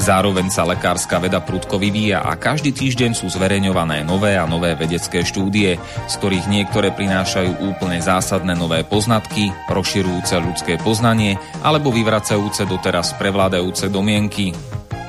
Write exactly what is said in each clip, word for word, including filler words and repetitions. Zároveň sa lekárska veda prudko vyvíja a každý týždeň sú zverejňované nové a nové vedecké štúdie, z ktorých niektoré prinášajú úplne zásadné nové poznatky, rozširujúce ľudské poznanie alebo vyvracajúce doteraz prevládajúce domienky.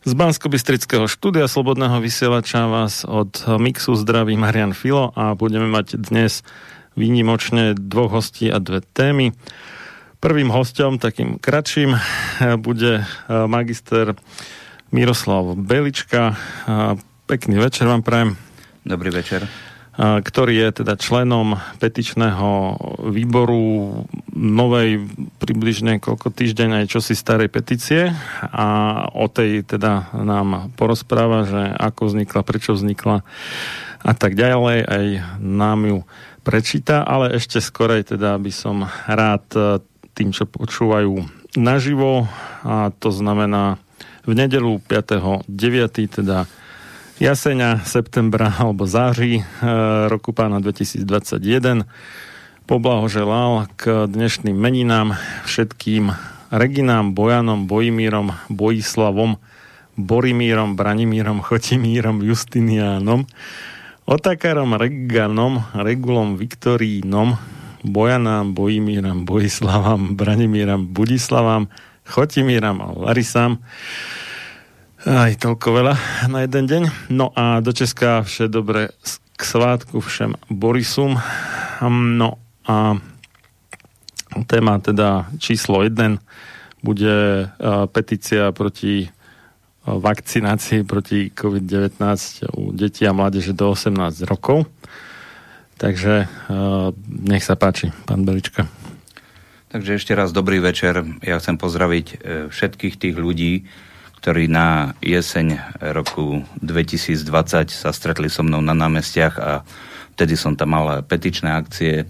Z Banskobystrického štúdia Slobodného vysielača vás od Mixu zdraví Marian Filo a budeme mať dnes výnimočne dvoch hostí a dve témy. Prvým hostom, takým kratším, bude magister Miroslav Belička. Pekný večer vám prajem. Dobrý večer. Ktorý je teda členom petičného výboru novej, približne koľko týždeň aj čosi starej petície, a o tej teda nám porozpráva, že ako vznikla, prečo vznikla a tak ďalej, aj nám ju prečíta, ale ešte skorej teda by som rád tým, čo počúvajú naživo, a to znamená v nedeľu piateho deviateho, teda jaseňa, septembra alebo září roku pána dvetisícdvadsaťjeden poblahoželal k dnešným meninám všetkým Reginám, Bojanom, Bojimírom, Bojislavom, Borimírom, Branimírom, Chotimírom, Justiniánom, Otakárom, Reganom, Regulom, Viktorínom, Bojanám, Bojimíram, Bojislavam, Branimíram, Budislavám, Chotimíram a Larisám. Aj toľko veľa na jeden deň. No a do Česka vše dobre k svátku všem Borisum. No a téma teda číslo jeden bude petícia proti vakcinácii proti COVID devätnásť u detí a mládeže do osemnásť rokov. Takže nech sa páči, pán Belička. Takže ešte raz dobrý večer. Ja chcem pozdraviť všetkých tých ľudí, ktorí na jeseň roku dvetisícdvadsať sa stretli so mnou na námestiach, a vtedy som tam mal petičné akcie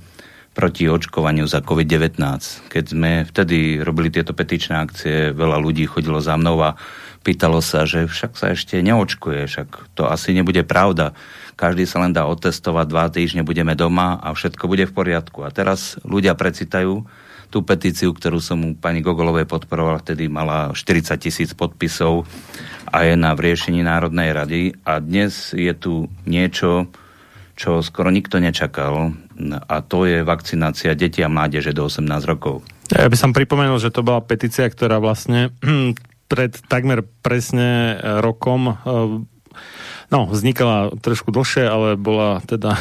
proti očkovaniu za COVID devätnásť. Keď sme vtedy robili tieto petičné akcie, veľa ľudí chodilo za mnou a pýtalo sa, že však sa ešte neočkuje, však to asi nebude pravda. Každý sa len dá otestovať, dva týždne budeme doma a všetko bude v poriadku. A teraz ľudia prečítajú tú petíciu, ktorú som u pani Gogolovej podporoval, vtedy mala štyridsať tisíc podpisov a je na riešení Národnej rady. A dnes je tu niečo, čo skoro nikto nečakal, a to je vakcinácia detí a mládeže do osemnásť rokov. Ja by som pripomenul, že to bola petícia, ktorá vlastne pred takmer presne rokom no, vznikala trošku dlhšie, ale bola teda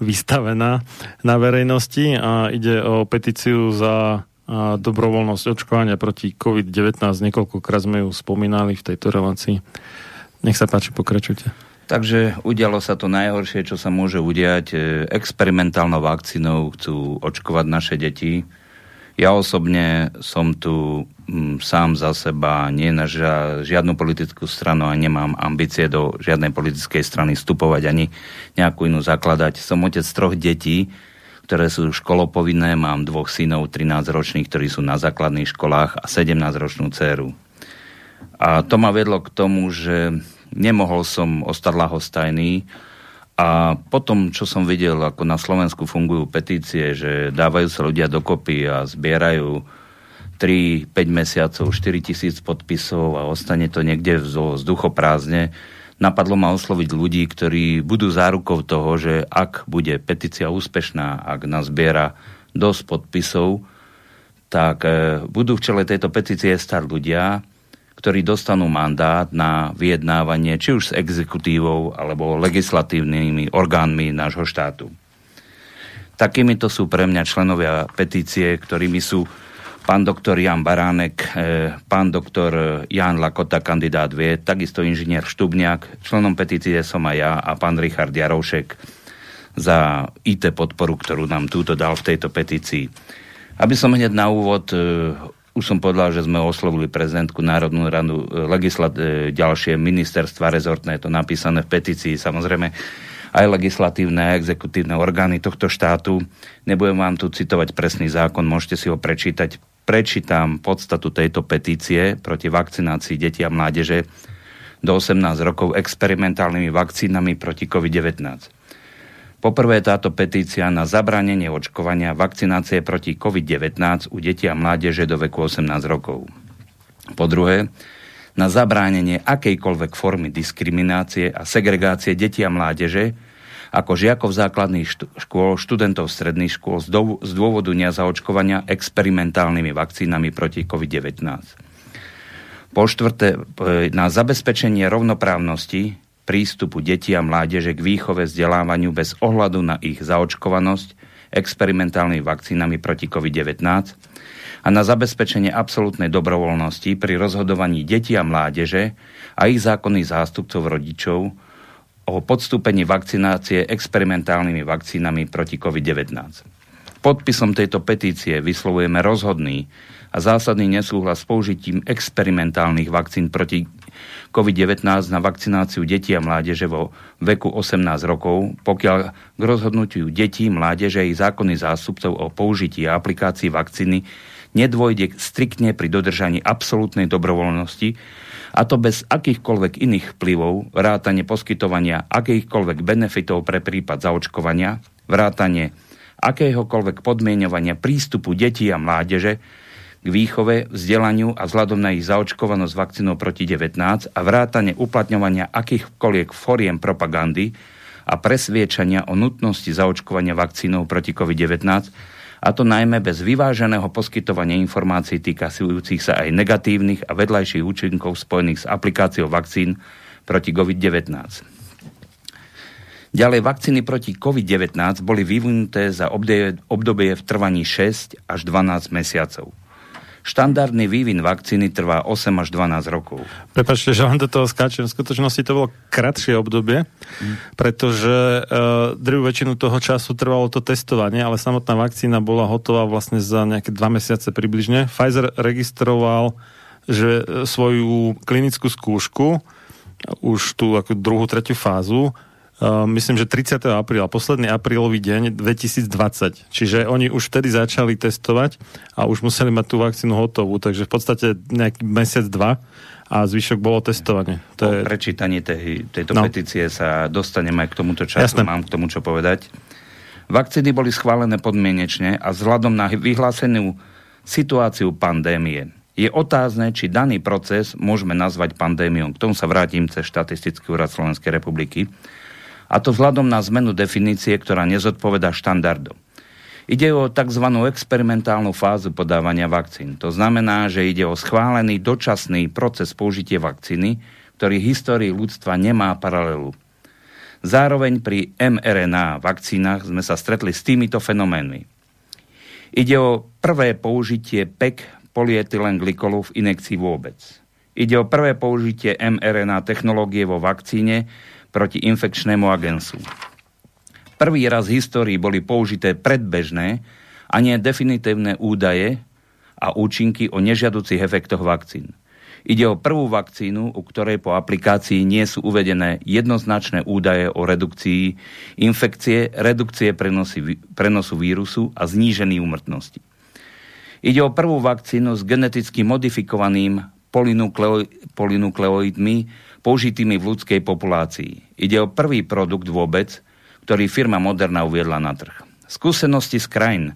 vystavená na verejnosti a ide o petíciu za dobrovoľnosť očkovania proti covid devätnásť. Niekoľkokrát sme ju spomínali v tejto relácii. Nech sa páči, pokračujte. Takže udialo sa to najhoršie, čo sa môže udiať. Experimentálnou vakcínou chcú očkovať naše deti. Ja osobne som tu m, sám za seba, nie na žiadnu politickú stranu a nemám ambície do žiadnej politickej strany vstupovať ani nejakú inú zakladať. Som otec troch detí, ktoré sú školopovinné. Mám dvoch synov, trinásťročných, ktorí sú na základných školách a sedemnásťročnú dcéru. A to ma vedlo k tomu, že nemohol som ostať ľahostajný. A potom, čo som videl, ako na Slovensku fungujú petície, že dávajú sa ľudia dokopy a zbierajú tri päť mesiacov, štyritisíc podpisov a ostane to niekde vzduchoprázdne, napadlo ma osloviť ľudí, ktorí budú zárukou toho, že ak bude petícia úspešná, ak nazbiera dosť podpisov, tak budú v čele tejto petície stať ľudia, ktorí dostanú mandát na vyjednávanie či už s exekutívou alebo legislatívnymi orgánmi nášho štátu. Takýmito sú pre mňa členovia petície, ktorými sú pán doktor Jan Baránek, pán doktor Jan Lakota, kandidát vied, takisto inžinier Štubňák, členom petície som aj ja a pán Richard Jarošek za í té podporu, ktorú nám túto dal v tejto petícii. Aby som hneď na úvod už som povedal, že sme oslovili prezidentku, Národnú radu, legislat- ďalšie ministerstva rezortné, je to napísané v petícii, samozrejme aj legislatívne a exekutívne orgány tohto štátu. Nebudem vám tu citovať presný zákon, môžete si ho prečítať. Prečítam podstatu tejto petície proti vakcinácii detí a mládeže do osemnásť rokov experimentálnymi vakcínami proti covid devätnásť. Poprvé, táto petícia na zabránenie očkovania vakcinácie proti covid devätnásť u detí a mládeže do veku osemnásť rokov. Po druhé, na zabránenie akejkoľvek formy diskriminácie a segregácie detí a mládeže ako žiakov základných škôl, študentov stredných škôl z dôvodu nezaočkovania experimentálnymi vakcínami proti covid devätnásť. Po štvrté, na zabezpečenie rovnoprávnosti prístupu detí a mládeže k výchove vzdelávaniu bez ohľadu na ich zaočkovanosť experimentálnymi vakcínami proti covid devätnásť a na zabezpečenie absolútnej dobrovoľnosti pri rozhodovaní detí a mládeže a ich zákonných zástupcov rodičov o podstúpení vakcinácie experimentálnymi vakcínami proti covid devätnásť. Podpisom tejto petície vyslovujeme rozhodný a zásadný nesúhlas s použitím experimentálnych vakcín proti covid devätnásť na vakcináciu detí a mládeže vo veku osemnásť rokov, pokiaľ k rozhodnutiu detí, mládeže a ich zákonných zástupcov o použití a aplikácii vakcíny nedôjde striktne pri dodržaní absolútnej dobrovoľnosti, a to bez akýchkoľvek iných vplyvov, vrátane poskytovania akýchkoľvek benefitov pre prípad zaočkovania, vrátane akéhokoľvek podmienovania prístupu detí a mládeže k výchove, vzdelaniu a vzhľadom na ich zaočkovanosť vakcínou proti devätnásť a vrátane uplatňovania akýchkoľvek foriem propagandy a presviečania o nutnosti zaočkovania vakcínou proti covid devätnásť, a to najmä bez vyváženého poskytovania informácií týkajúcich sa aj negatívnych a vedľajších účinkov spojených s aplikáciou vakcín proti covid devätnásť. Ďalej, vakcíny proti covid devätnásť boli vyvinuté za obdobie v trvaní šesť až dvanásť mesiacov. Štandardný vývin vakcíny trvá osem až dvanásť rokov. Prepáčte, že len do toho skáčem. V skutočnosti to bolo kratšie obdobie, mm. pretože e, druhú väčšinu toho času trvalo to testovanie, ale samotná vakcína bola hotová vlastne za nejaké dva mesiace približne. Pfizer registroval, že svoju klinickú skúšku, už tú ako druhú, tretiu fázu, Uh, myslím, že tridsiateho apríla, posledný aprílový deň dvetisícdvadsať. Čiže oni už vtedy začali testovať a už museli mať tú vakcínu hotovú, takže v podstate nejaký mesiac, dva a zvyšok bolo testovanie. To je... Po prečítaní tej, tejto no. petície sa dostaneme aj k tomuto času. Jasné. Mám k tomu čo povedať. Vakcíny boli schválené podmienečne a vzhľadom na vyhlásenú situáciu pandémie. Je otázne, či daný proces môžeme nazvať pandémiou. K tomu sa vrátim cez Štatistický úrad Slovenskej republiky. a to vzhľadom na zmenu definície, ktorá nezodpovedá štandardom. Ide o tzv. Experimentálnu fázu podávania vakcín. To znamená, že ide o schválený dočasný proces použitia vakcíny, ktorý v histórii ľudstva nemá paralelu. Zároveň pri em er en á vakcínach sme sa stretli s týmito fenoménmi. Ide o prvé použitie pek polietylenglykolu v injekcii vôbec. Ide o prvé použitie em er en á technológie vo vakcíne proti infekčnému agensu. Prvý raz v histórii boli použité predbežné a nie definitívne údaje a účinky o nežiaducich efektoch vakcín. Ide o prvú vakcínu, u ktorej po aplikácii nie sú uvedené jednoznačné údaje o redukcii infekcie, redukcie prenosi, prenosu vírusu a znížení úmrtnosti. Ide o prvú vakcínu s geneticky modifikovaným polinukleoj, polinukleoidmi použitými v ľudskej populácii. Ide o prvý produkt vôbec, ktorý firma Moderna uviedla na trh. Skúsenosti z krajín,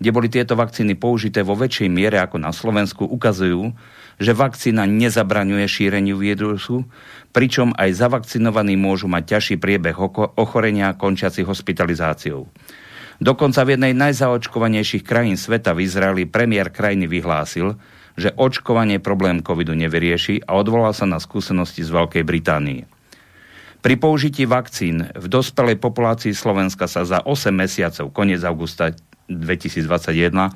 kde boli tieto vakcíny použité vo väčšej miere ako na Slovensku, ukazujú, že vakcína nezabraňuje šíreniu vírusu, pričom aj zavakcinovaní môžu mať ťažší priebeh ochorenia končiaci hospitalizáciou. Dokonca v jednej najzaočkovanejších krajín sveta, v Izraeli, premiér krajiny vyhlásil, že očkovanie problém covidu nevyrieši a odvolal sa na skúsenosti z Veľkej Británie. Pri použití vakcín v dospelej populácii Slovenska sa za osem mesiacov, koniec augusta dvetisícdvadsaťjeden,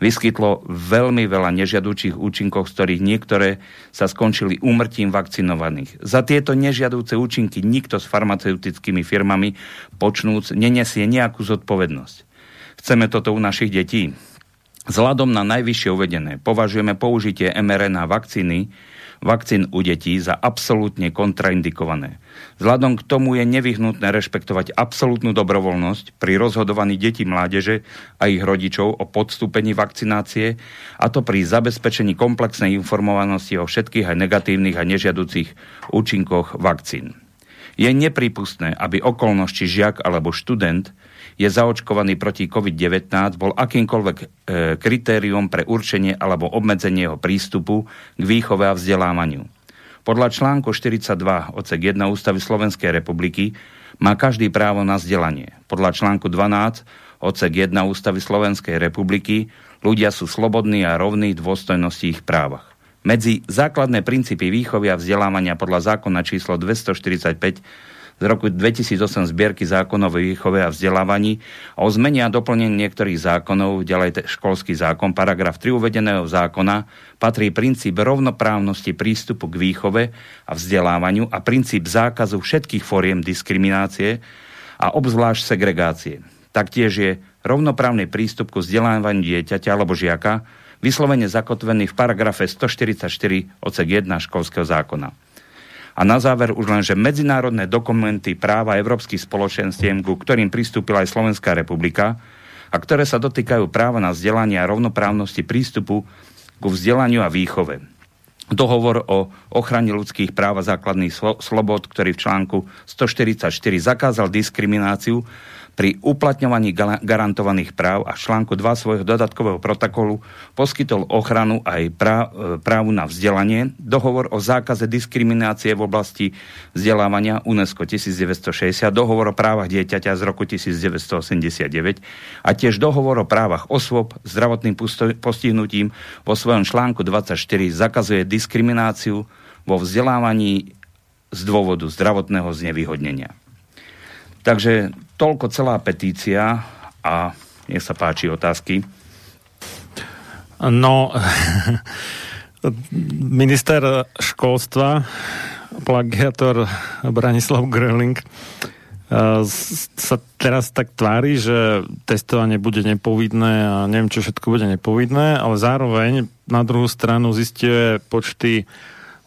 vyskytlo veľmi veľa nežiaducich účinkov, z ktorých niektoré sa skončili úmrtím vakcinovaných. Za tieto nežiaduce účinky nikto s farmaceutickými firmami počnúc nenesie nejakú zodpovednosť. Chceme toto u našich detí? Vzhľadom na najvyššie uvedené považujeme použitie em er en á vakcíny Vakcín u detí za absolútne kontraindikované. Vzhľadom k tomu je nevyhnutné rešpektovať absolútnu dobrovoľnosť pri rozhodovaní detí, mládeže a ich rodičov o podstúpení vakcinácie, a to pri zabezpečení komplexnej informovanosti o všetkých aj negatívnych a nežiaducich účinkoch vakcín. Je neprípustné, aby okolnosť, či žiak alebo študent je zaočkovaný proti kovid devätnásť, bol akýmkoľvek e, kritériom pre určenie alebo obmedzenie jeho prístupu k výchove a vzdelávaniu. Podľa článku štyridsaťdva odsek jeden Ústavy Slovenskej republiky má každý právo na vzdelanie. Podľa článku dvanásť odsek jeden Ústavy Slovenskej republiky ľudia sú slobodní a rovní v dôstojnosti ich právach. Medzi základné princípy výchovy a vzdelávania podľa zákona číslo dvestoštyridsaťpäť z roku dvetisícosem zbierky zákonov o výchove a vzdelávaní o zmene a doplnení niektorých zákonov, ďalej školský zákon, paragraf tri uvedeného zákona patrí princíp rovnoprávnosti prístupu k výchove a vzdelávaniu a princíp zákazu všetkých foriem diskriminácie a obzvlášť segregácie. Taktiež je rovnoprávny prístup ku vzdelávaniu dieťaťa alebo žiaka vyslovene zakotvený v paragrafe stoštyridsaťštyri odsek jeden školského zákona. A na záver už len, že medzinárodné dokumenty práva európskych spoločenstiev, ku ktorým pristúpila aj Slovenská republika a ktoré sa dotýkajú práva na vzdelanie a rovnoprávnosti prístupu ku vzdelaniu a výchove. Dohovor o ochrane ľudských práv a základných slo- slobod, ktorý v článku stoštyridsaťštyri zakázal diskrimináciu pri uplatňovaní ga- garantovaných práv a v článku dva svojho dodatkového protokolu poskytol ochranu aj prá- právu na vzdelanie, dohovor o zákaze diskriminácie v oblasti vzdelávania UNESCO devätnásťstošesťdesiat, dohovor o právach dieťaťa z roku devätnásťstoosemdesiatdeväť a tiež dohovor o právach osôb s zdravotným posto- postihnutím vo svojom článku dvadsaťštyri zakazuje diskrimináciu vo vzdelávaní z dôvodu zdravotného znevýhodnenia. Takže toľko celá petícia a nech sa páči otázky. No, minister školstva, plagiátor Branislav Gröling sa teraz tak tvári, že testovanie bude nepovinné a neviem, čo všetko bude nepovinné, ale zároveň na druhú stranu zistuje počty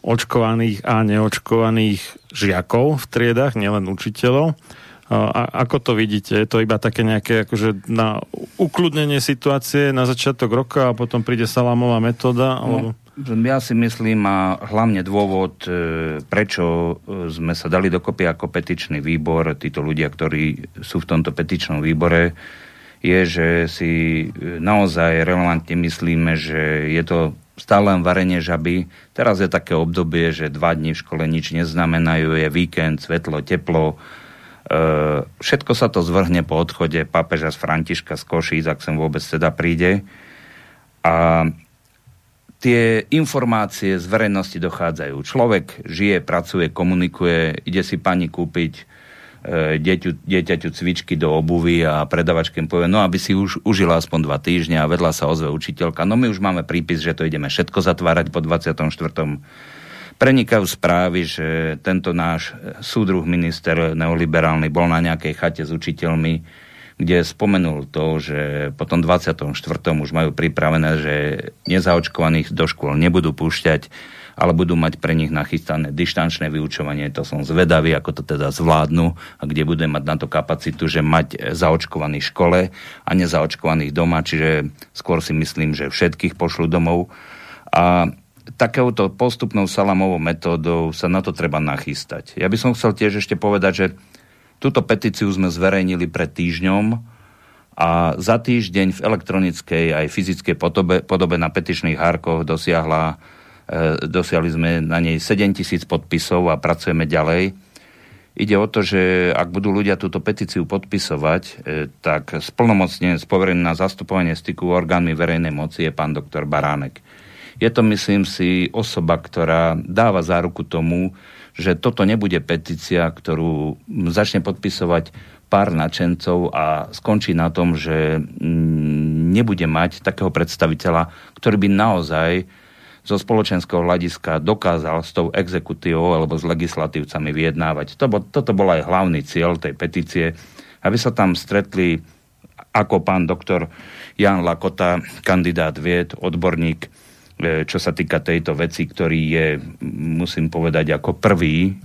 očkovaných a neočkovaných žiakov v triedách, nielen učiteľov. A ako to vidíte? Je to iba také nejaké akože na ukludnenie situácie na začiatok roka a potom príde salámová metóda? Alebo... Ja si myslím, a hlavne dôvod, prečo sme sa dali dokopy ako petičný výbor, títo ľudia, ktorí sú v tomto petičnom výbore, je, že si naozaj relevantne myslíme, že je to stále len varenie žaby. Teraz je také obdobie, že dva dni v škole nič neznamenajú, je víkend, svetlo, teplo, Všetko sa to zvrhne po odchode pápeža z Františka z Košíc, ak sem vôbec teda príde. A tie informácie z verejnosti dochádzajú. Človek žije, pracuje, komunikuje, ide si pani kúpiť Dieťu, dieťaťu cvičky do obuvy a predavačke im povie, no aby si už užila aspoň dva týždňa a vedľa sa ozve učiteľka, no my už máme prípis, že to ideme všetko zatvárať po dvadsiatom štvrtom Prenikajú správy, že tento náš súdruh minister neoliberálny bol na nejakej chate s učiteľmi, kde spomenul to, že po tom dvadsiatom štvrtom už majú pripravené, že nezaočkovaných do škôl nebudú púšťať, ale budú mať pre nich nachystané dištančné vyučovanie. To som zvedavý, ako to teda zvládnu a kde bude mať na to kapacitu, že mať zaočkovaných v škole a nezaočkovaných doma, čiže skôr si myslím, že všetkých pošlu domov. A takouto postupnou salamovou metódou sa na to treba nachystať. Ja by som chcel tiež ešte povedať, že túto petíciu sme zverejnili pred týždňom a za týždeň v elektronickej aj fyzickej podobe, podobe na petičných hárkoch dosiahla dosiahli sme na nej sedemtisíc podpisov a pracujeme ďalej. Ide o to, že ak budú ľudia túto petíciu podpisovať, tak splnomocne spoverený na zastupovanie styku orgánmi verejnej moci je pán doktor Baránek. Je to, myslím si, osoba, ktorá dáva záruku tomu, že toto nebude petícia, ktorú začne podpisovať pár nadšencov a skončí na tom, že nebude mať takého predstaviteľa, ktorý by naozaj zo spoločenského hľadiska dokázal s tou exekutívou alebo s legislatívcami vyjednávať. Toto bol aj hlavný cieľ tej petície, aby sa tam stretli, ako pán doktor Jan Lakota, kandidát vied, odborník, čo sa týka tejto veci, ktorý je, musím povedať, ako prvý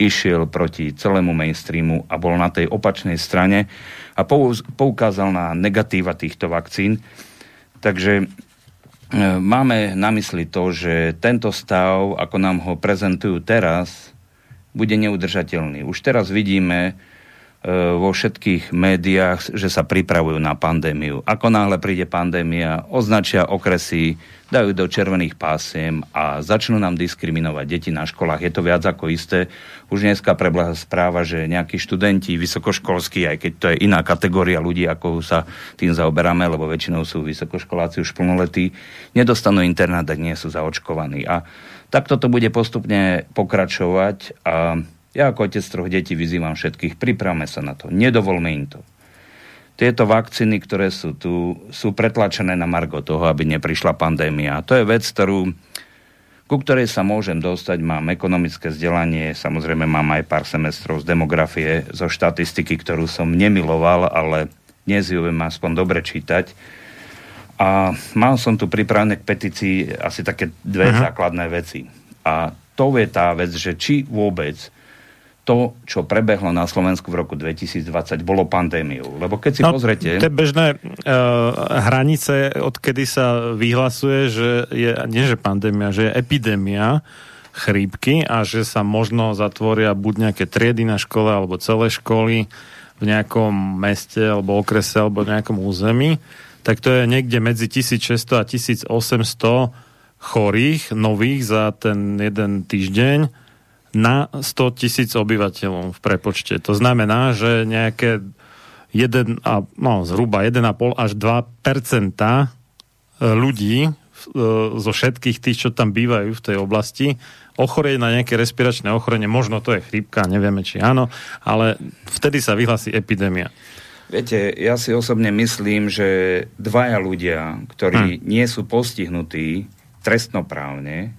išiel proti celému mainstreamu a bol na tej opačnej strane a poukázal na negatíva týchto vakcín. Takže máme na mysli to, že tento stav, ako nám ho prezentujú teraz, bude neudržateľný. Už teraz vidíme vo všetkých médiách, že sa pripravujú na pandémiu. Ako náhle príde pandémia, označia okresy, dajú do červených pásiem a začnú nám diskriminovať deti na školách. Je to viac ako isté. Už dneska prebehla správa, že nejakí študenti vysokoškolskí, aj keď to je iná kategória ľudí, ako sa tým zaoberáme, lebo väčšinou sú vysokoškoláci už plnoletí, nedostanú internát, ak nie sú zaočkovaní. A takto to bude postupne pokračovať a ja ako otec troch detí vyzývam všetkých, pripravme sa na to, nedovolme im to. Tieto vakcíny, ktoré sú tu, sú pretlačené na margo toho, aby neprišla pandémia. To je vec, ktorú ku ktorej sa môžem dostať, mám ekonomické vzdelanie, samozrejme mám aj pár semestrov z demografie, zo štatistiky, ktorú som nemiloval, ale dnes ju viem aspoň dobre čítať. A mal som tu pripravené k petícii asi také dve Aha. základné veci. A to je tá vec, že či vôbec to, čo prebehlo na Slovensku v roku dvetisícdvadsať, bolo pandémiou. Lebo keď si no, pozrete... Tie bežné e, hranice, odkedy sa vyhlasuje, že je, nie že pandémia, že je epidémia chrípky a že sa možno zatvoria buď nejaké triedy na škole alebo celé školy v nejakom meste alebo okrese alebo nejakom území, tak to je niekde medzi tisícšesťsto a tisícosemsto chorých nových za ten jeden týždeň na sto tisíc obyvateľov v prepočte. To znamená, že nejaké jeden, no, zhruba jeden a pol až dva percentá ľudí zo všetkých tých, čo tam bývajú v tej oblasti, ochorie na nejaké respiračné ochorenie. Možno to je chrípka, nevieme, či áno, ale vtedy sa vyhlási epidémia. Viete, ja si osobne myslím, že dvaja ľudia, ktorí hm. nie sú postihnutí trestnoprávne,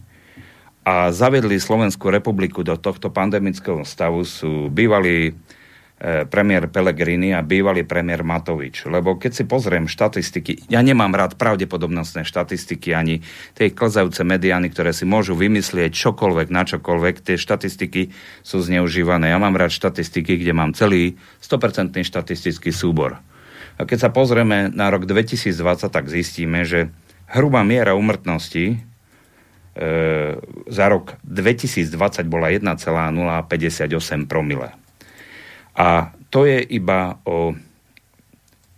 a zavedli Slovenskú republiku do tohto pandemického stavu, sú bývalý e, premiér Pellegrini a bývalý premiér Matovič. Lebo keď si pozriem štatistiky, ja nemám rád pravdepodobnostné štatistiky, ani tie klzajúce mediány, ktoré si môžu vymyslieť čokoľvek na čokoľvek, tie štatistiky sú zneužívané. Ja mám rád štatistiky, kde mám celý sto percent štatistický súbor. A keď sa pozrieme na rok dvetisícdvadsať, tak zistíme, že hrubá miera úmrtnosti E, za rok dvetisícdvadsať bola jeden celá nula päťdesiatosem promile. A to je iba o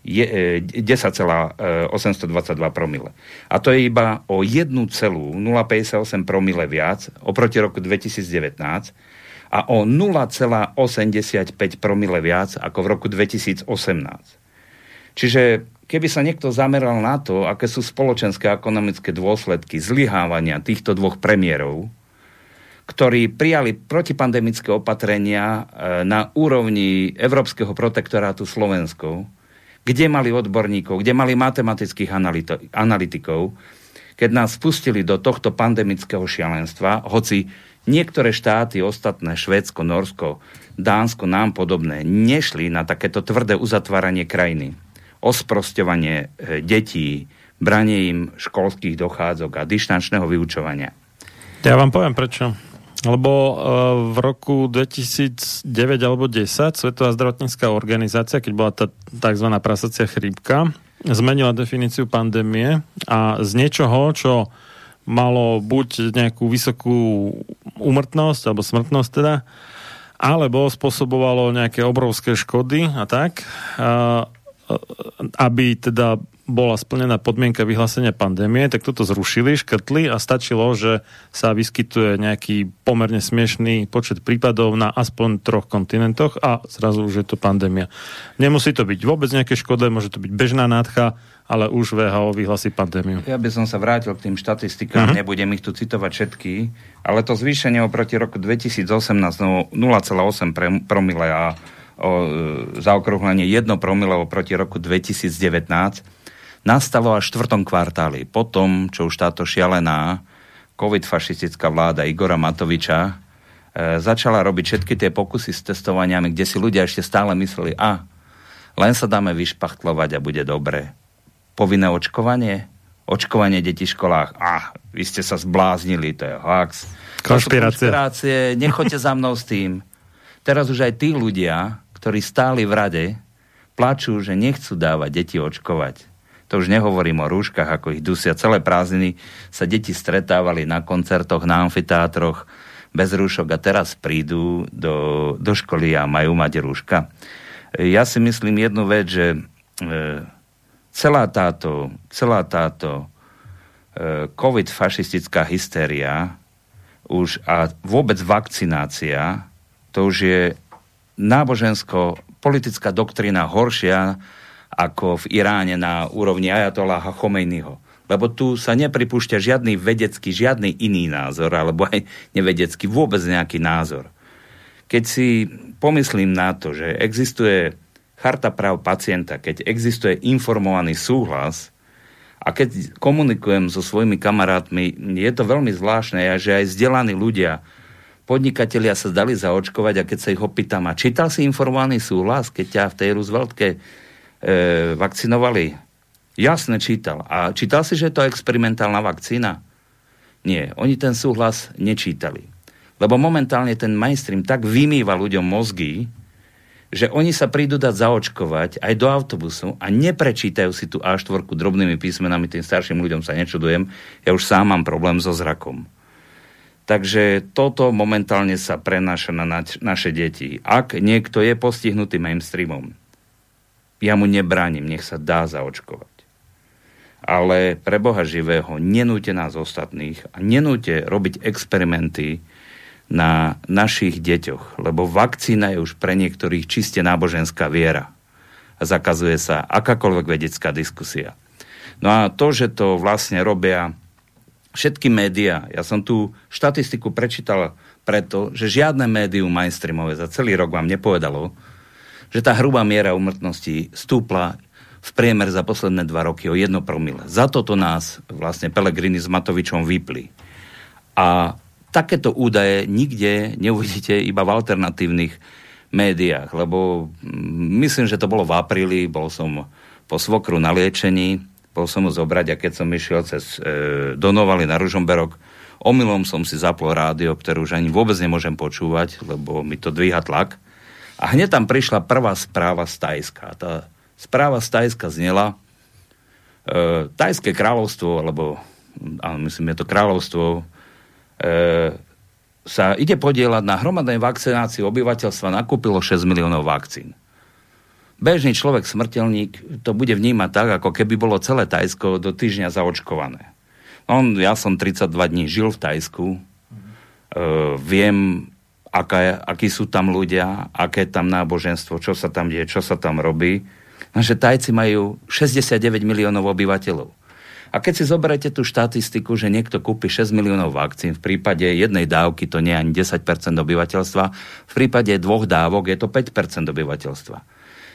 e, desať celá osemstodvadsaťdva promile. A to je iba o jeden celá nula päťdesiatosem promile viac oproti roku dvetisícdevätnásť. a o nula celá osemdesiatpäť promile viac ako v roku dvetisícosemnásť. Čiže keby sa niekto zameral na to, aké sú spoločenské a ekonomické dôsledky zlyhávania týchto dvoch premiérov, ktorí prijali protipandemické opatrenia na úrovni Európskeho protektorátu Slovensko, kde mali odborníkov, kde mali matematických analytikov, keď nás spustili do tohto pandemického šialenstva, hoci niektoré štáty, ostatné Švédsko, Norsko, Dánsko, nám podobné, nešli na takéto tvrdé uzatváranie krajiny, osprosťovanie detí, branie im školských dochádzok a dištančného vyučovania. Ja vám poviem prečo. Lebo v roku dvetisícdeväť alebo dvetisícdesať Svetová zdravotnícka organizácia, keď bola tá tzv. Prasacia chrípka, zmenila definíciu pandémie a z niečoho, čo malo buď nejakú vysokú úmrtnosť, alebo smrtnosť teda, alebo spôsobovalo nejaké obrovské škody a tak, aby teda bola splnená podmienka vyhlásenia pandémie, tak toto zrušili, škrtli a stačilo, že sa vyskytuje nejaký pomerne smiešný počet prípadov na aspoň troch kontinentoch a zrazu už je to pandémia. Nemusí to byť vôbec nejaké škodlivé, môže to byť bežná nádcha, ale už vé há ó vyhlási pandémiu. Ja by som sa vrátil k tým štatistikám, uh-huh. nebudem ich tu citovať všetky, ale to zvýšenie oproti roku dvetisícosemnásť no nula celá osem promile a o, zaokrúhlenie jedno promile oproti roku dvetisícdevätnásť nastalo až v štvrtom kvartáli. Potom, čo už táto šialená covid-fašistická vláda Igora Matoviča e, začala robiť všetky tie pokusy s testovaniami, kde si ľudia ešte stále mysleli, a len sa dáme vyšpachtlovať a bude dobre. Povinné očkovanie? Očkovanie detí v školách. A, vy ste sa zbláznili, to je hoax. Konšpirácie. Konšpirácie. Nechoďte za mnou s tým. Teraz už aj tí ľudia, ktorí stáli v rade, plačú, že nechcú dávať deti očkovať. To už nehovorím o rúškach, ako ich dusia. Celé prázdniny sa deti stretávali na koncertoch, na amfiteátroch bez rúšok a teraz prídu do, do školy a majú mať rúška. Ja si myslím jednu vec, že celá táto, celá táto covid-fašistická hystéria už a vôbec vakcinácia, to už je nábožensko-politická doktrína horšia ako v Iráne na úrovni ajatoláha Chomejního. Lebo tu sa nepripúšťa žiadny vedecký, žiadny iný názor, alebo aj nevedecký, vôbec nejaký názor. Keď si pomyslím na to, že existuje charta práv pacienta, keď existuje informovaný súhlas a keď komunikujem so svojimi kamarátmi, je to veľmi zvláštne, že aj vzdelaní ľudia, podnikatelia sa dali zaočkovať a keď sa ich opýtam, a čítal si informovaný súhlas, keď ťa v tej Rooseveltke E, vakcinovali. Jasne čítal. A čítal si, že je to experimentálna vakcína? Nie. Oni ten súhlas nečítali. Lebo momentálne ten mainstream tak vymýva ľuďom mozgy, že oni sa prídu dať zaočkovať aj do autobusu a neprečítajú si tú á štyri drobnými písmenami. Tým starším ľuďom sa nečudujem. Ja už sám mám problém so zrakom. Takže toto momentálne sa prenáša na naše deti. Ak niekto je postihnutý mainstreamom, ja mu nebránim, nech sa dá zaočkovať. Ale pre Boha živého, nenúďte nás ostatných a nenúďte robiť experimenty na našich deťoch, lebo vakcína je už pre niektorých čiste náboženská viera. A zakazuje sa akákoľvek vedecká diskusia. No a to, že to vlastne robia všetky médiá, ja som tú štatistiku prečítal preto, že žiadne médium mainstreamové za celý rok vám nepovedalo, že tá hrubá miera úmrtnosti stúpla v priemer za posledné dva roky o jedno promile. Za toto nás vlastne Pellegrini s Matovičom vypli. A takéto údaje nikde neuvidíte, iba v alternatívnych médiách, lebo myslím, že to bolo v apríli, bol som po svokru na liečení, bol som ho zobrať a keď som išiel cez e, Donovali na Ružomberok, omylom som si zapol rádio, ktoré už ani vôbec nemôžem počúvať, lebo mi to dvíha tlak. A hneď tam prišla prvá správa z Tajska. Tá správa z Tajska znela e, Tajské kráľovstvo, alebo myslím, je to kráľovstvo, e, sa ide podielať na hromadnej vakcinácii obyvateľstva, nakúpilo šesť miliónov vakcín. Bežný človek, smrteľník, to bude vnímať tak, ako keby bolo celé Tajsko do týždňa zaočkované. No, ja som tridsaťdva dní žil v Tajsku, e, viem aká, akí sú tam ľudia, aké tam náboženstvo, čo sa tam deje, čo sa tam robí. Takže Tajci majú šesťdesiatdeväť miliónov obyvateľov. A keď si zoberete tú štatistiku, že niekto kúpi šesť miliónov vakcín, v prípade jednej dávky to nie je ani desať percent obyvateľstva, v prípade dvoch dávok je to päť percent obyvateľstva.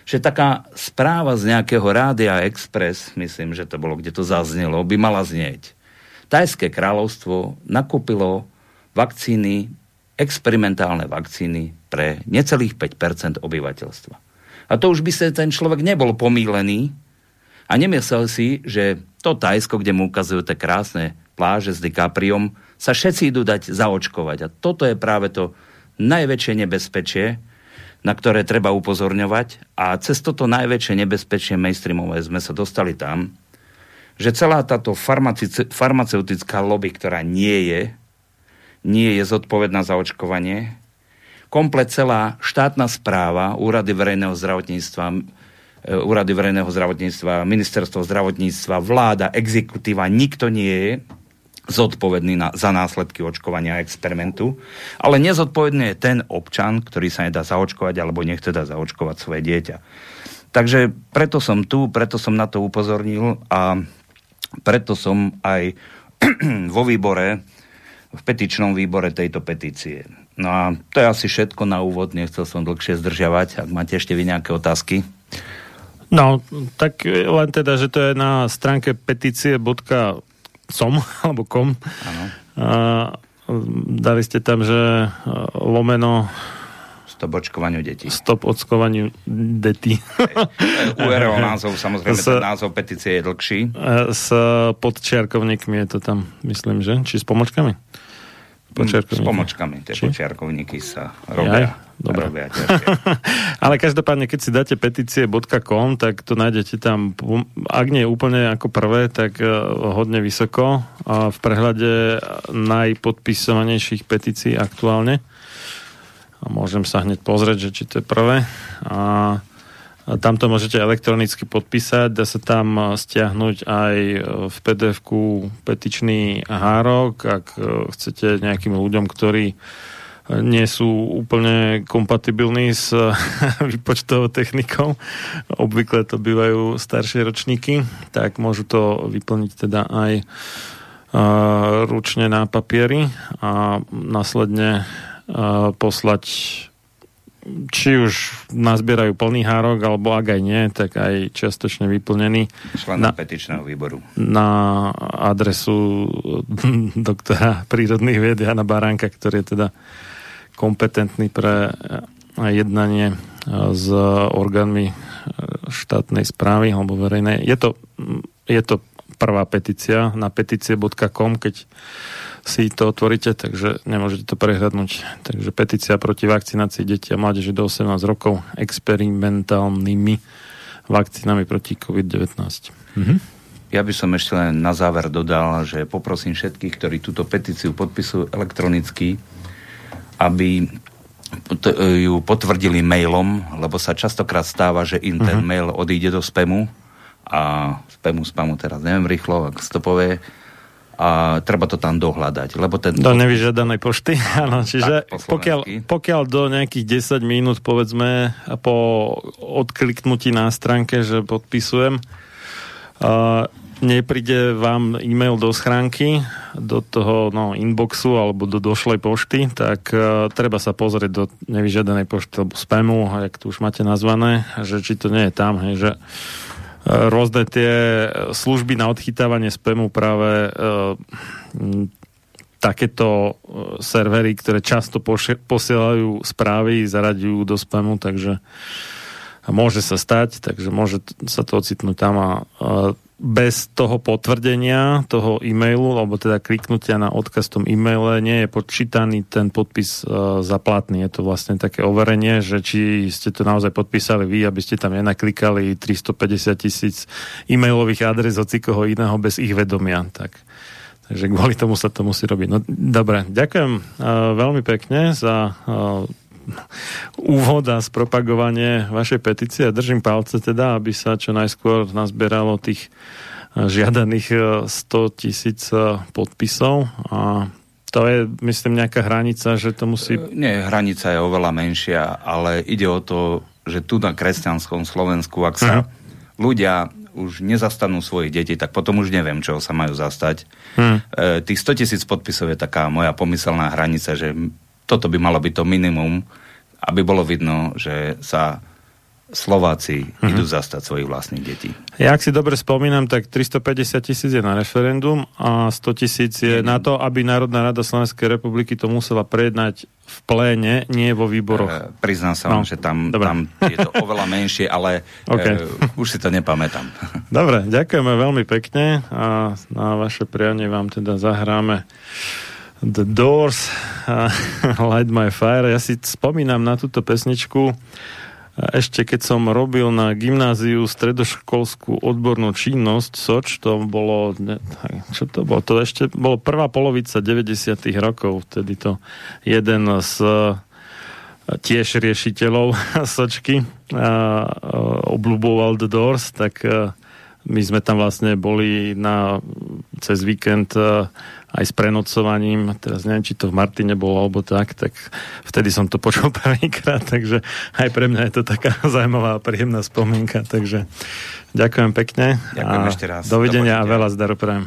Že taká správa z nejakého Rádia Express, myslím, že to bolo, kde to zaznelo, by mala znieť. Tajské kráľovstvo nakúpilo vakcíny, experimentálne vakcíny pre necelých päť percent obyvateľstva. A to už by sa ten človek nebol pomýlený a nemyslel si, že to Tajsko, kde mu ukazujú tie krásne pláže s DiCapriom, sa všetci idú dať zaočkovať. A toto je práve to najväčšie nebezpečie, na ktoré treba upozorňovať. A cez toto najväčšie nebezpečie mainstreamové sme sa dostali tam, že celá táto farmaci- farmaceutická lobby, ktorá nie je, nie je zodpovedná za očkovanie. Komplet celá štátna správa, úrady verejného zdravotníctva, úrady verejného zdravotníctva, ministerstvo zdravotníctva, vláda, exekutíva, nikto nie je zodpovedný na, za následky očkovania a experimentu, ale nezodpovedný je ten občan, ktorý sa nedá zaočkovať alebo nechce dá zaočkovať svoje dieťa. Takže preto som tu, preto som na to upozornil a preto som aj vo výbore v petičnom výbore tejto petície. No a to je asi všetko na úvod, nechcel som dlhšie zdržiavať, ak máte ešte vy nejaké otázky. No, tak len teda, že to je na stránke petície bodka com alebo kom. Áno. Dali ste tam, že lomeno Stop očkovaniu detí. Stop očkovaniu detí. ú er o názov, samozrejme, s, ten názov petície je dlhší. S podčiarkovníkmi je to tam, myslím, že? Či s pomočkami? S pomočkami, tie podčiarkovníky sa robia. Dobre. Robia Ale každopádne, keď si dáte petície bodka com, tak to nájdete tam, ak nie úplne ako prvé, tak hodne vysoko. A v prehľade najpodpisovanejších petícií aktuálne. A môžem sa hneď pozrieť, že či to je prvé. A tam to môžete elektronicky podpísať. Dá sa tam stiahnuť aj v pé dé efku petičný hárok, ak chcete nejakým ľuďom, ktorí nie sú úplne kompatibilní s výpočtovou technikou. Obvykle to bývajú staršie ročníky, tak môžu to vyplniť teda aj ručne na papieri a následne poslať, či už nazbierajú plný hárok, alebo ak aj nie, tak aj čiastočne vyplnený. Členom petičného výboru. Na adresu doktora prírodných vied Jana Baránka, ktorý je teda kompetentný pre jednanie s orgánmi štátnej správy alebo verejnej. Je to, je to prvá petícia na petície bodka com, keď si to otvoríte, takže nemôžete to prehľadnúť. Takže petícia proti vakcinácii detí a mládeže do osemnásť rokov experimentálnymi vakcínami proti kovid devätnásť. Mhm. Ja by som ešte len na záver dodal, že poprosím všetkých, ktorí túto petíciu podpisujú elektronicky, aby ju potvrdili mailom, lebo sa častokrát stáva, že im ten mhm. mail odíde do spamu a spamu, spamu teraz neviem rýchlo, ak to povie, a treba to tam dohľadať. Lebo ten... Do nevyžiadanej pošty, áno. Čiže tak, pokiaľ, pokiaľ do nejakých desať minút, povedzme, po odkliknutí na stránke, že podpisujem, uh, nepríde vám e-mail do schránky, do toho no, inboxu alebo do došlej pošty, tak uh, treba sa pozrieť do nevyžiadanej pošty alebo spamu, jak tu už máte nazvané, že či to nie je tam, hej, že rôzne tie služby na odchytávanie spamu práve e, takéto servery, ktoré často pošie, posielajú správy, zaraďujú do spamu, takže môže sa stať, takže môže sa to ocitnúť tam a e, bez toho potvrdenia toho e-mailu, alebo teda kliknutia na odkaz v tom e-maile, nie je počítaný ten podpis e, za platný. Je to vlastne také overenie, že či ste to naozaj podpísali vy, aby ste tam nenaklikali tristopäťdesiat tisíc e-mailových adres od cikoho iného bez ich vedomia. Tak. Takže kvôli tomu sa to musí robiť. No dobre, ďakujem e, veľmi pekne za e, úvod a spropagovanie vašej petície. Držím palce teda, aby sa čo najskôr nazbieralo tých žiadaných sto tisíc podpisov a To je, myslím, nejaká hranica, že to musí... Nie, hranica je oveľa menšia, ale ide o to, že tu na kresťanskom Slovensku, ak sa uh-huh. ľudia už nezastanú svoje deti, tak potom už neviem, čoho sa majú zastať. Uh-huh. E, tých sto tisíc podpisov je taká moja pomyselná hranica, že toto by malo byť to minimum, aby bolo vidno, že sa Slováci uh-huh. idú zastať svojich vlastných detí. Ja, ak si dobre spomínam, tak tristopäťdesiat tisíc je na referendum a sto tisíc je na to, aby Národná rada Slovenskej republiky to musela prejednať v pléne, nie vo výboroch. E, priznám sa no. vám, že tam, tam je to oveľa menšie, ale okay. e, už si to nepamätám. Dobre, ďakujeme veľmi pekne a na vaše prianie vám teda zahráme The Doors Light My Fire. Ja si spomínam na túto pesničku ešte keď som robil na gymnáziu stredoškolskú odbornú činnosť SOČ, to bolo ne, čo to bolo? To ešte bolo prvá polovica deväťdesiatych rokov, vtedy to jeden z tiež riešiteľov SOČky obľúboval The Doors, tak my sme tam vlastne boli na, cez víkend aj s prenocovaním, teraz neviem, či to v Martine bolo, alebo tak, tak vtedy som to počul prvýkrát, takže aj pre mňa je to taká zaujímavá a príjemná spomienka, takže ďakujem pekne. Ďakujem ešte raz. Dovidenia a veľa zdaru prajem.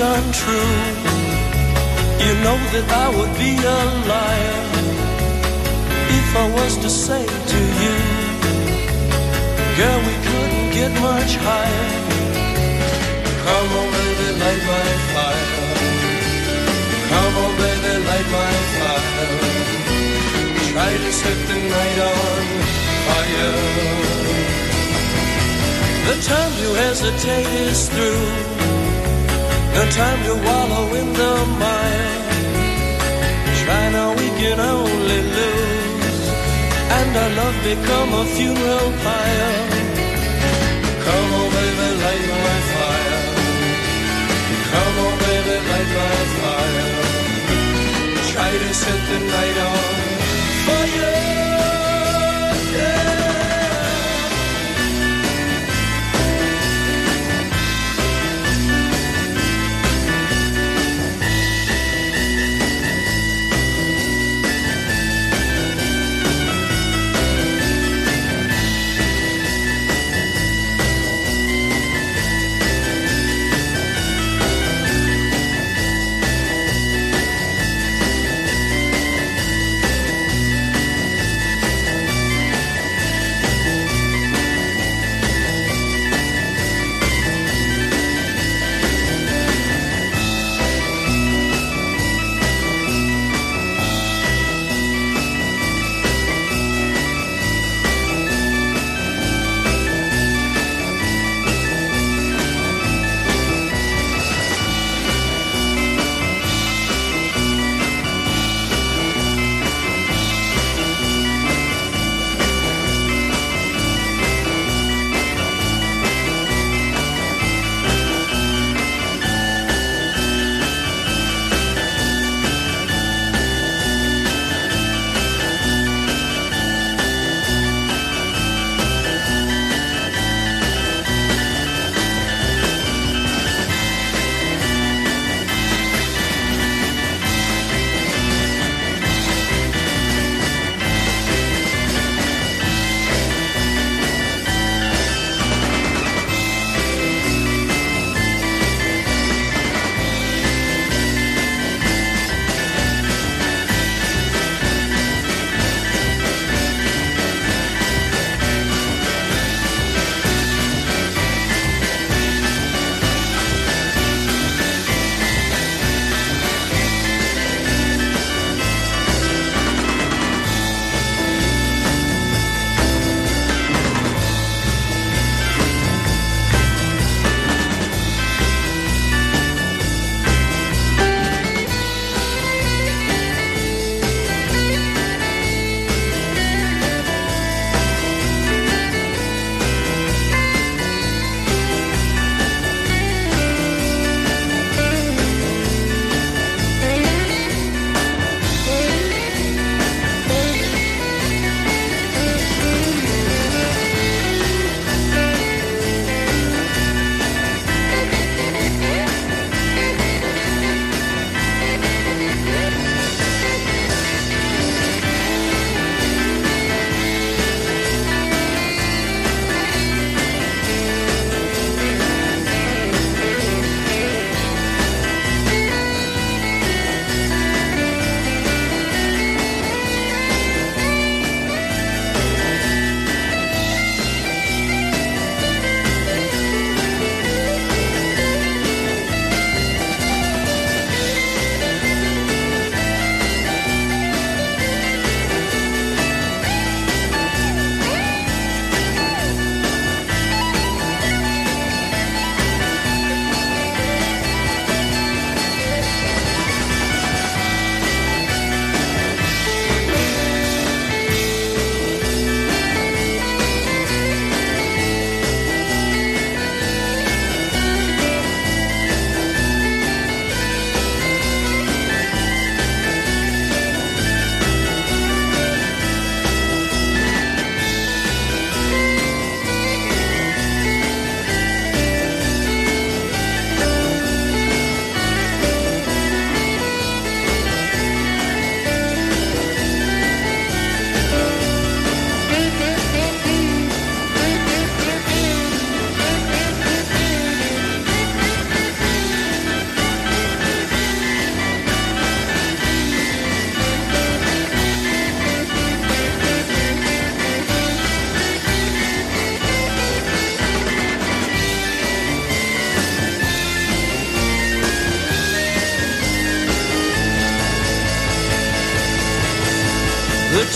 Untrue, you know that I would be a liar if I was to say to you, girl, we couldn't get much higher. Come on, baby, light my fire. Come on, baby, light my fire. Try to set the night on fire. The time you hesitate is through. No time to wallow in the mire. Try now, we can only lose. And our love become a funeral pyre. Come on, baby, light my fire. Come on, baby, light my fire. Try to set the night on fire.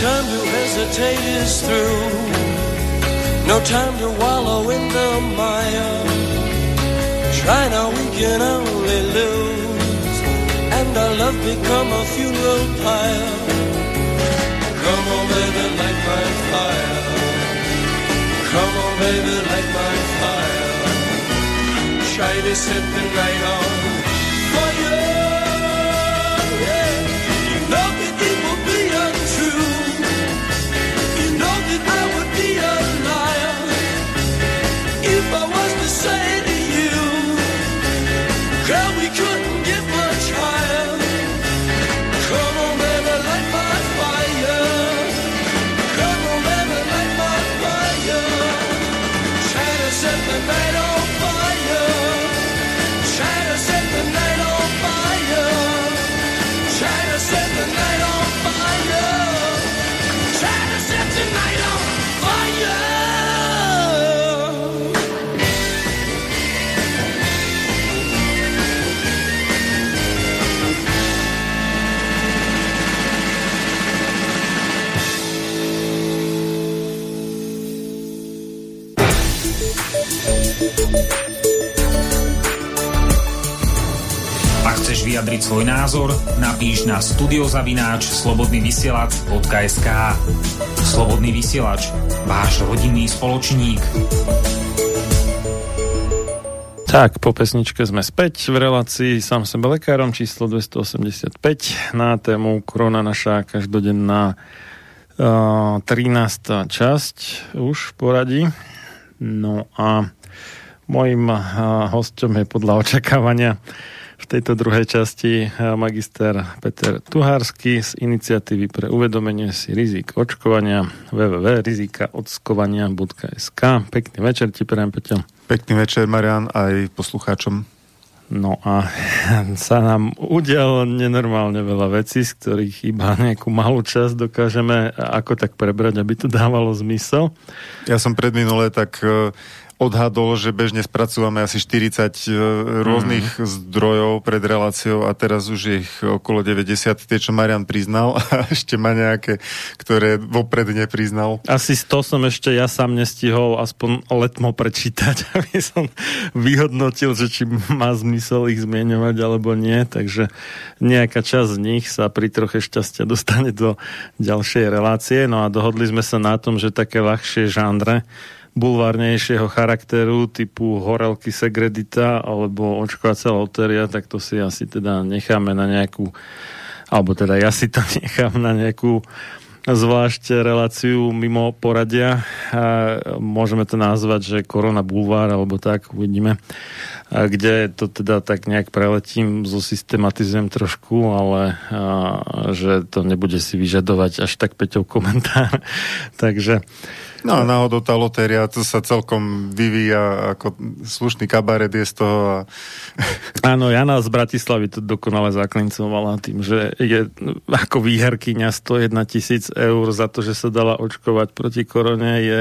time to hesitate is through. No time to wallow in the mire. Try now, we can only lose. And our love become a funeral pyre. Come on, baby, light my fire. Come on, baby, light my fire. Try to set the night on fire. Vyjadriť svoj názor, napíš na studiozavináč slobodnyvysielac bodka es ká. Slobodný vysielač, váš rodinný spoločník. Tak, po pesničke sme späť v relácii Sám sebe lekárom číslo dvestoosemdesiatpäť na tému Korona naša každodenná uh, trinásta časť už poradí. No a mojím uh, hosťom je podľa očakávania v tejto druhej časti magister Peter Tuhársky z iniciatívy pre uvedomenie si rizik očkovania w w w bodka rizikaockovania bodka es ká. Pekný večer ti prajem, Peťo. Pekný večer, Marian, aj poslucháčom. No a sa nám udial nenormálne veľa vecí, z ktorých iba nejakú malú časť dokážeme ako tak prebrať, aby to dávalo zmysel. Ja som predminulé tak odhadol, že bežne spracúvame asi štyridsať rôznych mm. zdrojov pred reláciou a teraz už je ich okolo deväťdesiat, tie, čo Marian priznal, a ešte má nejaké, ktoré vopred nepriznal. Asi sto som ešte ja sám nestihol aspoň letmo prečítať, aby som vyhodnotil, že či má zmysel ich zmieňovať alebo nie, takže nejaká časť z nich sa pri troche šťastia dostane do ďalšej relácie. No a dohodli sme sa na tom, že také ľahšie žánre bulvárnejšieho charakteru typu horelky Segredita alebo očkovacia lotéria, tak to si asi teda necháme na nejakú, alebo teda ja si to nechám na nejakú zvlášť reláciu mimo poradia. A môžeme to nazvať, že korona bulvár, alebo tak, uvidíme. A kde to teda tak nejak preletím, zosystematizujem trošku, ale a, že to nebude si vyžadovať až tak Peťov komentár. Takže no a náhodou tá lotéria, to sa celkom vyvíja, ako slušný kabaret je z toho. A áno, Jana z Bratislavy to dokonale zaklincovala tým, že je ako výherkyňa stojednatisíc eur za to, že sa dala očkovať proti korone, je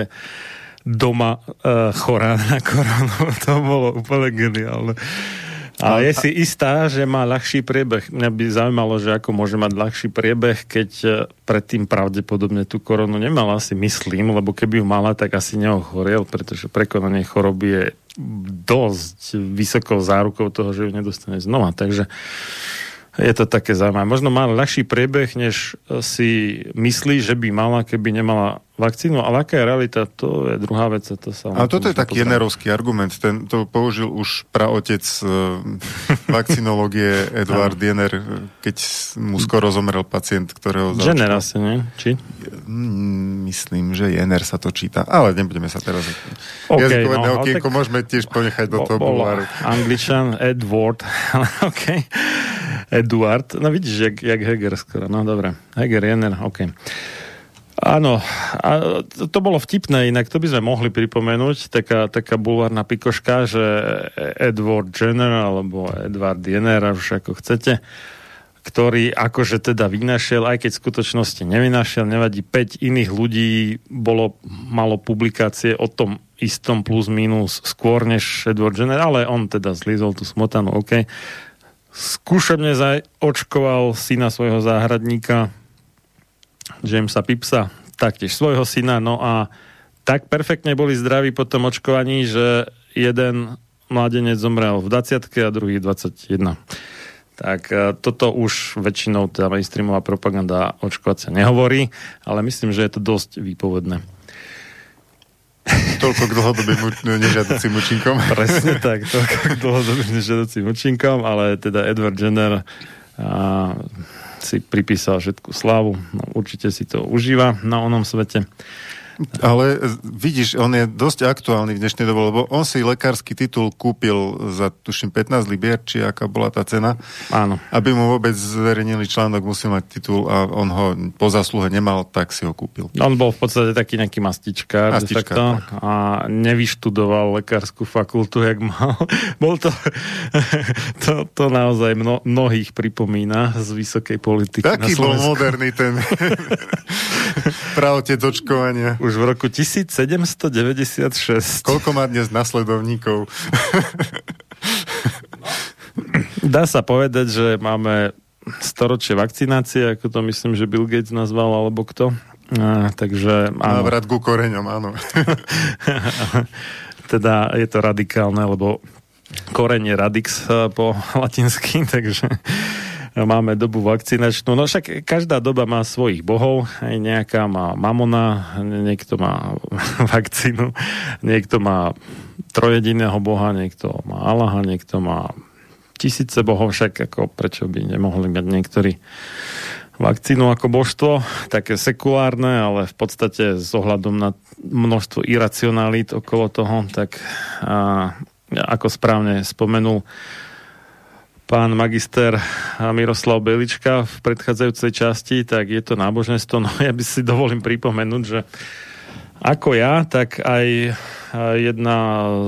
doma e, chorá na koronu. To bolo úplne geniálne. A je si istá, že má ľahší priebeh. Mňa by zaujímalo, že ako môže mať ľahší priebeh, keď predtým pravdepodobne tú koronu nemala, si myslím, lebo keby ju mala, tak asi neochoriel, pretože prekonanie choroby je dosť vysokou zárukou toho, že ju nedostane znova. Takže je to také zaujímavé. Možno má ľahší priebeh, než si myslí, že by mala, keby nemala vakcínu, ale aká je realita, to je druhá vec. To sa ale toto je taký jenerovský argument, ten to použil už praotec uh, vakcinológie Eduard Jenner, keď mu skoro zomrel pacient, ktorého zaočkoval. Jenner asi, nie? Či? Myslím, že Jenner sa to číta, ale nebudeme sa teraz okay, jazykové no, neokienko, tak môžeme tiež ponechať do bo, toho bulváru. Angličan Edward, ok. Eduard, no vidíš, jak, jak Heger skoro, no dobre. Heger, Jenner, ok. Áno, a to, to bolo vtipné, inak to by sme mohli pripomenúť, taká, taká bulvárna pikoška, že Edward Jenner, alebo Edward Jenner, už ako chcete, ktorý akože teda vynašiel, aj keď v skutočnosti nevynašiel, nevadí, päť iných ľudí bolo, malo publikácie o tom istom plus minus skôr než Edward Jenner, ale on teda zlízol tú smotanu, ok. Skúšobne zaočkoval syna svojho záhradníka, Jamesa Pipsa, taktiež svojho syna. No a tak perfektne boli zdraví po tom očkovaní, že jeden mládenec zomrel v dvadsiatke a druhý dvadsaťjeden. Tak toto už väčšinou tá mainstreamová propaganda očkovacia nehovorí, ale myslím, že je to dosť výpovedné. Toľko k dlhodobým nežiaducím účinkom. Presne tak, toľko k dlhodobým nežiaducím účinkom, ale teda Edward Jenner a, si pripísal všetku slávu. No, určite si to užíva na onom svete. Ale vidíš, on je dosť aktuálny v dnešnej dobe, lebo on si lekársky titul kúpil za, tuším, pätnásť libier, či aká bola tá cena. Áno. Aby mu vôbec zverejnili článok, musel mať titul a on ho po zásluhe nemal, tak si ho kúpil. On bol v podstate taký nejaký mastičkár, mastičkár de facto, a nevyštudoval lekárskú fakultu, jak mal. Bol to, to, to naozaj mno, mnohých pripomína z vysokej politiky na Slovensku. Taký bol moderný ten pravotec očkovania. Už v roku tisíc sedemsto deväťdesiatšesť. Koľko má dnes nasledovníkov? Dá sa povedať, že máme storočie vakcinácie, ako to myslím, že Bill Gates nazval, alebo kto. A, takže, áno. Návrat ku koreňom, áno. Teda je to radikálne, lebo koreň je radix po latinsky, takže máme dobu vakcinačnú. No však každá doba má svojich bohov. Aj nejaká má mamona, niekto má vakcínu, niekto má trojediného boha, niekto má Allaha, niekto má tisíce bohov, však ako prečo by nemohli mať niektorí vakcínu ako božstvo, také sekulárne, ale v podstate s ohľadom na množstvo iracionalít okolo toho, tak a, ako správne spomenul pán magister Miroslav Belička v predchádzajúcej časti, tak je to náboženstvo. No ja by si dovolím pripomenúť, že ako ja, tak aj jedna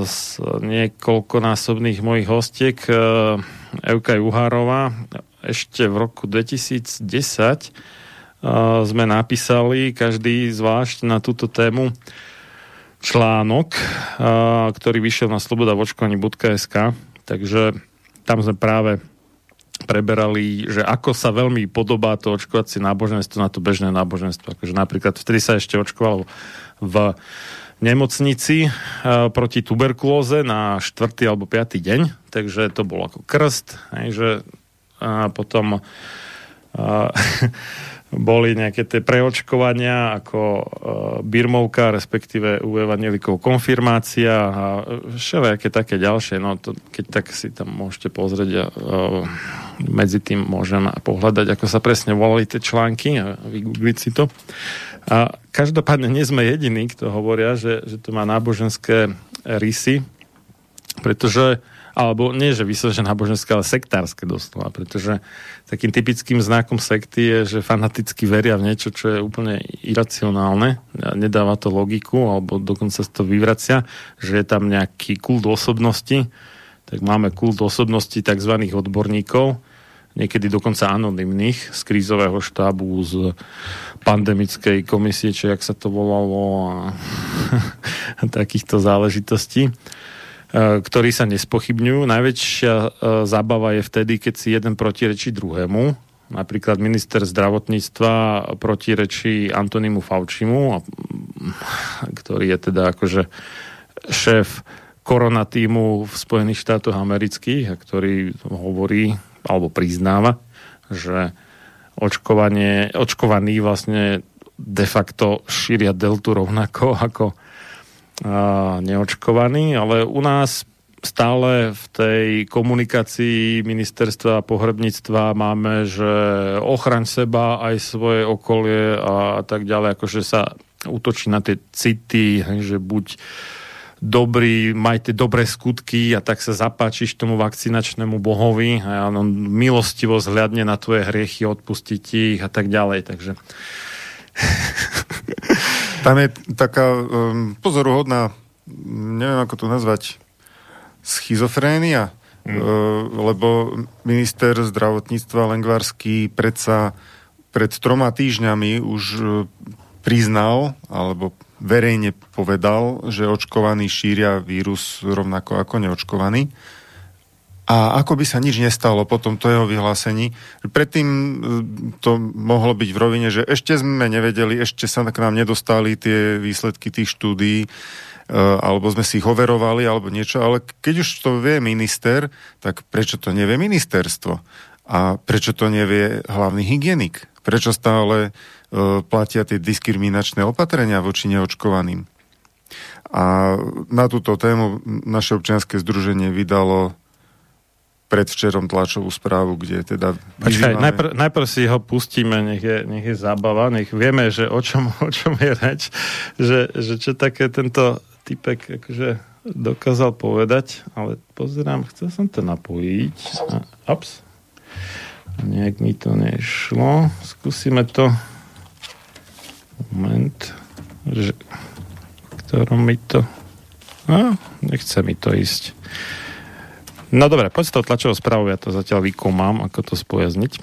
z niekoľkonásobných mojich hostiek, Evka Juhárová, ešte v roku dvetisícdesať sme napísali každý zvlášť na túto tému článok, ktorý vyšiel na sloboda v očkovaní bodka es ká. Takže tam sme práve preberali, že ako sa veľmi podobá to očkovacie náboženstvo na to bežné náboženstvo. Akože napríklad vtedy sa ešte očkovalo v nemocnici proti tuberkulóze na štvrtý alebo piaty deň, takže to bolo ako krst, že potom boli nejaké tie preočkovania ako birmovka, respektíve u evanjelikov konfirmácia a všelijaké také ďalšie. No to, keď tak si tam môžete pozrieť a medzi tým môžem pohľadať, ako sa presne volali tie články a vygoogliť si to. A každopádne nie sme jediní, kto hovoria, že, že to má náboženské rysy, pretože alebo nie, že vysložené náboženské, ale sektárske doslova, pretože takým typickým znakom sekty je, že fanaticky veria v niečo, čo je úplne iracionálne, nedáva to logiku, alebo dokonca sa to vyvracia, že je tam nejaký kult osobnosti, tak máme kult osobnosti tzv. Odborníkov, niekedy dokonca anonymných, z krízového štábu, z pandemickej komisie, či jak sa to volalo, a takýchto záležitostí, ktorí sa nespochybňujú. Najväčšia zábava je vtedy, keď si jeden protirečí druhému. Napríklad minister zdravotníctva protirečí Antonimu Faucimu, ktorý je teda akože šéf koronatímu v Spojených štátoch amerických, ktorý hovorí alebo priznáva, že očkovanie, očkovaní vlastne de facto šíria deltu rovnako ako neočkovaní, ale u nás stále v tej komunikácii ministerstva a pohrebníctva máme, že ochraň seba aj svoje okolie a tak ďalej, akože sa útočí na tie city, že buď dobrý, majte dobré skutky a tak sa zapáčiš tomu vakcinačnému bohovi a on milostivo zhľadne na tvoje hriechy, odpustí ti ich a tak ďalej, takže tam je taká um, pozoruhodná, neviem ako to nazvať, schizofrénia, mm. uh, lebo minister zdravotníctva Lengvarský predsa pred troma týždňami už uh, priznal, alebo verejne povedal, že očkovaní šíria vírus rovnako ako neočkovaní. a ako by sa nič nestalo po tomto jeho vyhlásení. Predtým to mohlo byť v rovine, že ešte sme nevedeli, ešte sa k nám nedostali tie výsledky tých štúdií, alebo sme si ich overovali, alebo niečo, ale keď už to vie minister, tak prečo to nevie ministerstvo? A prečo to nevie hlavný hygienik? Prečo stále platia tie diskriminačné opatrenia voči neočkovaným? A na túto tému naše občianske združenie vydalo predvčerom tlačovú správu, kde teda... Počkaj, najprv, najprv si ho pustíme, nech je, nech je zábava, nech vieme, že o čom, o čom je reč, že, že čo také tento typek akože dokázal povedať, ale pozerám, chcel som to napojiť. Ups. A nejak mi to nešlo. Skúsime to. Moment. Že... Ktorom mi to... No, nechce mi to ísť. No dobre, poď s tou tlačovou správou, ja to zatiaľ vykomám, ako to spojazniť.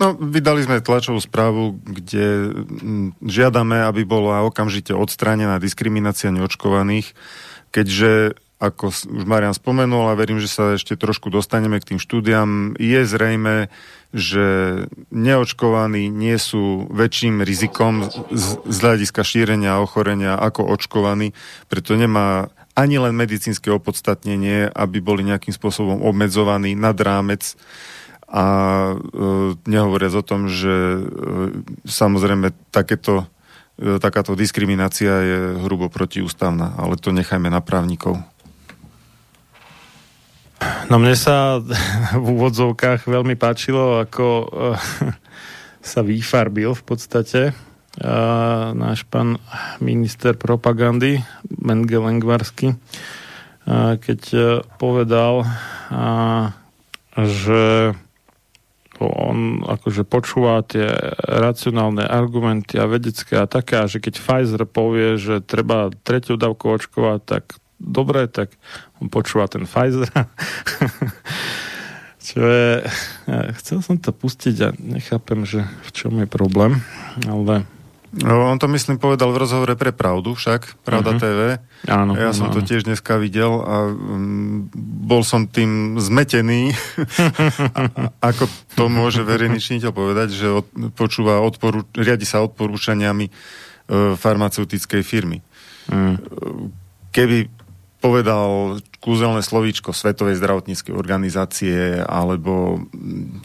No, vydali sme tlačovú správu, kde žiadame, aby bola okamžite odstránená diskriminácia neočkovaných, keďže, ako už Marian spomenul, a verím, že sa ešte trošku dostaneme k tým štúdiám, je zrejme, že neočkovaní nie sú väčším rizikom z hľadiska šírenia a ochorenia ako očkovaní, preto nemá ani len medicínske opodstatnenie, aby boli nejakým spôsobom obmedzovaní nad rámec. A e, nehovoriac o tom, že e, samozrejme takéto, e, takáto diskriminácia je hrubo protiústavná, ale to nechajme na právnikov. No mne sa v úvodzovkách veľmi páčilo, ako e, sa výfarbil v podstate a náš pán minister propagandy Mengele Lengvarsky, keď povedal, že on akože počúva tie racionálne argumenty a vedecké a také, že keď Pfizer povie, že treba tretiu dávku očkovať, tak dobre, tak on počúva ten Pfizer. Čo je... Chcel som to pustiť a nechápem, že v čom je problém, ale... No, on to, myslím, povedal v rozhovore pre Pravdu však, Pravda uh-huh. té vé. Áno, ja som áno. to tiež dneska videl a um, bol som tým zmetený, a, ako to môže verejný činiteľ povedať, že od, počúva, odporu, riadi sa odporúčaniami e, farmaceutickej firmy. Mm. Keby povedal kúzelné slovíčko Svetovej zdravotníckej organizácie alebo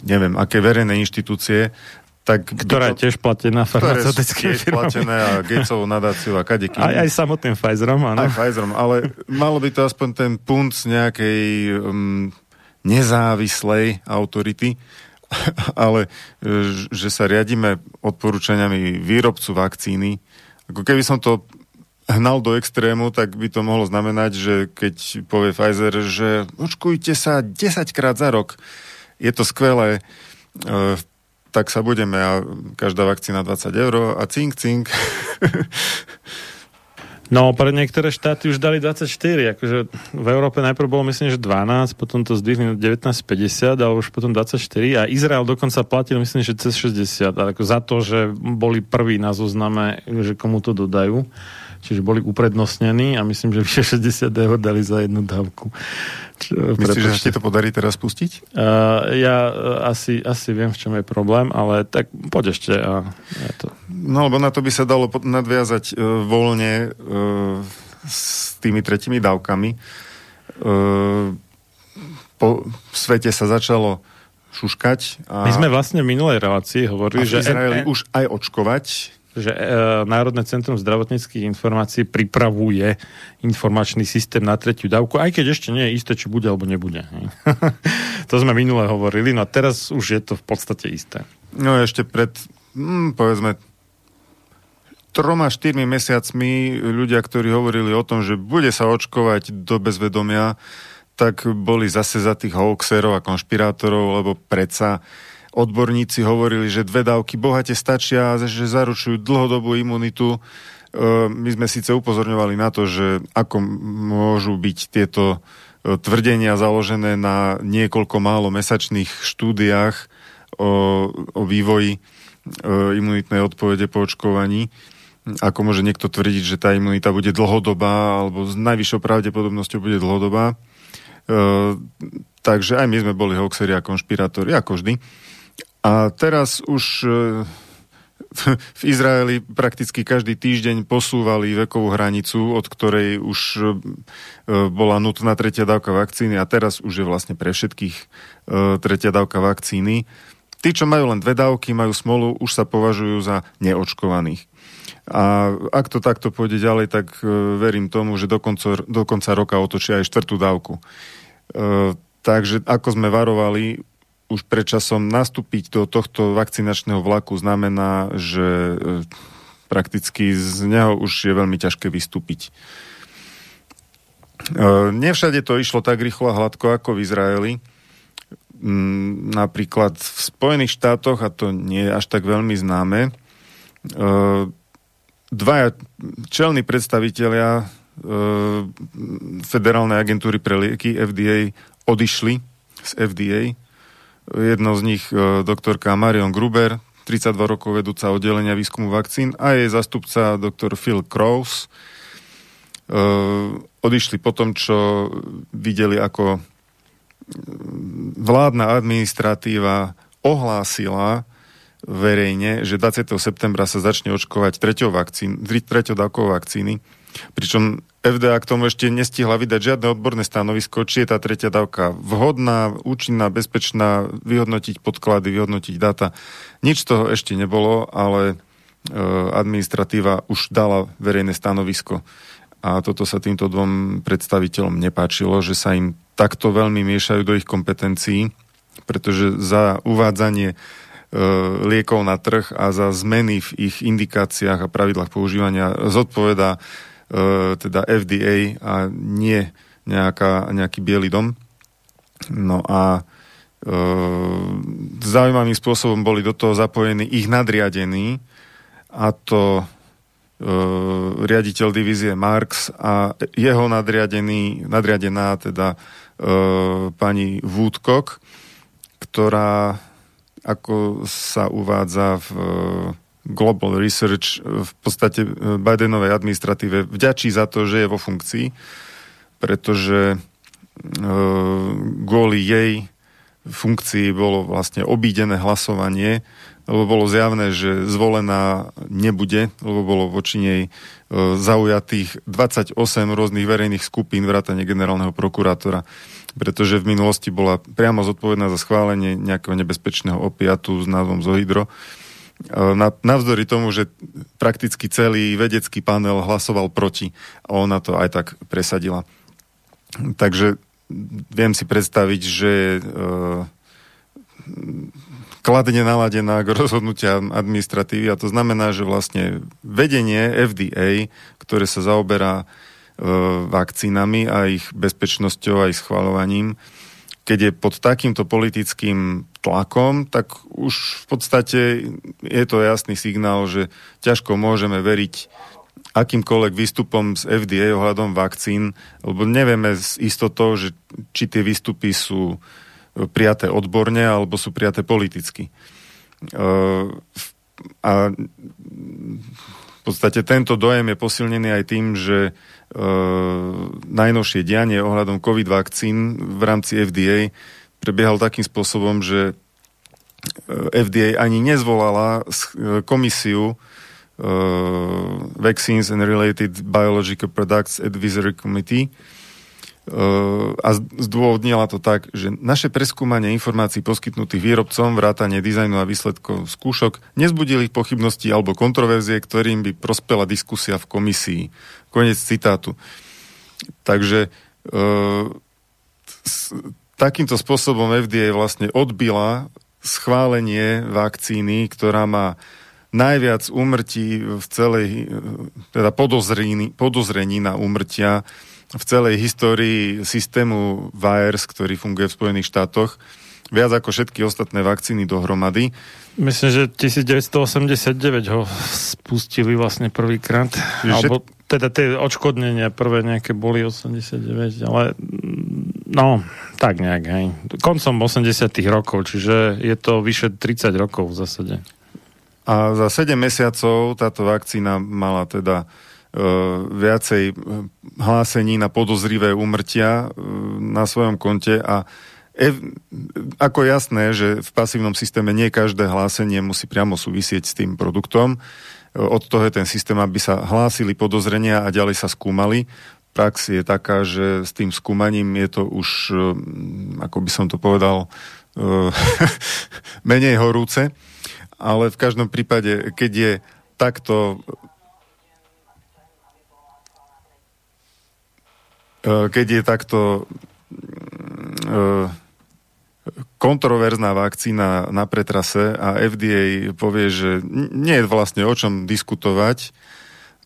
neviem, aké verejné inštitúcie, tak, ktorá je tiež platená farmaceutickým firmami. Platené a Gatesovou nadáciou a kadekým. Aj, aj samotným Pfizerom, áno. Aj Pfizerom, ale malo by to aspoň ten punc nejakej um, nezávislej autority, ale že sa riadíme odporúčaniami výrobcu vakcíny. Ako keby som to hnal do extrému, tak by to mohlo znamenať, že keď povie Pfizer, že očkujte sa desaťkrát za rok, je to skvelé, v uh, tak sa budeme a každá vakcína dvadsať eur a cink, cink. No, pre niektoré štáty už dali dvadsaťštyri, akože v Európe najprv bolo, myslím, že dvanásť, potom to zdvihli na devätnásť päťdesiat, ale už potom dvadsaťštyri a Izrael dokonca platil, myslím, že cez šesťdesiat, ako za to, že boli prví na zozname, že komu to dodajú. Čiže boli uprednostnení a myslím, že vyše šesťdesiat eur dali za jednu dávku. Čo, Myslíš, pretože... že ti to podarí teraz pustiť? Uh, ja uh, asi, asi viem, v čom je problém, ale tak poď ešte. A ja to... No, lebo na to by sa dalo nadviazať uh, voľne uh, s tými tretimi dávkami. Uh, po svete sa začalo šuškať. A... My sme vlastne v minulej relácii hovorili, že... A v Izraeli en... už aj očkovať... že e, Národné centrum zdravotníckych informácií pripravuje informačný systém na tretiu dávku, aj keď ešte nie je isté, či bude alebo nebude. To sme minule hovorili, no teraz už je to v podstate isté. No ešte pred, hm, povedzme, troma, štyrmi mesiacmi ľudia, ktorí hovorili o tom, že bude sa očkovať do bezvedomia, tak boli zase za tých hoaxerov a konšpirátorov, lebo predsa odborníci hovorili, že dve dávky bohate stačia, že zaručujú dlhodobú imunitu. My sme síce upozorňovali na to, že ako môžu byť tieto tvrdenia založené na niekoľko málo mesačných štúdiách o, o vývoji imunitnej odpovede po očkovaní. Ako môže niekto tvrdiť, že tá imunita bude dlhodobá alebo s najvyššou pravdepodobnosťou bude dlhodobá. Takže aj my sme boli hoaxeri a konšpirátori, ako vždy. A teraz už v Izraeli prakticky každý týždeň posúvali vekovú hranicu, od ktorej už bola nutná tretia dávka vakcíny a teraz už je vlastne pre všetkých tretia dávka vakcíny. Tí, čo majú len dve dávky, majú smolu, už sa považujú za neočkovaných. A ak to takto pôjde ďalej, tak verím tomu, že do konca, do konca roka otočia aj štvrtú dávku. Takže ako sme varovali, už pred časom nastúpiť do tohto vakcinačného vlaku znamená, že prakticky z neho už je veľmi ťažké vystúpiť. Nevšade to išlo tak rýchlo a hladko ako v Izraeli. Napríklad v Spojených štátoch, a to nie je až tak veľmi známe, dvaja čelní predstavitelia Federálnej agentúry pre lieky F D A odišli z F D A. Jednou z nich doktorka Marion Gruber, tridsaťdva rokov vedúca oddelenia výskumu vakcín, a jej zastupca doktor Phil Krause e, odišli po tom, čo videli, ako vládna administratíva ohlásila verejne, že dvadsiateho septembra sa začne očkovať treťou vakcín, treťou dávkou vakcíny, pričom F D A k tomu ešte nestihla vydať žiadne odborné stanovisko, či je tá tretia dávka vhodná, účinná, bezpečná, vyhodnotiť podklady, vyhodnotiť dáta. Nič z toho ešte nebolo, ale e, administratíva už dala verejné stanovisko. A toto sa týmto dvom predstaviteľom nepáčilo, že sa im takto veľmi miešajú do ich kompetencií, pretože za uvádzanie e, liekov na trh a za zmeny v ich indikáciách a pravidlách používania zodpovedá teda F D A a nie nejaká, nejaký bielý dom. No a e, zaujímavým spôsobom boli do toho zapojení ich nadriadení, a to e, riaditeľ divízie Marx a jeho nadriadený, nadriadená teda e, pani Woodcock, ktorá, ako sa uvádza v Global Research, v podstate Bidenovej administratíve vďačí za to, že je vo funkcii, pretože e, kvôli jej funkcii bolo vlastne obídené hlasovanie, lebo bolo zjavné, že zvolená nebude, lebo bolo voči nej e, zaujatých dvadsaťosem rôznych verejných skupín vrátane generálneho prokurátora, pretože v minulosti bola priamo zodpovedná za schválenie nejakého nebezpečného opiatu s názvom Zohydro. Navzdory tomu, že prakticky celý vedecký panel hlasoval proti, a ona to aj tak presadila. Takže viem si predstaviť, že e, kladne naladená k rozhodnutiam administratívy, a to znamená, že vlastne vedenie F D A, ktoré sa zaoberá e, vakcínami a ich bezpečnosťou a ich schvaľovaním, keď je pod takýmto politickým tlakom, tak už v podstate je to jasný signál, že ťažko môžeme veriť akýmkoľvek výstupom z F D A ohľadom vakcín, lebo nevieme s istotou, že či tie výstupy sú prijaté odborne alebo sú prijaté politicky. A v podstate tento dojem je posilnený aj tým, že najnovšie dianie ohľadom COVID vakcín v rámci F D A prebiehal takým spôsobom, že F D A ani nezvolala komisiu Vaccines and Related Biological Products Advisory Committee a zdôvodnila to tak, že naše preskúmanie informácií poskytnutých výrobcom, vrátane dizajnu a výsledkov skúšok, nezbudili pochybnosti alebo kontroverzie, ktorým by prospela diskusia v komisii. Koniec citátu. Takže e, s, takýmto spôsobom F D A vlastne odbila schválenie vakcíny, ktorá má najviac úmrtí v celej, teda podozrení, podozrení na úmrtia v celej histórii systému vé á er es, ktorý funguje v Spojených štátoch, viac ako všetky ostatné vakcíny dohromady. Myslím, že devätnásťstoosemdesiatdeväť ho spustili vlastne prvýkrát. Všet... Alebo teda tie odškodnenia prvé nejaké boli osemdesiatdeväť, ale no, tak nejak, hej. Koncom osemdesiatych rokov, čiže je to vyše tridsať rokov v zásade. A za sedem mesiacov táto vakcína mala teda viacej hlásení na podozrivé úmrtia na svojom konte a ev- ako jasné, že v pasívnom systéme nie každé hlásenie musí priamo súvisieť s tým produktom. Od toho je ten systém, aby sa hlásili podozrenia a ďalej sa skúmali. Prax je taká, že s tým skúmaním je to už, ako by som to povedal, menej horúce. Ale v každom prípade, keď je takto... Keď je takto kontroverzná vakcína na pretrase a ef dé á povie, že nie je vlastne o čom diskutovať,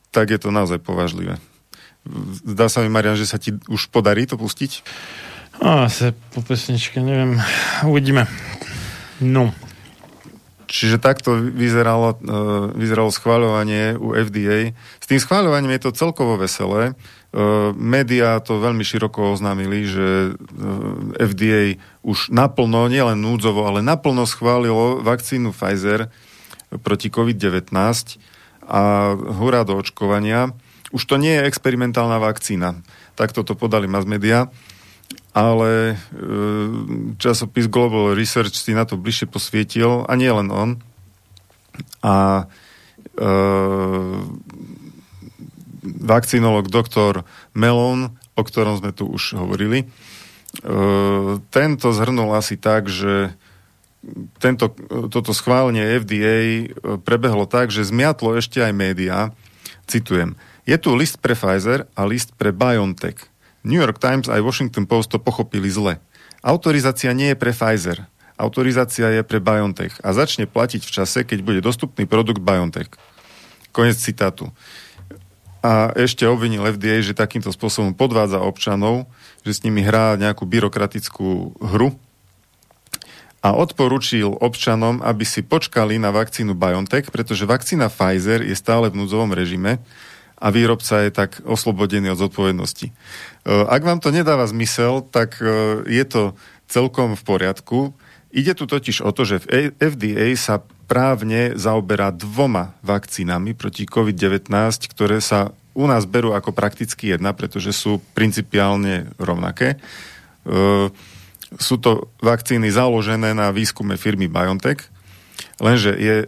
tak je to naozaj považlivé. Zdá sa mi, Marian, že sa ti už podarí to pustiť? A sa po pesničke, neviem. Uvidíme. No. Čiže takto vyzeralo, vyzeralo schváľovanie u ef dé á. S tým schváľovaním je to celkovo veselé. Média to veľmi široko oznámili, že ef dé á už naplno, nielen núdzovo, ale naplno schválilo vakcínu Pfizer proti covid devätnásť a hurá do očkovania. Už to nie je experimentálna vakcína. Takto to podali mass media, ale časopis Global Research si na to bližšie posvietil a nie len on. A e- vakcinolog doktor Melon, o ktorom sme tu už hovorili. E, tento zhrnul asi tak, že tento, toto schválenie ef dé á prebehlo tak, že zmiatlo ešte aj médiá. Citujem. Je tu list pre Pfizer a list pre BioNTech. New York Times aj Washington Post to pochopili zle. Autorizácia nie je pre Pfizer. Autorizácia je pre BioNTech a začne platiť v čase, keď bude dostupný produkt BioNTech. Koniec citátu. A ešte obvinil ef dé á, že takýmto spôsobom podvádza občanov, že s nimi hrá nejakú byrokratickú hru. A odporučil občanom, aby si počkali na vakcínu BioNTech, pretože vakcína Pfizer je stále v núdzovom režime a výrobca je tak oslobodený od zodpovednosti. Ak vám to nedáva zmysel, tak je to celkom v poriadku. Ide tu totiž o to, že v ef dé á sa právne zaoberá dvoma vakcínami proti covid devätnásť, ktoré sa u nás berú ako prakticky jedna, pretože sú principiálne rovnaké. E, sú to vakcíny založené na výskume firmy BioNTech, lenže je, e,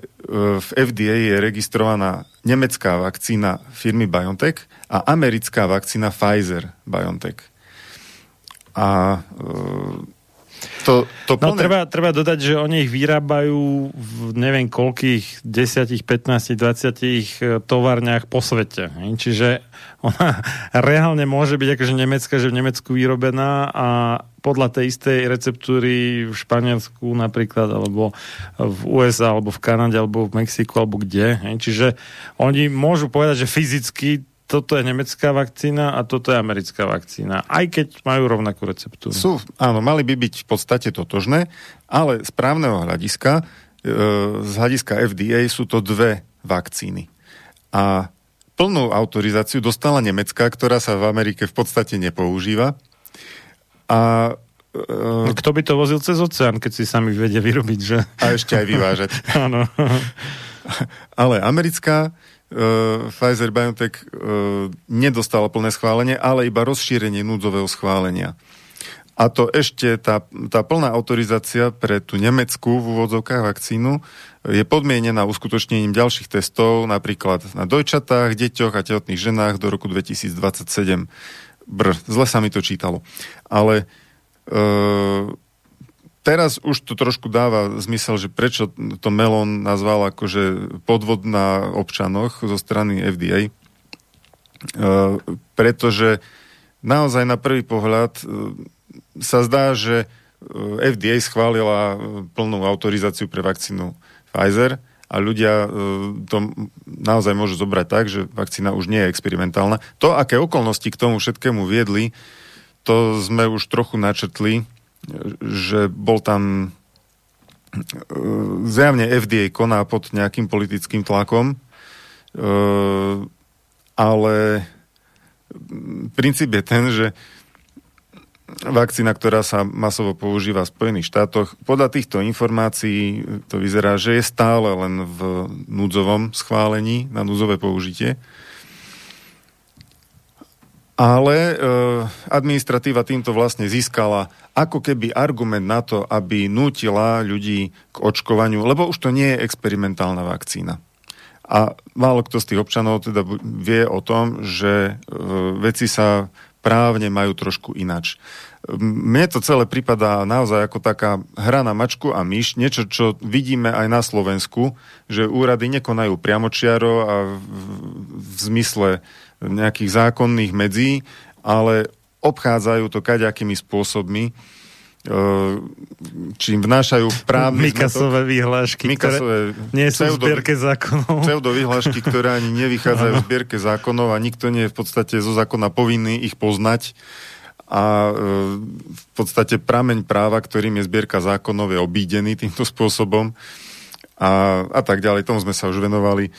v ef dé á je registrovaná nemecká vakcína firmy BioNTech a americká vakcína Pfizer BioNTech. A e, To, to no, plné... treba, treba dodať, že oni ich vyrábajú v neviem koľkých desať, pätnásť, dvadsať továrniach po svete. Čiže ona reálne môže byť akože nemecká, že v Nemecku vyrobená a podľa tej istej receptúry v Španielsku napríklad, alebo v ú es á, alebo v Kanade, alebo v Mexiku, alebo kde. Čiže oni môžu povedať, že fyzicky toto je nemecká vakcína a toto je americká vakcína. Aj keď majú rovnakú receptúru. Sú, áno, mali by byť v podstate totožné, ale z právneho hľadiska, e, z hľadiska ef dé á sú to dve vakcíny. A plnú autorizáciu dostala nemecká, ktorá sa v Amerike v podstate nepoužíva. A e, kto by to vozil cez oceán, keď si sami vedia vyrobiť, že? A ešte aj vyvážať. Áno. Ale americká Uh, Pfizer-BioNTech uh, nedostala plné schválenie, ale iba rozšírenie núdzového schválenia. A to ešte, tá, tá plná autorizácia pre tú nemeckú v úvodzovkách vakcínu je podmienená uskutočnením ďalších testov, napríklad na dojčatách, deťoch a tehotných ženách do roku dvetisícdvadsaťsedem. Brr, zle sa mi to čítalo. Ale uh, teraz už to trošku dáva zmysel, že prečo to Melon nazval akože podvod na občanoch zo strany ef dé á. E, pretože naozaj na prvý pohľad e, sa zdá, že ef dé á schválila plnú autorizáciu pre vakcínu Pfizer a ľudia e, to naozaj môžu zobrať tak, že vakcína už nie je experimentálna. To, aké okolnosti k tomu všetkému viedli, to sme už trochu načrtli, že bol tam zjavne ef dé á koná pod nejakým politickým tlakom, ale princíp je ten, že vakcína, ktorá sa masovo používa v Spojených štátoch, podľa týchto informácií to vyzerá, že je stále len v núdzovom schválení na núdzové použitie Ale e, administratíva týmto vlastne získala ako keby argument na to, aby nútila ľudí k očkovaniu, lebo už to nie je experimentálna vakcína. A málo kto z tých občanov teda vie o tom, že e, veci sa právne majú trošku inač. Mne to celé pripadá naozaj ako taká hra na mačku a myš, niečo, čo vidíme aj na Slovensku, že úrady nekonajú priamočiaro a v, v zmysle nejakých zákonných medzí, ale obchádzajú to kaďakými spôsobmi, čím vnášajú právny Mikasové zmetok, vyhlášky, Mikasové, ktoré nie sú pseudo, v zbierke zákonov. Pseudovyhlášky, ktoré ani nevychádzajú v zbierke zákonov a nikto nie je v podstate zo zákona povinný ich poznať. A v podstate prameň práva, ktorým je zbierka zákonov, je obídený týmto spôsobom. A, a tak ďalej. Tomu sme sa už venovali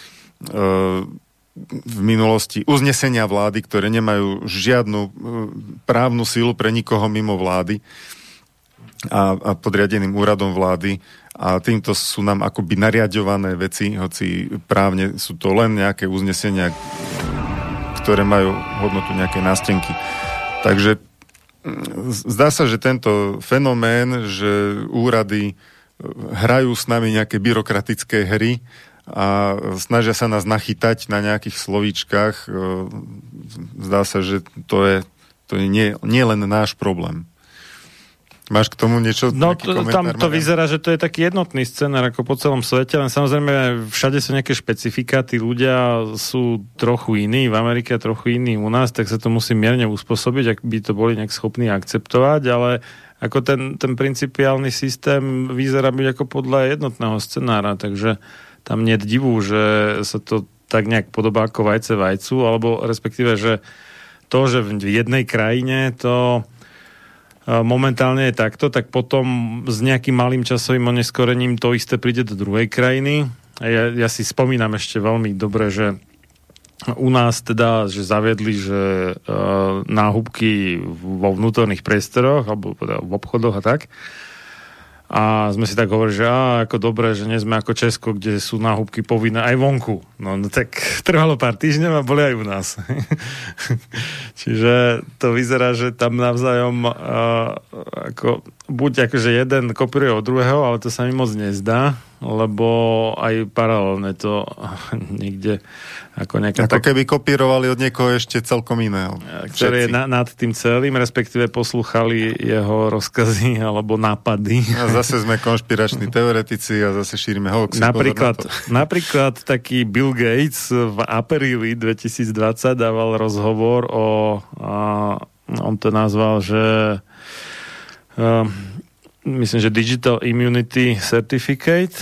v minulosti, uznesenia vlády, ktoré nemajú žiadnu právnu sílu pre nikoho mimo vlády a, a podriadeným úradom vlády, a týmto sú nám akoby nariaďované veci, hoci právne sú to len nejaké uznesenia, ktoré majú hodnotu nejakej nástenky. Takže zdá sa, že tento fenomén, že úrady hrajú s nami nejaké byrokratické hry a snažia sa nás nachytať na nejakých slovíčkach. Zdá sa, že to je, to je nie, nie len náš problém. Máš k tomu niečo? No, to, tam to vyzerá, že to je taký jednotný scenár ako po celom svete, len samozrejme všade sú nejaké špecifika, tí ľudia sú trochu iní, v Amerike trochu iní u nás, tak sa to musí mierne uspôsobiť, ak by to boli nejak schopní akceptovať, ale ako ten, ten principiálny systém vyzerá byť ako podľa jednotného scenára, takže tam nie je divu, že sa to tak nejak podobá ako vajce vajcu, alebo respektíve, že to, že v jednej krajine to momentálne je takto, tak potom s nejakým malým časovým oneskorením to isté príde do druhej krajiny. Ja, ja si spomínam ešte veľmi dobre, že u nás teda, že zaviedli, že e, náhubky vo vnútorných priestoroch, alebo teda v obchodoch a tak. A sme si tak hovorili, že á, ako dobre, že nie sme ako Česko, kde sú náhubky povinné aj vonku. No, no tak trvalo pár týždňov a boli aj u nás. Čiže to vyzerá, že tam navzájom uh, ako, buď akože jeden kopíruje od druhého, ale to sa mi moc nezdá, lebo aj paralelne to niekde ako nejaká... Ako tak... keby kopírovali od niekoho ešte celkom iného. Ktoré je na, nad tým celým, respektíve poslúchali jeho rozkazy alebo nápady. A zase sme konšpirační teoretici a zase šírime hoaxy. Napríklad, na napríklad taký Bill Gates v apríli dvetisícdvadsať dával rozhovor o... A on to nazval, že... A, myslím, že Digital Immunity Certificate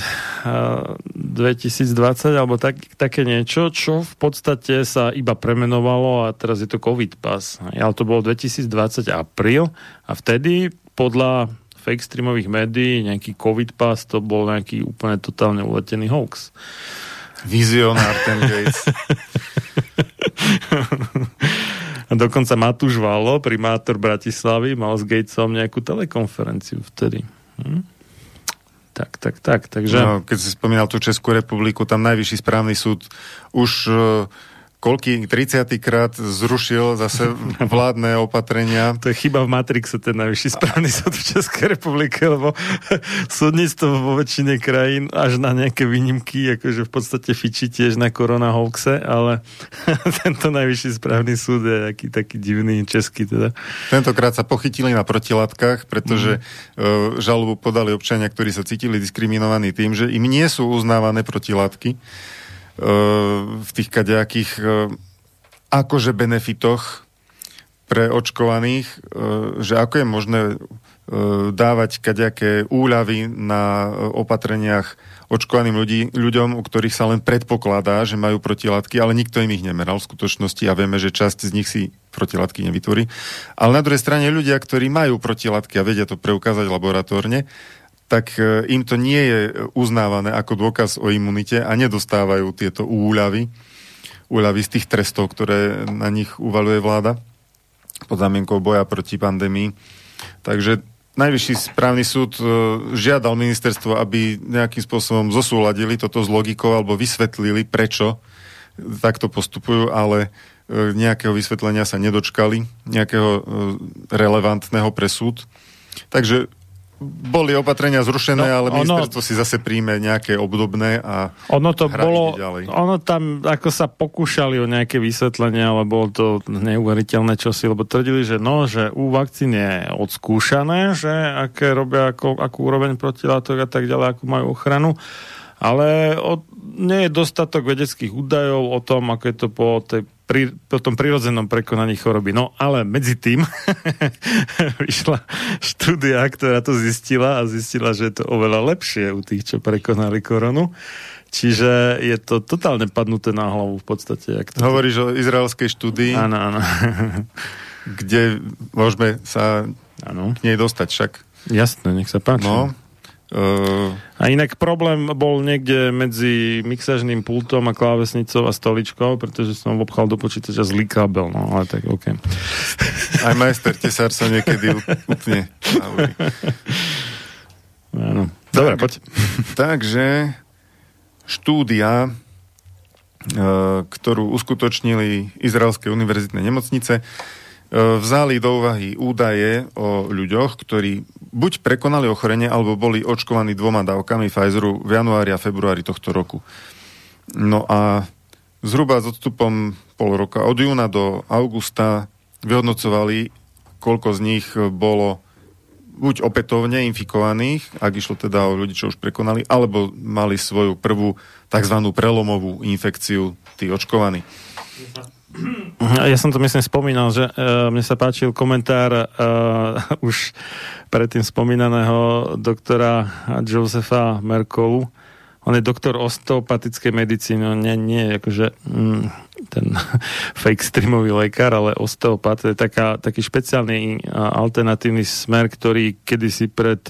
dvetisícdvadsať, alebo tak, také niečo, čo v podstate sa iba premenovalo a teraz je to COVID pass. Ale to bolo dvetisícdvadsať apríl a vtedy podľa fake streamových médií nejaký COVID pass to bol nejaký úplne totálne uletený hoax. Vizionár ten Gates. Dokonca Matúš Valo, primátor Bratislavy, mal s Gatesom nejakú telekonferenciu vtedy. Hm? Tak, tak, tak. Takže... No, keď si spomínal tú Českú republiku, tam najvyšší správny súd už uh, koľký, tridsiatykrát zrušil zase vládne opatrenia. To je chyba v Matrixe, ten najvyšší správny súd v Českej republike, lebo súdnictvo vo väčšine krajín až na nejaké výnimky, akože v podstate fičí tiež na korona hoaxe, ale tento najvyšší správny súd je aký, taký divný, český teda. Tentokrát sa pochytili na protilátkach, pretože mm. žalobu podali občania, ktorí sa cítili diskriminovaní tým, že im nie sú uznávané protilátky v tých kadejakých akože benefitoch pre očkovaných, že ako je možné dávať kadejaké úľavy na opatreniach očkovaným ľudí, ľuďom, u ktorých sa len predpokladá, že majú protilátky, ale nikto im ich nemeral v skutočnosti a vieme, že časť z nich si protilátky nevytvorí. Ale na druhej strane ľudia, ktorí majú protilátky a vedia to preukázať laboratórne, tak im to nie je uznávané ako dôkaz o imunite a nedostávajú tieto úľavy, úľavy z tých trestov, ktoré na nich uvaľuje vláda pod zámienkou boja proti pandémii. Takže najvyšší správny súd žiadal ministerstvo, aby nejakým spôsobom zosúladili toto s logikou alebo vysvetlili, prečo takto postupujú, ale nejakého vysvetlenia sa nedočkali, nejakého relevantného pre súd. Takže boli opatrenia zrušené, no, ale ministerstvo ono, si zase príjme nejaké obdobné a ono to bolo, ďalej. Ono tam ako sa pokúšali o nejaké vysvetlenia, ale bolo to neuveriteľné čosi, lebo tvrdili, že no, že u vakcín je odskúšané, že aké robia, ako, akú úroveň protilátok a tak ďalej, akú majú ochranu, ale od, nie je dostatok vedeckých údajov o tom, ako je to po tej Pri, po tom prirodzenom prekonaní choroby. No, ale medzi tým vyšla štúdia, ktorá to zistila a zistila, že je to oveľa lepšie u tých, čo prekonali koronu. Čiže je to totálne padnuté na hlavu v podstate. Jak to Hovoríš to... o izraelskej štúdii? Áno, áno. Kde môžeme sa ano. k nej dostať však. Jasné, nech sa páči. No. Uh... A inak problém bol niekde medzi mixažným pultom a klávesnicou a stoličkou, pretože som obchal do počítača zlý kábel, no ale tak ok. Aj majster tesár sa niekedy úplne. Áno. Dobre, tak, poď. Takže štúdia, ktorú uskutočnili izraelské univerzitné nemocnice, vzali do úvahy údaje o ľuďoch, ktorí buď prekonali ochorenie, alebo boli očkovaní dvoma dávkami Pfizeru v januári a februári tohto roku. No a zhruba s odstupom pol roka, od júna do augusta, vyhodnocovali, koľko z nich bolo buď opätovne infikovaných, ak išlo teda o ľudí, čo už prekonali, alebo mali svoju prvú tzv. Prelomovú infekciu, tí očkovaní. Ja som to myslím spomínal, že uh, mne sa páčil komentár uh, už predtým spomínaného doktora Josefa Merkolu. On je doktor osteopatickej medicíny, on nie, nie akože mm, ten fake streamový lekár, ale osteopat. To je taká, taký špeciálny uh, alternatívny smer, ktorý kedysi pred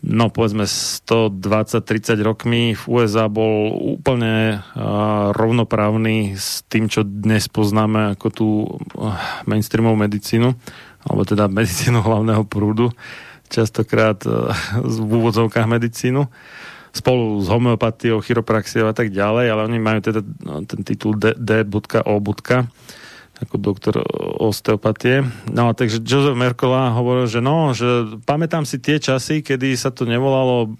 no povedzme sto dvadsať tridsať rokmi v U S A bol úplne uh, rovnoprávny s tým, čo dnes poznáme ako tú uh, mainstreamovú medicínu, alebo teda medicínu hlavného prúdu, častokrát uh, v úvodzovkách medicínu, spolu s homeopatiou, chiropraxiou a tak ďalej, ale oni majú teda no, ten titul D O ako doktor osteopatie. No, takže Joseph Merkola hovoril, že no, že pamätám si tie časy, kedy sa to nevolalo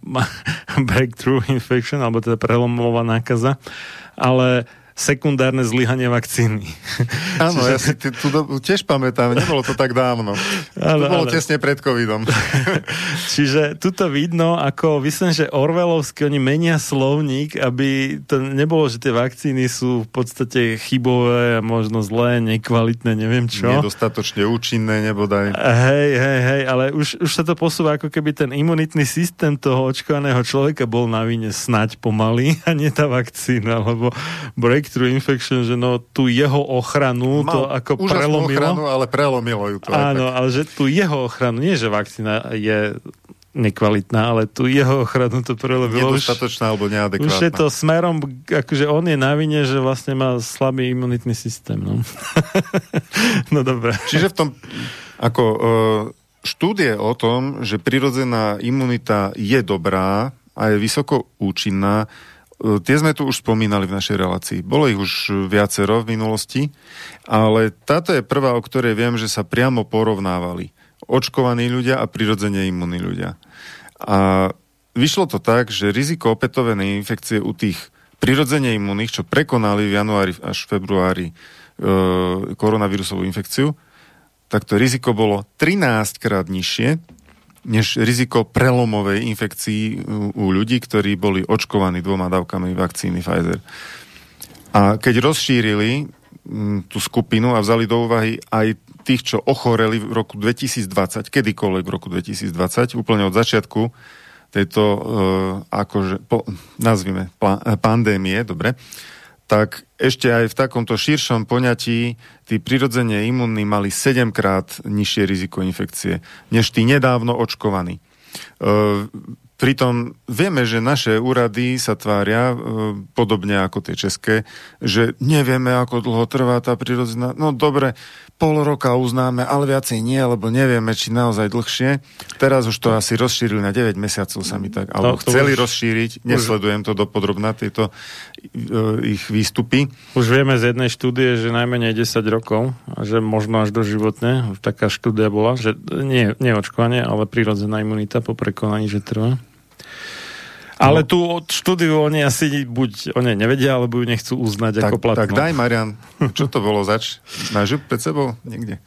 breakthrough infection, alebo teda prelomová nákaza, ale sekundárne zlyhanie vakcíny. Áno, ja si tu tiež pamätám, nebolo to tak dávno. To bolo tesne pred covidom. Čiže tuto vidno, ako myslím, že orwellovsky oni menia slovník, aby to nebolo, že tie vakcíny sú v podstate chybové, možno zlé, nekvalitné, neviem čo. Nedostatočne účinné, nebodaj. Hej, hej, hej, ale už, už sa to posúva, ako keby ten imunitný systém toho očkovaného človeka bol na vine snať pomaly, a nie tá vakcína, lebo break through infection, že no tú jeho ochranu mal to ako prelomilo. Ochranu, ale prelomilo ju to. Áno, ale že tú jeho ochranu, nie že vakcína je nekvalitná, ale tú jeho ochranu to prelomilo. Nedostatočná alebo neadekvátna. Už je to smerom, akože on je na vine, že vlastne má slabý imunitný systém. No, no dobre. Čiže v tom, ako štúdie o tom, že prirodzená imunita je dobrá a je vysoko účinná, tie sme tu už spomínali v našej relácii. Bolo ich už viacero v minulosti, ale táto je prvá, o ktorej viem, že sa priamo porovnávali. Očkovaní ľudia a prirodzene imunní ľudia. A vyšlo to tak, že riziko opätovenej infekcie u tých prirodzene imunných, čo prekonali v januári až februári e, koronavírusovú infekciu, tak to riziko bolo trinásťkrát nižšie, než riziko prelomovej infekcii u ľudí, ktorí boli očkovaní dvoma dávkami vakcíny Pfizer. A keď rozšírili tú skupinu a vzali do úvahy aj tých, čo ochoreli v roku dvetisícdvadsať, kedykoľvek v roku dvetisícdvadsať, úplne od začiatku tejto, akože, po, nazvime, pandémie, dobre, tak ešte aj v takomto širšom poňatí tí prirodzene imunní mali sedemkrát nižšie riziko infekcie, než tí nedávno očkovaní. E, Pritom vieme, že naše úrady sa tvária, e, podobne ako tie české, že nevieme, ako dlho trvá tá prírodzená... No dobre, pol roka uznáme, ale viacej nie, lebo nevieme, či naozaj dlhšie. Teraz už to asi rozšírili na deväť mesiacov sa mi tak... Alebo no, chceli už... rozšíriť, nesledujem to dopodrobná, tieto e, ich výstupy. Už vieme z jednej štúdie, že najmenej desať rokov, a že možno až doživotne, taká štúdia bola, že nie, nie očkovanie, ale prírodzená imunita po prekonaní, že trvá. Ale tú štúdiu oni asi buď o nej nevedia, alebo ju nechcú uznať tak, ako platnú. Tak daj, Marian, čo to bolo zač? Máš ju pred sebou niekde?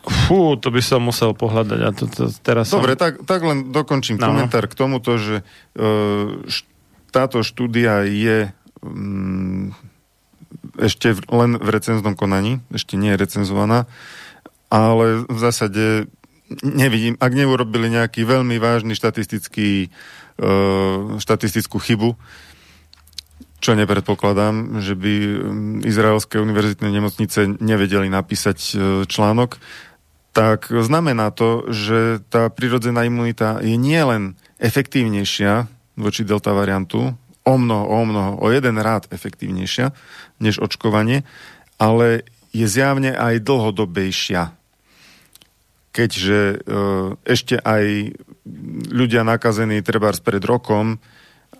Fú, to by som musel pohľadať. A to, to teraz Dobre, som... tak, tak len dokončím no. komentár k tomuto, že uh, št- táto štúdia je um, ešte v, len v recenznom konaní, ešte nie je recenzovaná, ale v zásade nevidím, ak neurobili nejaký veľmi vážny štatistický štatistickú chybu, čo nepredpokladám, že by izraelské univerzitné nemocnice nevedeli napísať článok, tak znamená to, že tá prirodzená imunita je nielen efektívnejšia voči delta variantu, o mnoho, o mnoho, o jeden rád efektívnejšia než očkovanie, ale je zjavne aj dlhodobejšia. Keďže ešte aj ľudia nakazení trebárs pred rokom,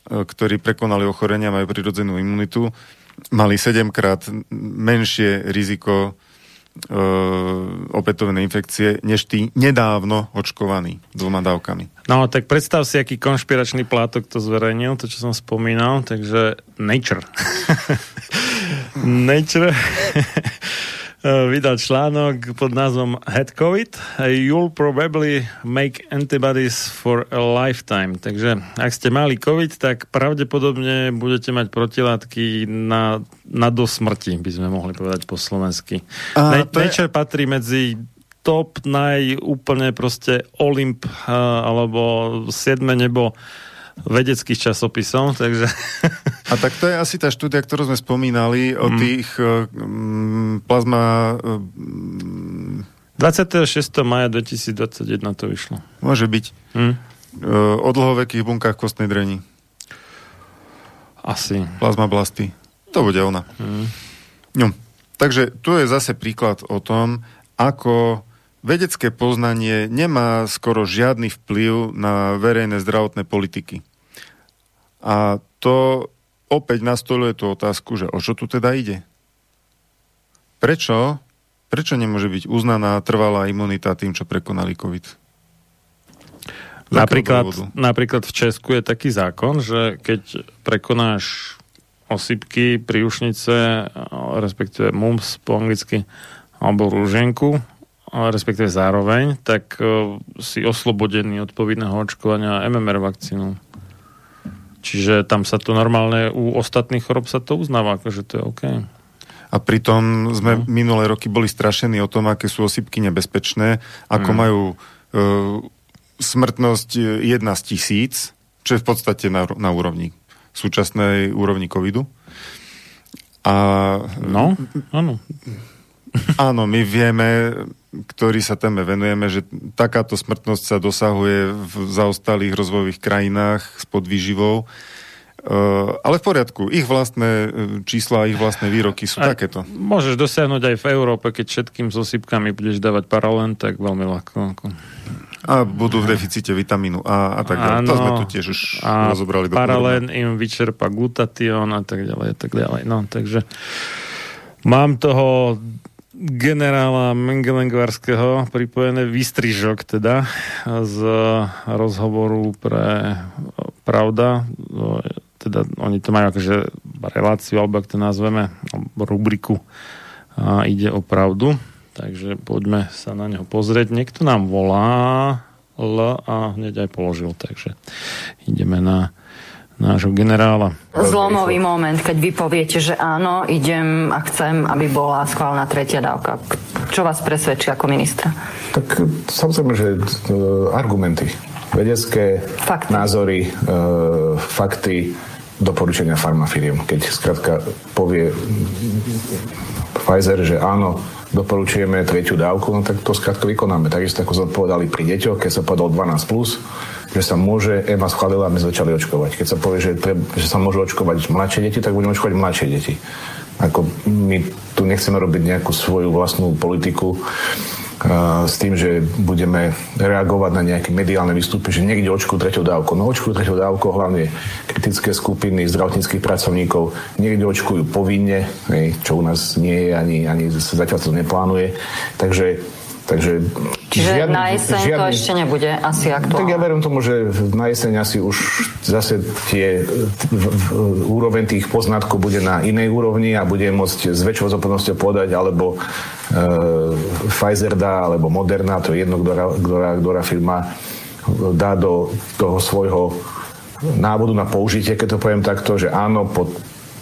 ktorí prekonali ochorenia, majú prirodzenú imunitu, mali sedemkrát menšie riziko e, opätovnej infekcie, než tí nedávno očkovaní dvoma dávkami. No, tak predstav si, aký konšpiračný plátok to zverejnil, to, čo som spomínal, takže Nature. Nature... vydal článok pod názvom Head COVID. You'll probably make antibodies for a lifetime. Takže ak ste mali COVID, tak pravdepodobne budete mať protilátky na, na dosmrti, by sme mohli povedať po slovensky. A, ne- to je... Nature patrí medzi top, najúplne proste Olymp, alebo siedme nebo vedeckých časopisov, takže... A tak to je asi tá štúdia, ktorú sme spomínali o tých mm. plazma... dvadsiateho šiesteho mája dvetisícdvadsaťjeden to vyšlo. Môže byť. Mm. O dlhovekých bunkách kostnej dreni. Asi. Plazmablasty. To bude ona. Mm. No. Takže tu je zase príklad o tom, ako... Vedecké poznanie nemá skoro žiadny vplyv na verejné zdravotné politiky. A to opäť nastoľuje tú otázku, že o čo tu teda ide? Prečo? Prečo nemôže byť uznaná trvalá imunita tým, čo prekonali COVID? Napríklad, napríklad v Česku je taký zákon, že keď prekonáš osypky, príušnice, respektíve mumps po anglicky, alebo rúženku, respektíve zároveň, tak uh, si oslobodený od povinného očkovania em em er vakcínu. Čiže tam sa to normálne u ostatných chorob sa to uznáva, akože to je OK. A pritom sme no. minulé roky boli strašení o tom, aké sú osypky nebezpečné, ako hmm. majú uh, smrtnosť jedna z tisíc, čo je v podstate na, na úrovni, súčasnej úrovni covidu. A... No, áno. Áno, my vieme, ktorí sa téme venujeme, že takáto smrtnosť sa dosahuje v zaostalých rozvojových krajinách s podvýživou. Uh, ale v poriadku, ich vlastné čísla, ich vlastné výroky sú aj takéto. Môžeš dosiahnuť aj v Európe, keď všetkým s osypkami budeš dávať paralén, tak veľmi ľahko. A budú v deficite vitamínu A a tak ďalej. Ano, to sme tu tiež už rozobrali. Paralén im vyčerpa glutatión a tak ďalej a tak ďalej. No, takže mám toho generála Mengelengvarského pripojené výstrižok teda z rozhovoru pre Pravda. Teda oni to majú akože reláciu, alebo ak to nazveme, rubriku a ide o pravdu. Takže poďme sa na neho pozrieť. Niekto nám volá L a hneď aj položil. Takže ideme na nášho generála. Zlomový moment, keď vy poviete, že áno, idem a chcem, aby bola schválená tretia dávka. Čo vás presvedčí ako ministra? Tak samozrejme, že argumenty, vedecké fakty. názory, e, fakty, doporučenia farmafíriem. Keď skrátka povie Pfizer, že áno, doporučujeme tretiu dávku, no tak to skrátka vykonáme. Takisto ako sme povedali pri deťoch, keď sa povedal dvanásť plus, že sa môže é em á schválila, aby začali očkovať. Keď sa povie, že, treba, že sa môžu očkovať mladšie deti, tak budeme očkovať mladšie deti. Ako my tu nechceme robiť nejakú svoju vlastnú politiku uh, s tým, že budeme reagovať na nejaké mediálne výstupy, že niekde očkujú treťou dávkou. No očkujú treťou dávkou hlavne kritické skupiny zdravotníckych pracovníkov, niekde očkujú povinne, čo u nás nie je, ani, ani zatiaľ to neplánuje. Takže Takže Čiže žiadny, na jeseň žiadny, to ešte nebude asi aktuálne. Tak ja verím tomu, že na jeseň asi už zase tie úroveň tých poznatkov bude na inej úrovni a bude môcť s väčšou zodpovednosťou podať, alebo e, Pfizer dá, alebo Moderna, to je jedno, ktorá firma dá do toho svojho návodu na použitie, keď to poviem takto, že áno, pod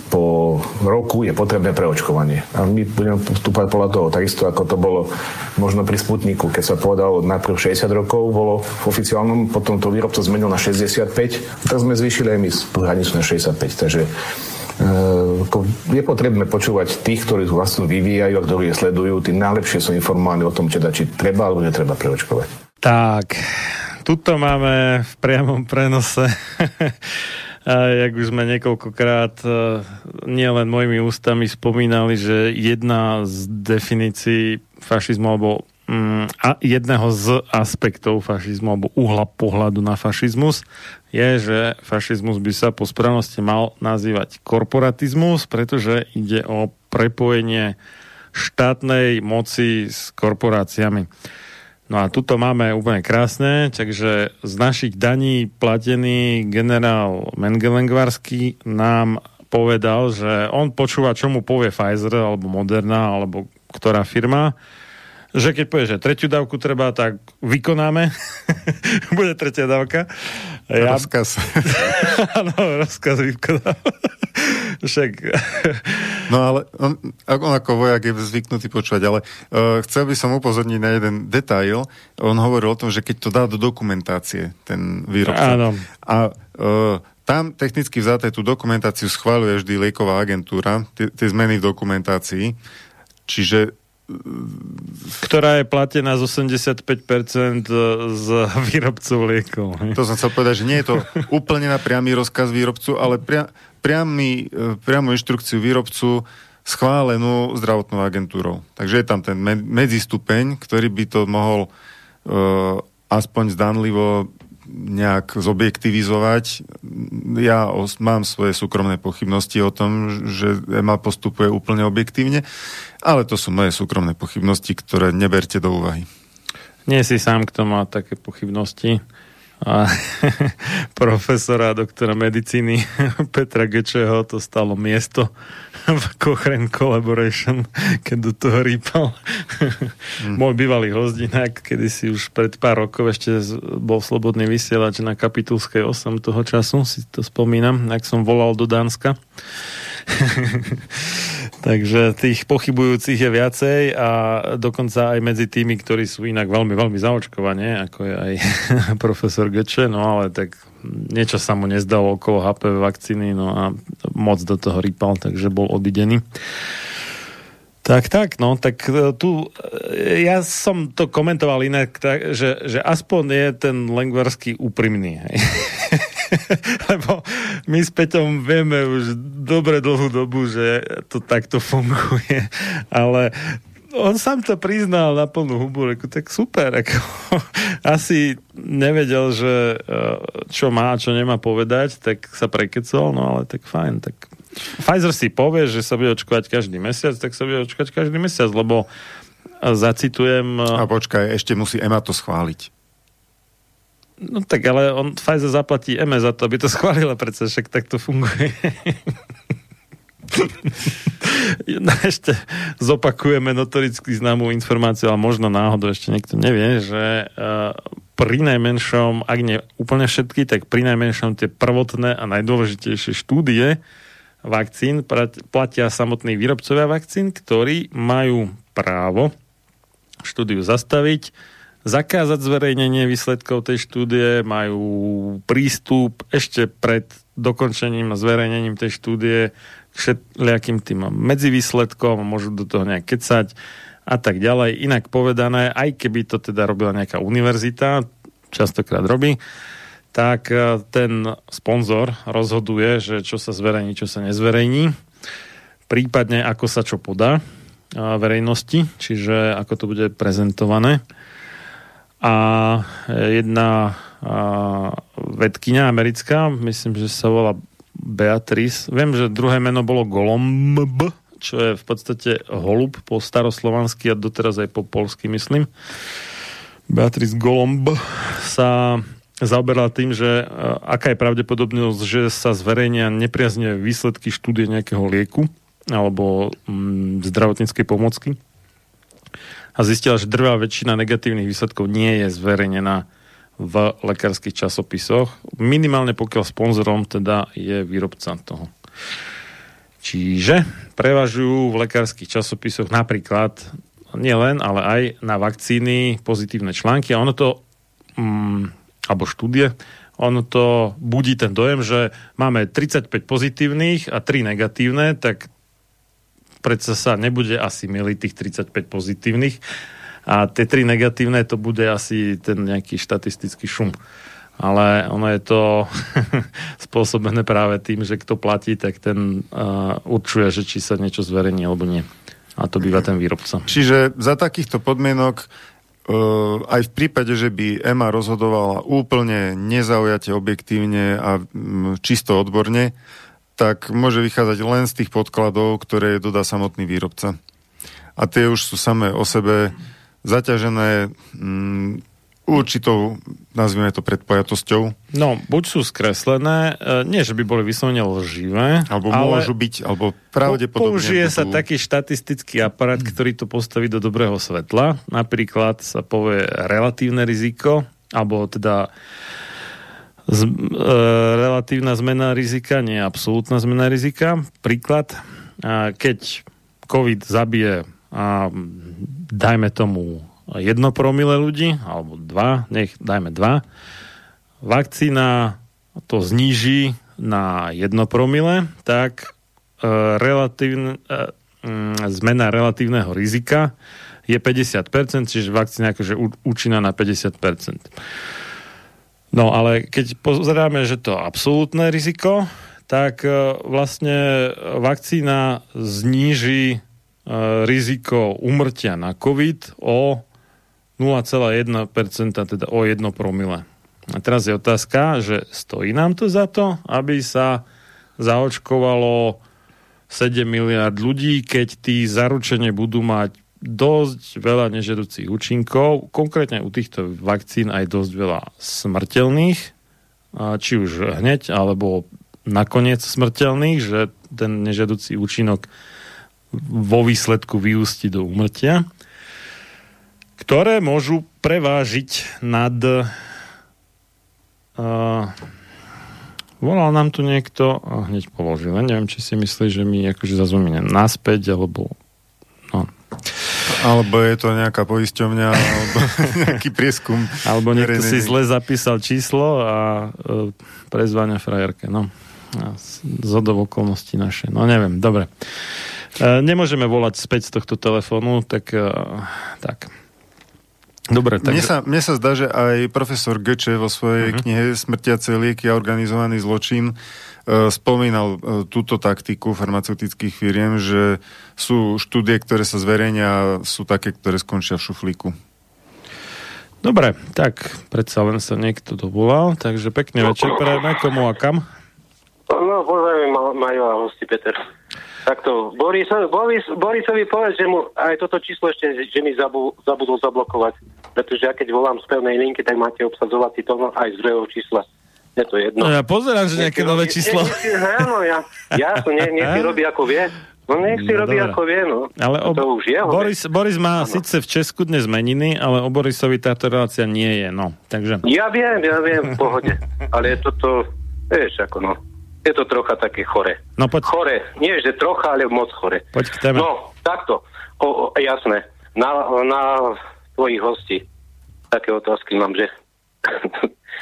po roku je potrebné preočkovanie. A my budeme vstúpať podľa toho. Takisto, ako to bolo možno pri Sputniku, keď sa povedalo najprv šesťdesiat rokov, bolo v oficiálnom, potom to výrobca zmenil na šesťdesiatpäť, tak sme zvýšili aj my hranicu na šesťdesiatpäť. Takže je potrebné počúvať tých, ktorí vlastne vyvíjajú a ktorí je sledujú, tí najlepšie sú informovaní o tom, teda, či treba alebo netreba preočkovať. Tak, tuto máme v priamom prenose jak už sme niekoľkokrát nielen mojimi ústami spomínali, že jedna z definícií fašizmu alebo mm, jedného z aspektov fašizmu alebo uhla pohľadu na fašizmus je, že fašizmus by sa po správnosti mal nazývať korporatizmus, pretože ide o prepojenie štátnej moci s korporáciami. No a tuto máme úplne krásne, takže z našich daní platený generál Mengelengvarský nám povedal, že on počúva, čo mu povie Pfizer alebo Moderna alebo ktorá firma, že keď povie, že tretiu dávku treba, tak vykonáme. Bude tretia dávka. Ja... Rozkaz. Áno, rozkaz vykonám. Však... No ale on, on ako vojak je zvyknutý počúvať, ale uh, chcel by som upozorniť na jeden detail. On hovoril o tom, že keď to dá do dokumentácie ten výrobca. Áno. A uh, tam technicky vzaté tú dokumentáciu schváľuje vždy lieková agentúra, tie, tie zmeny v dokumentácii. Čiže ktorá je platená z osemdesiatpäť percent z výrobcov liekov. To som chcel povedať, že nie je to úplne na priamy rozkaz výrobcu, ale pria, priamy, priamu inštrukciu výrobcu schválenú zdravotnou agentúrou. Takže je tam ten medzistupeň, ktorý by to mohol uh, aspoň zdanlivo nejak zobjektivizovať. Ja os, mám svoje súkromné pochybnosti o tom, že é em á postupuje úplne objektívne, ale to sú moje súkromné pochybnosti, ktoré neberte do úvahy. Nie si sám, kto má také pochybnosti. A profesora, doktora medicíny Petra Gečeho to stalo miesto v Cochrane Collaboration, keď do toho rýpal. Mm. Môj bývalý hostinák, kedysi už pred pár rokov ešte bol slobodný vysielač na Kapitulskej osem toho času, si to spomínam, ak som volal do Dánska. Takže tých pochybujúcich je viacej a dokonca aj medzi tými, ktorí sú inak veľmi, veľmi zaočkovaní, ako je aj profesor Götze, no ale tak niečo sa mu nezdalo okolo há pé vé vakcíny, no a moc do toho rýpal, takže bol obidený. Tak, tak, no, tak tu ja som to komentoval inak, tak, že, že aspoň je ten Lengvarský úprimný, hej. Lebo my s Peťom vieme už dobre dlhú dobu, že to takto funguje, ale on sám to priznal na plnú hubu, reku, tak super, ako asi nevedel, že čo má a čo nemá povedať, tak sa prekecol, no ale tak fajn, tak Pfizer si povie, že sa bude očkovať každý mesiac, tak sa bude očkovať každý mesiac, lebo zacitujem... A počkaj, ešte musí é em á to schváliť. No tak, ale on Pfizer zaplatí é em á za to, aby to schválila, predsa však tak to funguje. No, ešte zopakujeme notoricky známú informáciu, ale možno náhodou ešte niekto nevie, že uh, pri najmenšom, ak nie úplne všetky, tak pri najmenšom tie prvotné a najdôležitejšie štúdie vakcín platia samotní výrobcovia vakcín, ktorí majú právo štúdiu zastaviť, zakázať zverejnenie výsledkov tej štúdie, majú prístup ešte pred dokončením a zverejnením tej štúdie k všetkým tým medzivýsledkom, môžu do toho nejak kecať a tak ďalej. Inak povedané, aj keby to teda robila nejaká univerzita, častokrát robí, tak ten sponzor rozhoduje, že čo sa zverejní, čo sa nezverejní, prípadne ako sa čo podá verejnosti, čiže ako to bude prezentované. A jedna vedkyňa americká, myslím, že sa volá Beatrice, viem, že druhé meno bolo Golomb, čo je v podstate holub po staroslovansky a doteraz aj po polsky, myslím. Beatrice Golomb sa zaoberala tým, že aká je pravdepodobnosť, že sa zverejnia nepriaznivé výsledky štúdie nejakého lieku alebo mm, zdravotníckej pomocky. A zistila, že drvá väčšina negatívnych výsledkov nie je zverejnená v lekárskych časopisoch. Minimálne pokiaľ sponzorom teda je výrobca toho. Čiže prevažujú v lekárskych časopisoch napríklad nielen, ale aj na vakcíny pozitívne články a ono to mm, alebo štúdie, ono to budí ten dojem, že máme tridsaťpäť pozitívnych a tri negatívne, tak predsa sa nebude asi miliť tých tridsaťpäť pozitívnych a tie tri negatívne to bude asi ten nejaký štatistický šum. Ale ono je to spôsobené práve tým, že kto platí, tak ten uh, určuje, že či sa niečo zverejní alebo nie. A to býva ten výrobca. Čiže za takýchto podmienok Uh, aj v prípade, že by é em á rozhodovala úplne nezaujate objektívne a um, čisto odborne, tak môže vychádzať len z tých podkladov, ktoré dodá samotný výrobca. A tie už sú samé o sebe zaťažené um, určitou, nazvime to, predpojatosťou. No, buď sú skreslené, nie, že by boli vyslovene lživé, alebo ale môžu byť, alebo pravdepodobne... Použije sa taký štatistický aparát, ktorý to postaví do dobrého svetla. Napríklad sa povie relatívne riziko, alebo teda z, e, relatívna zmena rizika, nie absolútna zmena rizika. Príklad, keď COVID zabije, a, dajme tomu, jedno promile ľudí, alebo dva, nech dajme dva. Vakcína to zníži na jedno promile, tak e, relatívne, e, zmena relatívneho rizika je päťdesiat percent, čiže vakcína akože účinná na päťdesiat percent. No ale keď pozeráme, že to je absolútne riziko, tak e, vlastne vakcína zníži e, riziko úmrtia na COVID o nula celá jedna percent, teda o jedno promile. A teraz je otázka, že stojí nám to za to, aby sa zaočkovalo sedem miliárd ľudí, keď tí zaručene budú mať dosť veľa nežiaducich účinkov, konkrétne u týchto vakcín aj dosť veľa smrteľných, či už hneď, alebo nakoniec smrteľných, že ten nežiaducí účinok vo výsledku vyústi do úmrtia, ktoré môžu prevážiť nad... Uh, volal nám tu niekto a hneď položil. Neviem, či si myslí, že mi akože zazvomíne naspäť, alebo... No. Alebo je to nejaká poisťovňa, alebo nejaký prieskum. Alebo niekto verejný. Si zle zapísal číslo a uh, prezváňa frajerke. No. Zhodou okolností naše. No neviem, dobre. Uh, nemôžeme volať späť z tohto telefónu, tak... Uh, tak. Dobre, takže... mne, sa, mne sa zdá, že aj profesor Goethe vo svojej uh-huh. knihe Smrtiace lieky a organizovaný zločin uh, spomínal uh, túto taktiku farmaceutických firiem, že sú štúdie, ktoré sa zverejnia, sú také, ktoré skončia v šuflíku. Dobre, tak predsa len sa niekto dovolal, takže pekný večer prajeme, komu a kam? No, pozdravím Majo a hosti Peter. Takto, Borisovi Boris, povedz, že mu aj toto číslo ešte, že mi zabu, zabudol zablokovať, pretože ja keď volám z pevnej linky, tak máte obsadzovací tóno aj z druhého čísla. Je to jedno. No ja pozerám, že nejaké nové číslo. Áno, ja, ja to nie, nech si robí ako vie. No nech si no, robí dobra. Ako vie, no. Ale o, to už je, Boris, Boris má ano. Síce v Česku dnes meniny, ale o Borisovi táto relácia nie je, no. Takže... Ja viem, ja viem, v pohode. Ale je toto, vieš, ako no. Je to trocha také chore. No, poď. Chore. Nie, že trocha, ale moc chore. Poď k téme. No, takto. O, o, jasné. Na, na tvojich hostí. Také otázky mám, že...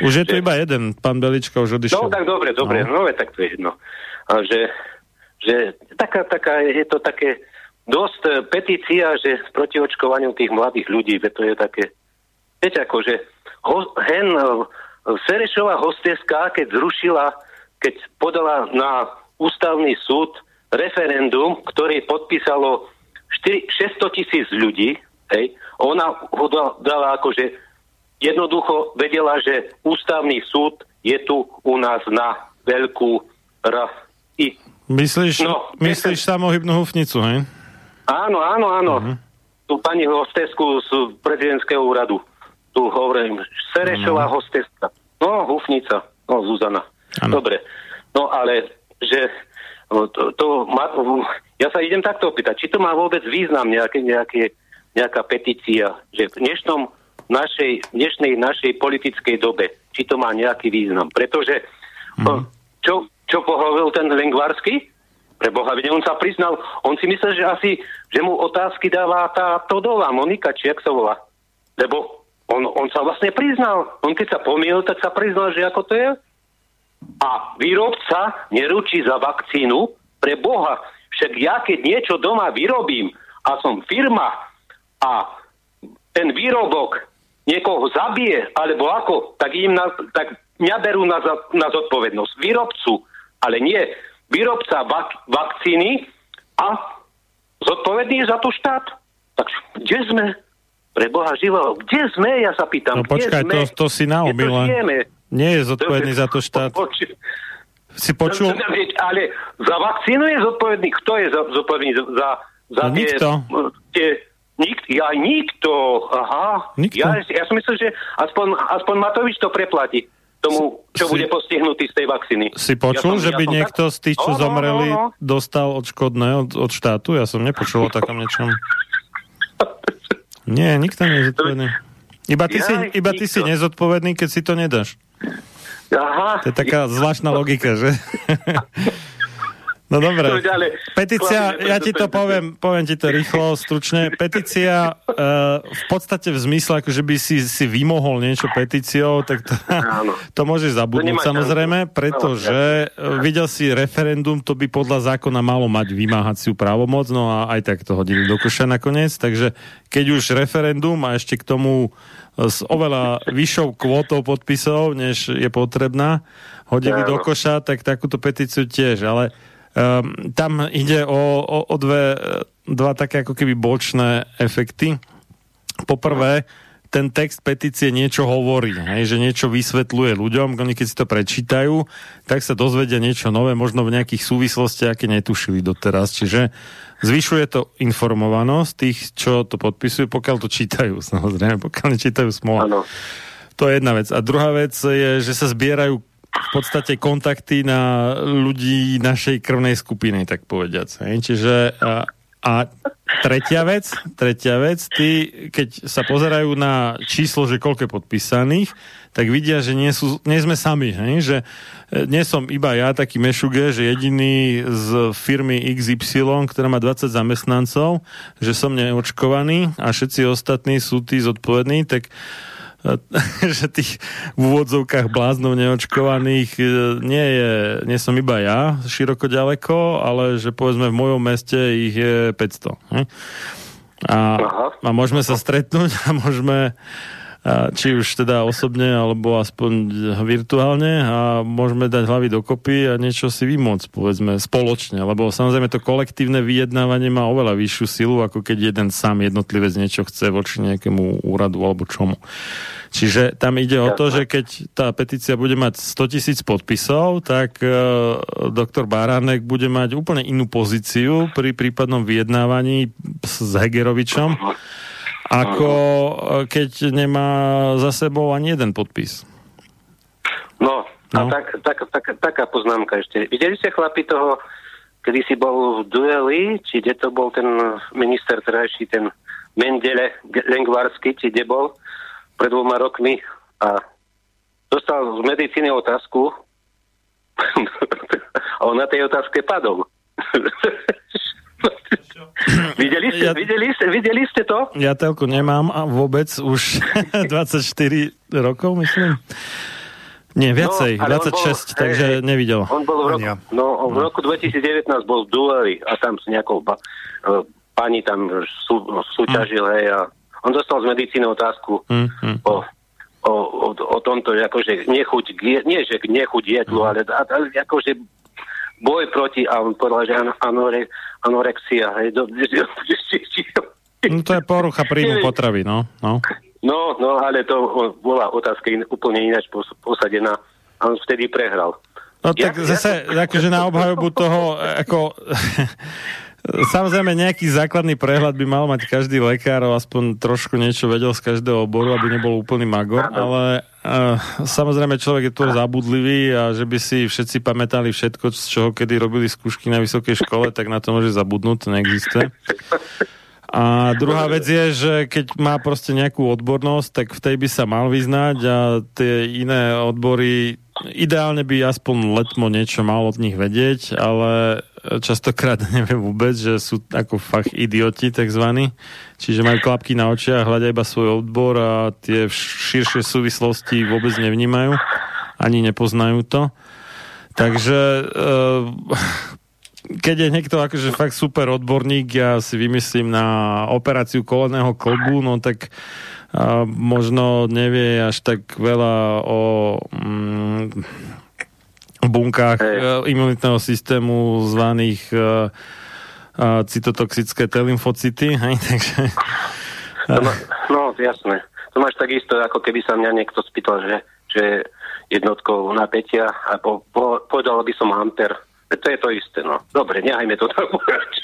Už je to že... iba jeden. Pán Belička už odišiel. No, tak dobre, dobre. No, no tak to je jedno. A že, že taká, taká, je to také dosť petícia, že proti očkovaniu tých mladých ľudí, že to je také... Viete, akože hen Serešová hostieska, keď zrušila, keď podala na ústavný súd referendum, ktorý podpísalo šesťsto tisíc ľudí, hej, ona ho dala akože jednoducho vedela, že ústavný súd je tu u nás na veľkú raz. I. Myslíš, no, myslíš ten... samohybnú hufnicu, hej? Áno, áno, áno. Uh-huh. Tu pani hostesku z prezidentského úradu. Tu hovorím, Serešová uh-huh. hosteska. No, hufnica. No, Zuzana. Ano. Dobre. No, ale že to, to má, ja sa idem takto opýtať, či to má vôbec význam nejaké, nejaké, nejaká petícia, že v dnešnom našej, dnešnej našej politickej dobe, či to má nejaký význam. Pretože mm. čo, čo pohovoril ten Lengvarský? Pre Boha, on sa priznal, on si myslel, že asi, že mu otázky dáva tá Todová, Monika, či jak sa volá. Lebo on, on sa vlastne priznal. On keď sa pomýlil, tak sa priznal, že ako to je. A výrobca neručí za vakcínu. Pre Boha, však ja keď niečo doma vyrobím a som firma a ten výrobok niekoho zabije, alebo ako, tak im na, tak mňa berú na, na zodpovednosť. Výrobcu, ale nie výrobca vak, vakcíny a zodpovedný za to štát. Tak kde sme? Pre Boha živého. Kde sme? Ja sa pýtam. No počkaj, to, to si naobila. Nie je zodpovedný za to štát. Si počul? Ale za vakcínu je zodpovedný. Kto je zodpovedný za, za no, tie... Nikto. Tie, Nikt, ja nikto, aha. Nikto. Ja, ja som myslel, že aspoň, aspoň Matovič to preplatí tomu, čo si, bude postihnutý z tej vakcíny. Si počul, ja som, že by ja niekto tak... z tých, čo no, zomreli, no, no. dostal odškodné od, od štátu? Ja som nepočul o takom niečom. Nie, nikto nie je zodpovedný. Iba ty, ja, si, iba ty si nezodpovedný, keď si to nedáš. Aha. To je taká zvláštna logika, že? No dobre, petícia, ja ti to poviem, poviem ti to rýchlo, stručne. Petícia e, v podstate v zmysle, akože by si, si vymohol niečo petíciou, tak to, to môžeš zabudnúť samozrejme, pretože videl si referendum, to by podľa zákona malo mať vymáhaciu právomoc, no a aj tak to hodili do koša nakoniec, takže keď už referendum a ešte k tomu s oveľa vyššou kvótou podpisov, než je potrebná, hodili do koša, tak takúto petíciu tiež, ale Um, tam ide o, o, o dve, dva také ako keby bočné efekty. Poprvé, ten text petície niečo hovorí, hej, že niečo vysvetľuje ľuďom, oni keď si to prečítajú, tak sa dozvedia niečo nové, možno v nejakých súvislostiach, aké netušili doteraz. Čiže zvyšuje to informovanosť tých, čo to podpisujú, pokiaľ to čítajú, samozrejme, pokiaľ nečítajú smola. To je jedna vec. A druhá vec je, že sa zbierajú v podstate kontakty na ľudí našej krvnej skupiny, tak povediac. Čiže a, a tretia vec, tretia vec, tí, keď sa pozerajú na číslo, že koľko je podpísaných, tak vidia, že nie, sú, nie sme sami, hej? Že nie som iba ja taký mešuge, že jediný z firmy iks ypsilon, ktorá má dvadsať zamestnancov, že som neočkovaný a všetci ostatní sú tí zodpovední, tak že tých v úvodzovkách bláznov neočkovaných nie je, nie som iba ja široko ďaleko, ale že povedzme v mojom meste ich je päťsto. Hm? A, a môžeme sa stretnúť a môžeme či už teda osobne, alebo aspoň virtuálne a môžeme dať hlavy dokopy a niečo si vymôcť, povedzme, spoločne, lebo samozrejme to kolektívne vyjednávanie má oveľa vyššiu silu, ako keď jeden sám jednotlivec niečo chce voči nejakému úradu alebo čomu. Čiže tam ide o to, že keď tá petícia bude mať sto tisíc podpisov, tak e, doktor Baránek bude mať úplne inú pozíciu pri prípadnom vyjednávaní s Hegerovičom, ako keď nemá za sebou ani jeden podpis. No, a no. Tak, tak, tak, taká poznámka ešte. Videli ste, chlapi, toho, kedy si bol v dueli, či kde to bol ten minister terajší, ten Mendele Lengvarský, či kde bol pred dvoma rokmi a dostal z medicíny otázku a on na tej otázke padol. Videli ste, ja, videli, ste, videli ste to? Ja telku nemám a vôbec už dvadsaťštyri rokov, myslím. Nie, viacej, no, dvadsaťšesť, bol, takže hej, nevidel. On bol v roku, ja. no, v roku dvetisícdevätnásť bol v dueli a tam s nejakou ba, uh, pani tam sú, súťažil, mm. hej, a on dostal z medicíny otázku mm, mm. o, o, o, o tomto, akože nechuť, nie že nechuť jednu, ale a, a, akože boj proti, a on povedal, že anore, anorexia, hej, do, no to je porucha príjmu potravy, no, no. No, no, ale to bola otázka in, úplne ináč posadená a on vtedy prehral. No tak ja, zase, ja... akože na obhajobu toho, ako, samozrejme nejaký základný prehľad by mal mať každý lekár, aspoň trošku niečo vedel z každého oboru, aby nebol úplný magor, ale uh, samozrejme človek je tu zabudlivý a že by si všetci pamätali všetko, z čoho kedy robili skúšky na vysokej škole, tak na to môže zabudnúť, to neexistuje. A druhá vec je, že keď má proste nejakú odbornosť, tak v tej by sa mal vyznať a tie iné odbory, ideálne by aspoň letmo niečo mal od nich vedieť, ale častokrát neviem vôbec, že sú ako fakt idioti takzvaní, čiže majú klapky na očiach, hľadia iba svoj odbor a tie širšie súvislosti vôbec nevnímajú, ani nepoznajú to. Takže... E- Keď je niekto akože fakt super odborník, ja si vymyslím na operáciu kolenného klbu, no tak uh, možno nevie až tak veľa o mm, bunkách hey. uh, imunitného systému zvaných uh, uh, cytotoxické T-lymfocyty, hej, takže... Uh. No, jasné. To máš takisto, ako keby sa mňa niekto spýtal, že, že jednotkou napätia a po, po, povedal by som amper. To je to isté, no. Dobre, nehajme to tam.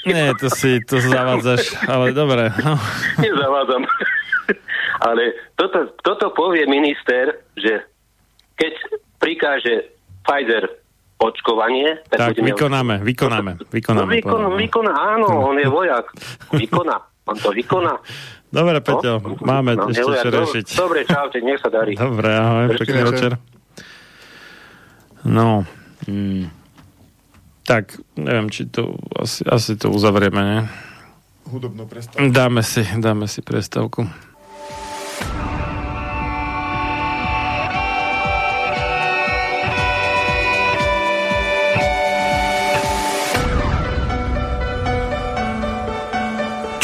Nie, to si, to zavádzaš, ale dobre. No. Nezavádzam. Ale toto, toto povie minister, že keď prikáže Pfizer očkovanie... Tak, tak vykonáme, vykonáme, vykonáme. No, vykoná, vykoná, áno, on je vojak. Vykoná, on to vykoná. Dobre, Peťo, no? Máme no, ešte čo riešiť. Dobre, čaute, nech sa darí. Dobre, ahoj, pekný večer. No... Mm. Tak, neviem, či to asi, asi to uzavrieme, ne? Hudobnú prestávku. Dáme si, dáme si prestávku.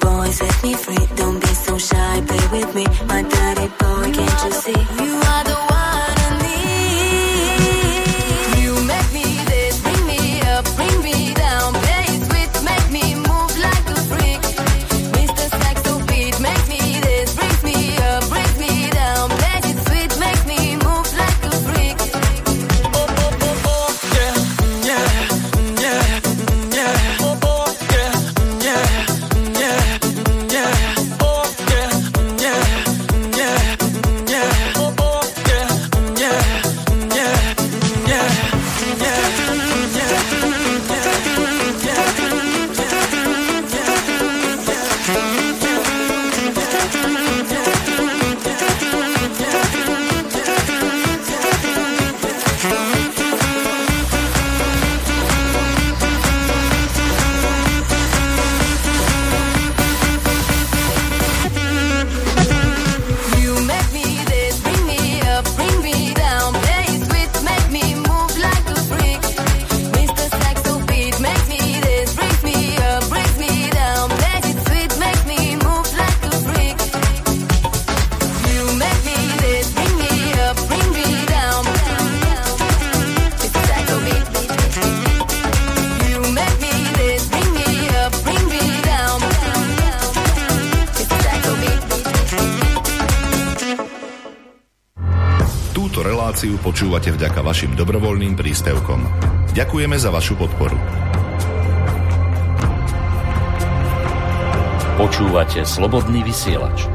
Boy, set me free. Don't be so shy. Play with me, my daddy boy. Can't Túto reláciu počúvate vďaka vašim dobrovoľným príspevkom. Ďakujeme za vašu podporu. Počúvate Slobodný vysielač.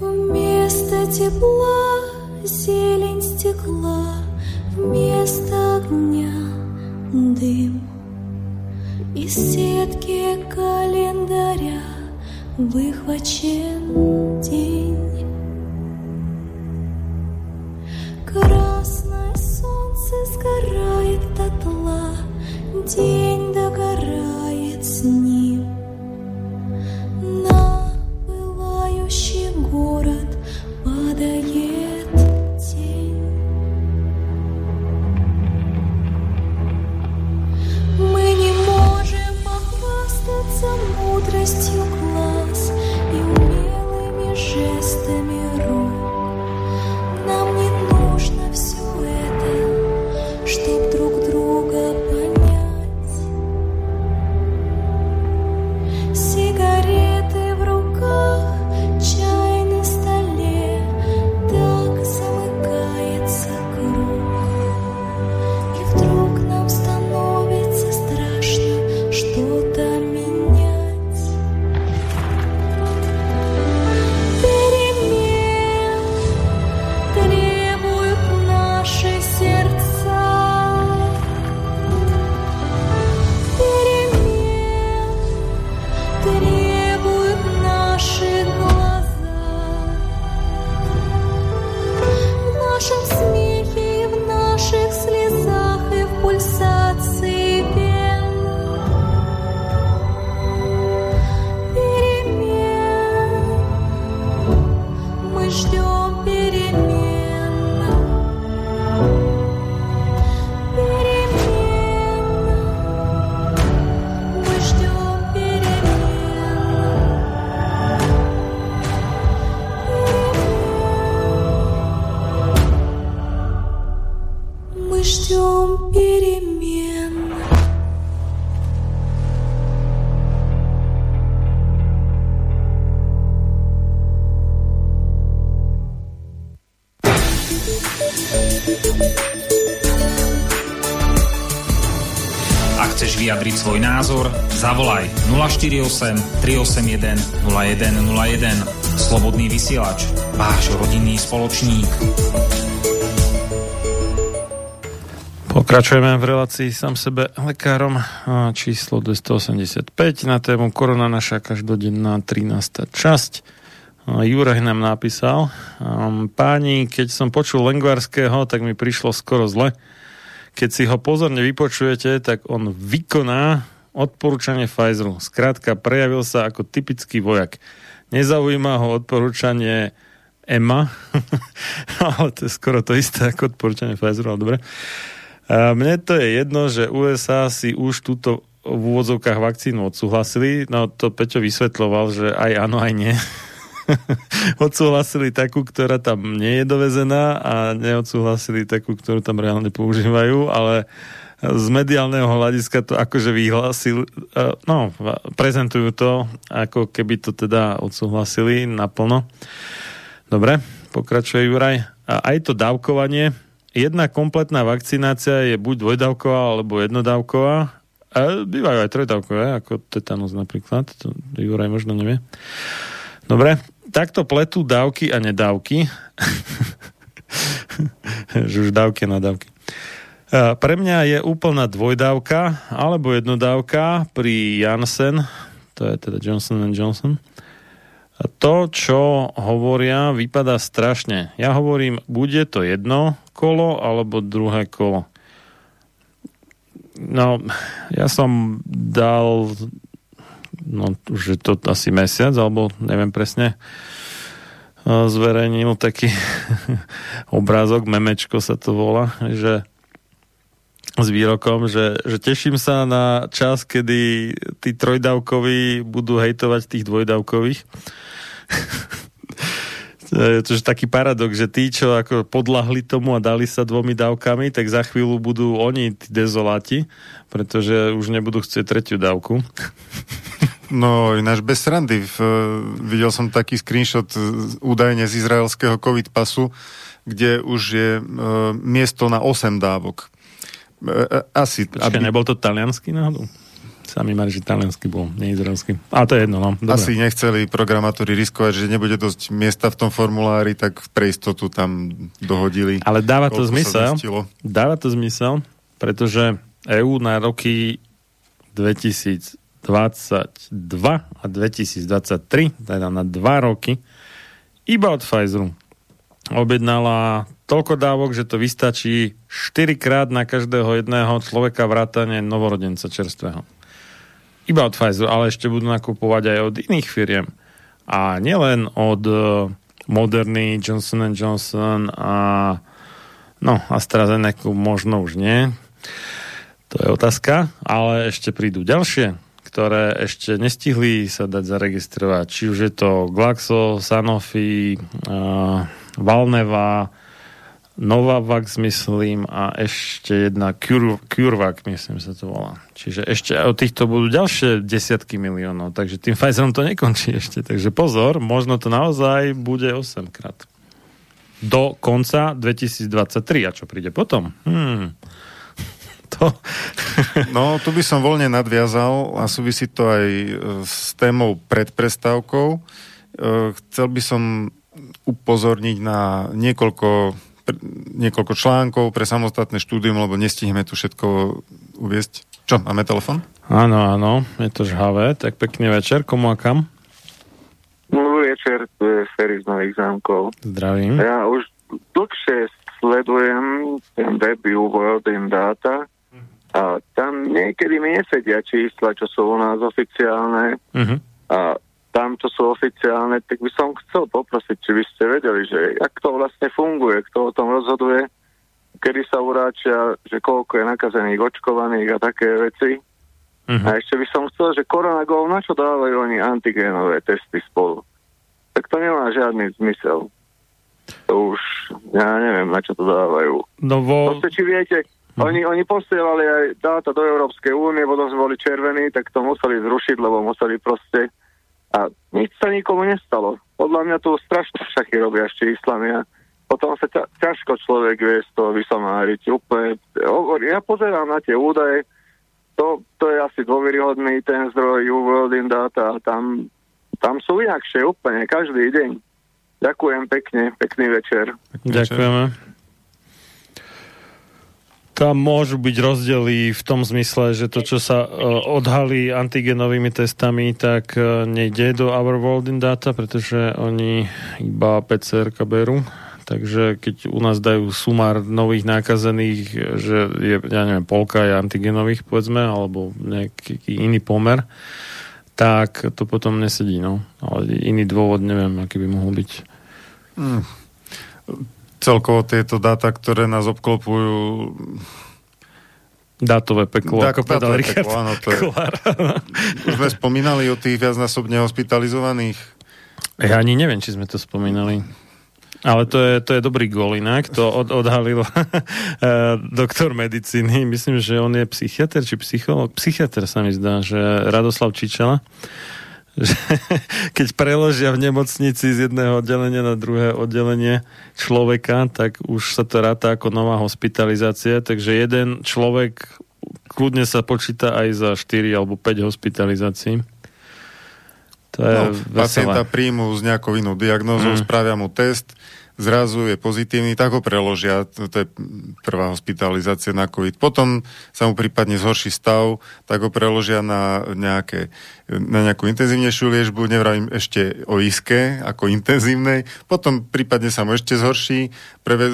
Вместо тепла зелень стекла, вместо огня дым. Из сетки календаря выхвачен день. Красное солнце сгорает дотла, день догорает с ним. На пылающий город падает тень. Мы не можем похвастаться мудростью глаз и умелыми жестами рук. Нам не нужно все это, чтоб друг друга понять. Сигареты в руках, чай на столе, так замыкается круг. И вдруг нам становится страшно что-то менять. Ak chceš vyjadriť svoj názor, zavolaj nula štyri osem tri osem jeden nula jeden nula jeden. Slobodný vysielač, váš rodinný spoločník. Pokračujeme v relácii Sám sebe lekárom číslo dvestoosemdesiatpäť na tému Korona, naša každodenná trinásta časť. Jurek nám napísal: páni, keď som počul Lengvarského, tak mi prišlo skoro zle. Keď si ho pozorne vypočujete, tak on vykoná odporúčanie Pfizeru. Skrátka, prejavil sa ako typický vojak. Nezaujíma ho odporúčanie é em á, ale to je skoro to isté ako odporúčanie Pfizeru, ale dobre. Mne to je jedno, že ú es á si už túto v úvodzovkách vakcínu odsúhlasili. No to Peťo vysvetloval, že aj áno, aj nie. Odsúhlasili takú, ktorá tam nie je dovezená, a neodsúhlasili takú, ktorú tam reálne používajú, ale z mediálneho hľadiska to akože vyhlásil, no, prezentujú to, ako keby to teda odsúhlasili naplno. Dobre, pokračuje Juraj. A aj to dávkovanie. Jedna kompletná vakcinácia je buď dvojdávková, alebo jednodávková. A bývajú aj trojdávkové, ako tetanus napríklad. To Juraj možno nevie. Dobre, takto pletú dávky a nedávky. Že už dávky na dávky. Pre mňa je úplná dvojdávka alebo jednodávka pri Janssen, to je teda Johnson and Johnson. To, čo hovoria, vypadá strašne. Ja hovorím, bude to jedno kolo alebo druhé kolo. No, ja som dal... no už je to asi mesiac, alebo neviem presne, zverejnil taký obrázok, memečko sa to volá, že s výrokom, že, že teším sa na čas, kedy tí trojdávkoví budú hejtovať tých dvojdávkových. Tože taký paradox, že tí, čo ako podľahli tomu a dali sa dvomi dávkami, tak za chvíľu budú oni dezoláti, pretože už nebudú chcieť tretiu dávku. No, ináč bez srandy. Videl som taký screenshot údajne z izraelského COVID pasu, kde už je e, miesto na osem dávok. E, asi. Počkaj, aby... nebol to taliansky náhodou? Sami mali, že taliansky bol, nie izraelský. A to je jedno, no. Dobre. Asi nechceli programátori riskovať, že nebude dosť miesta v tom formulári, tak pre istotu tam dohodili. Ale dáva to zmysel. Dáva to zmysel, pretože EÚ na roky dvetisícdvadsaťdva a dvetisícdvadsaťtri, teda na dva roky, iba od Pfizeru objednala toľko dávok, že to vystačí štyrikrát na každého jedného človeka vrátane novorodenca čerstvého. Iba od Pfizeru, ale ešte budú nakupovať aj od iných firiem. A nielen od Moderny, Johnson and Johnson a no, AstraZeneca možno už nie. To je otázka. Ale ešte prídu ďalšie, ktoré ešte nestihli sa dať zaregistrovať. Či už je to Glaxo, Sanofi, uh, Valneva, Novavax, myslím, a ešte jedna Cure, CureVac, myslím, sa to volá. Čiže ešte od týchto budú ďalšie desiatky miliónov, takže tým Pfizerom to nekončí ešte. Takže pozor, možno to naozaj bude osemkrát. Do konca dvetisícdvadsaťtri. A čo príde potom? Hmm. To... no, tu by som voľne nadviazal a súvisí to aj s témou pred prestávkou. Chcel by som upozorniť na niekoľko niekoľko článkov pre samostatné štúdium, lebo nestihneme tu všetko uviesť. Čo, máme telefon? Áno, áno, je to žhavé, tak pekný večer, komu a kam? Dobrý večer, tu je Seri z Nových Zámkov. Zdravím. Ja už dlhšie sledujem ten web World in Data a tam niekedy mi nesedia čísla, čo sú u nás oficiálne, uh-huh. a tam, čo sú oficiálne, tak by som chcel poprosiť, či by ste vedeli, že jak to vlastne funguje, kto o tom rozhoduje, kedy sa uráčia, že koľko je nakazených, očkovaných a také veci. Uh-huh. A ešte by som chcel, že koronagol, na čo dávajú oni antigénové testy spolu? Tak to nemá žiadny zmysel. To už, ja neviem, na čo to dávajú. No vo... Proste, či viete... Oni, oni posielali aj dáta do Európskej únie, potom sme boli červení, tak to museli zrušiť, lebo museli proste... A nič sa nikomu nestalo. Podľa mňa tu strašné šachy robia s číslami a potom sa ťa, ťažko človek vie z toho vysomáriť. Úplne, ja pozerám na tie údaje, to, to je asi dôveryhodný ten zdroj World in Data, tam, tam sú inakšie úplne, každý deň. Ďakujem pekne, pekný večer. Ďakujeme. Tam môžu byť rozdiely v tom zmysle, že to, čo sa uh, odhalí antigenovými testami, tak uh, nejde do Our World in Data, pretože oni iba pé cé er berú. Takže keď u nás dajú sumár nových nákazených, že je, ja neviem, polka je antigenových, povedzme, alebo nejaký iný pomer, tak to potom nesedí, no. Ale iný dôvod, neviem, aký by mohol byť. Mm. Celkovo tieto dáta, ktoré nás obklopujú... Dátové peklo, Dá, ako povedal Richard peklo, áno, je... Už sme spomínali o tých viacnásobne hospitalizovaných. Ja ani neviem, či sme to spomínali. Ale to je, to je dobrý gól inak, to od, odhalil doktor medicíny. Myslím, že on je psychiatr, či psycholog? Psychiatr sa mi zdá, že Radoslav Čičela. Že keď preložia v nemocnici z jedného oddelenia na druhé oddelenie človeka, tak už sa to ráta ako nová hospitalizácia, takže jeden človek kľudne sa počíta aj za štyri alebo päť hospitalizácií. To je no, pacienta príjmu s nejakou inou diagnózou, mm. spravia mu test, zrazu je pozitívny, tak ho preložia. To je prvá hospitalizácia na COVID. Potom sa mu prípadne zhorší stav, tak ho preložia na, nejaké, na nejakú intenzívnejšiu liečbu, nevravím ešte o iske, ako intenzívnej. Potom prípadne sa mu ešte zhorší, prevez,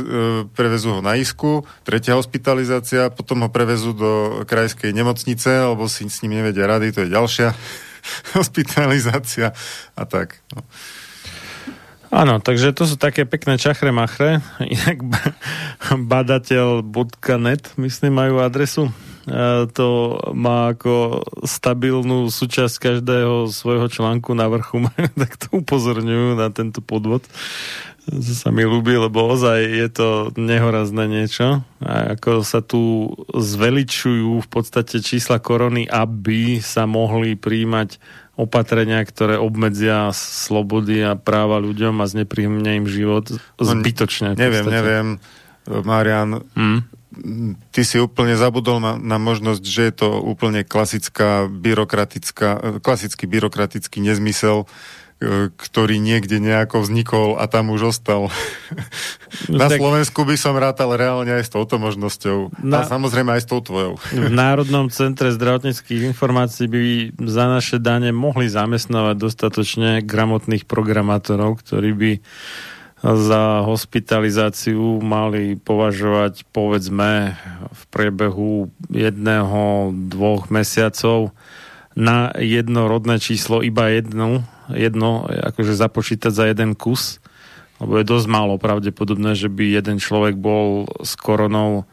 prevezú ho na isku, tretia hospitalizácia, potom ho prevezú do krajskej nemocnice, alebo si s ním nevedia rady, to je ďalšia hospitalizácia a tak. No. Áno, takže to sú také pekné čachre machre. Inak badateľ bodka net, myslím, majú adresu. to má ako stabilnú súčasť každého svojho článku na vrchu, tak to upozorňujú na tento podvod. To sa mi ľúbi, lebo ozaj je to nehorazné niečo. A ako sa tu zveličujú v podstate čísla korony, aby sa mohli príjmať opatrenia, ktoré obmedzia slobody a práva ľuďom a znepríjemnia im život zbytočne. No, neviem, neviem, Marian, hmm? ty si úplne zabudol na, na možnosť, že je to úplne klasická byrokratická, klasický byrokratický nezmysel, ktorý niekde nejako vznikol a tam už ostal. No, na tak... Slovensku by som rátal reálne aj s touto možnosťou. Na... A samozrejme aj s tou tvojou. V Národnom centre zdravotníckych informácií by za naše dane mohli zamestnávať dostatočne gramotných programátorov, ktorí by za hospitalizáciu mali považovať, povedzme, v priebehu jedného, dvoch mesiacov na jednorodné číslo iba jednu jedno, akože započítať za jeden kus, lebo je dosť málo pravdepodobné, že by jeden človek bol s koronou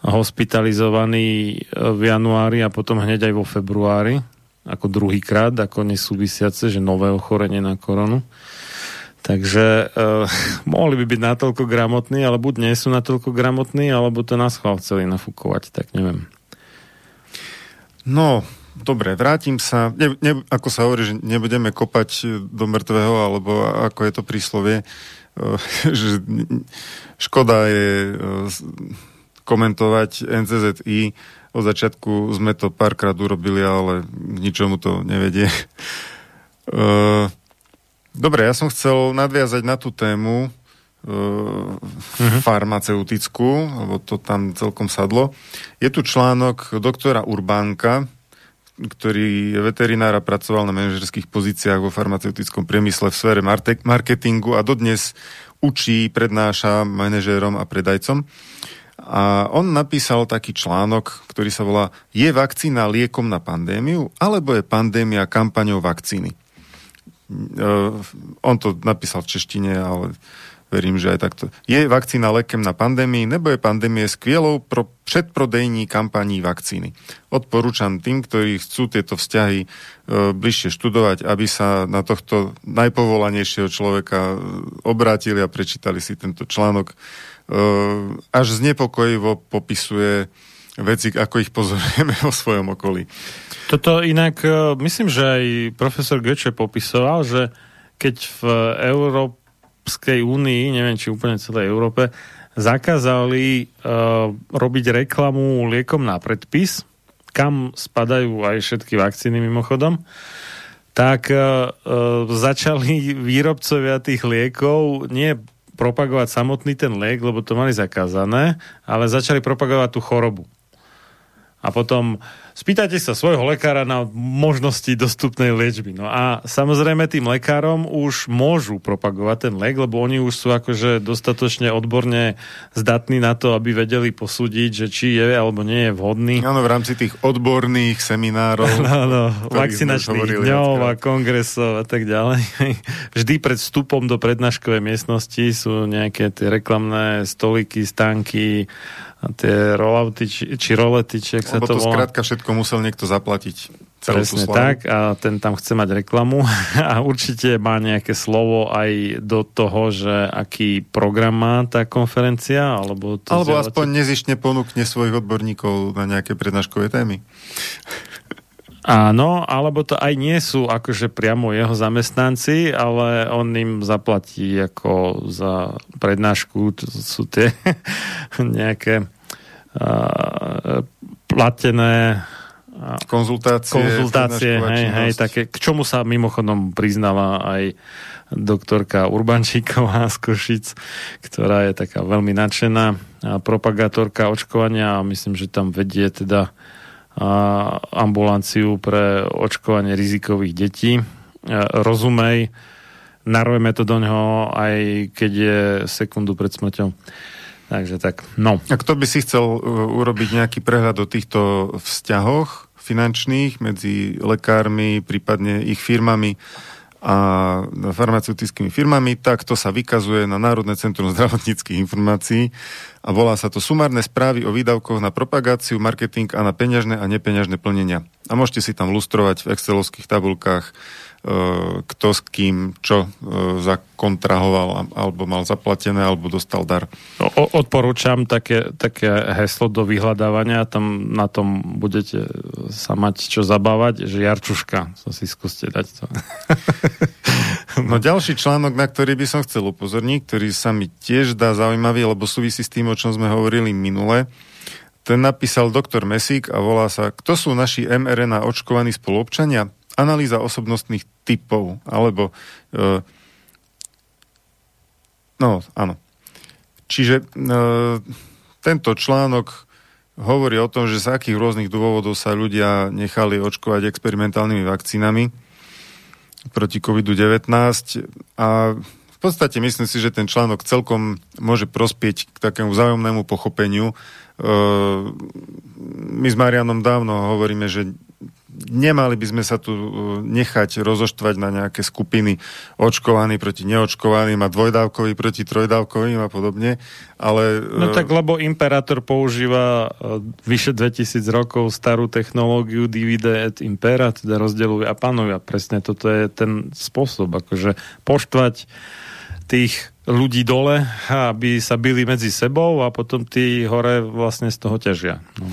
hospitalizovaný v januári a potom hneď aj vo februári, ako druhýkrát, ako nesúvisiace, že nové ochorenie na koronu. Takže eh, mohli by byť natoľko gramotní, ale buď nie sú natoľko gramotní, alebo to na schvál chceli nafúkovať, tak neviem. No... Dobre, vrátim sa. Ne, ne, ako sa hovorí, že nebudeme kopať do mŕtvého, alebo ako je to príslovie, že škoda je komentovať en cé zet í. Od začiatku sme to párkrát urobili, ale ničomu to nevedie. Dobre, ja som chcel nadviazať na tú tému mhm. farmaceutickú, lebo to tam celkom sadlo. Je tu článok doktora Urbánka, ktorý je veterinár a pracoval na manažerských pozíciách vo farmaceutickom priemysle v sfére marketingu a dodnes učí, prednáša manažérom a predajcom. A on napísal taký článok, ktorý sa volá Je vakcína liekom na pandémiu, alebo je pandémia kampaňou vakcíny? On to napísal v češtine, ale verím, že aj takto. Je vakcína liekom na pandémii, nebo je pandémie skvelou pro predprodejní kampaní vakcíny? Odporúčam tým, ktorí chcú tieto vzťahy e, bližšie študovať, aby sa na tohto najpovolanejšieho človeka obrátili a prečítali si tento článok. E, až znepokojivo popisuje veci, ako ich pozorujeme vo svojom okolí. Toto inak, myslím, že aj profesor Goethe popisoval, že keď v Európe Európskej únii, neviem, či úplne celej Európe, zakázali uh, robiť reklamu liekom na predpis, kam spadajú aj všetky vakcíny mimochodom, tak uh, začali výrobcovia tých liekov nie propagovať samotný ten liek, lebo to mali zakázané, ale začali propagovať tú chorobu. A potom spýtajte sa svojho lekára na možnosti dostupnej liečby. No a samozrejme tým lekárom už môžu propagovať ten liek, lebo oni už sú akože dostatočne odborne zdatní na to, aby vedeli posúdiť, že či je alebo nie je vhodný. Áno, v rámci tých odborných seminárov. Áno, vakcinačných dňov a kongresov a tak ďalej. Vždy pred vstupom do prednáškovej miestnosti sú nejaké tie reklamné stoliky, stánky, a tie rolauty, či, či rolety, či ak sa to volá. Lebo to skrátka všetko musel niekto zaplatiť. Celú presne tú tak, a ten tam chce mať reklamu a určite má nejaké slovo aj do toho, že aký program má tá konferencia, alebo... To alebo zjavate... aspoň nezištne ponúkne svojich odborníkov na nejaké prednáškové témy. Áno, alebo to aj nie sú akože priamo jeho zamestnanci, ale on im zaplatí ako za prednášku, to sú tie nejaké uh, platené konzultácie, konzultácie hej, hej, také, k čomu sa mimochodom priznala aj doktorka Urbančíková z Košic, ktorá je taká veľmi nadšená propagátorka očkovania a myslím, že tam vedie teda a ambulanciu pre očkovanie rizikových detí. Rozumej, narojme to do ňoho, aj keď je sekundu pred smrťou. Takže tak, no. A kto by si chcel urobiť nejaký prehľad o týchto vzťahoch finančných medzi lekármi, prípadne ich firmami a farmaceutickými firmami, tak to sa vykazuje na Národné centrum zdravotníckych informácií a volá sa to Sumárne správy o výdavkoch na propagáciu, marketing a na peňažné a nepeňažné plnenia. A môžete si tam lustrovať v excelovských tabuľkách, kto s kým čo zakontrahoval alebo mal zaplatené, alebo dostal dar. Odporúčam také, také heslo do vyhľadávania, tam na tom budete sa mať čo zabávať, že Jarčuška, to si skúste dať to. No ďalší článok, na ktorý by som chcel upozorniť, ktorý sa mi tiež dá zaujímavý, lebo súvisí s tým, o čom sme hovorili minule. Ten napísal doktor Mesík a volá sa Kto sú naši em er en á očkovaní spoluobčania? Analýza osobnostných typov. Alebo... E, no, áno. Čiže e, tento článok hovorí o tom, že z akých rôznych dôvodov sa ľudia nechali očkovať experimentálnymi vakcínami proti kovidu devätnásť a v podstate myslím si, že ten článok celkom môže prospieť k takému vzájomnému pochopeniu. E, my s Marianom dávno hovoríme, že nemali by sme sa tu nechať rozoštvať na nejaké skupiny očkovaní proti neočkovaným a dvojdávkový proti trojdávkovým a podobne, ale... No tak, lebo imperátor používa vyše dvetisíc rokov starú technológiu divide et impera, teda rozdeľuj a panuj, a presne toto je ten spôsob, akože poštvať tých ľudí dole, aby sa bili medzi sebou a potom tí hore vlastne z toho ťažia. No.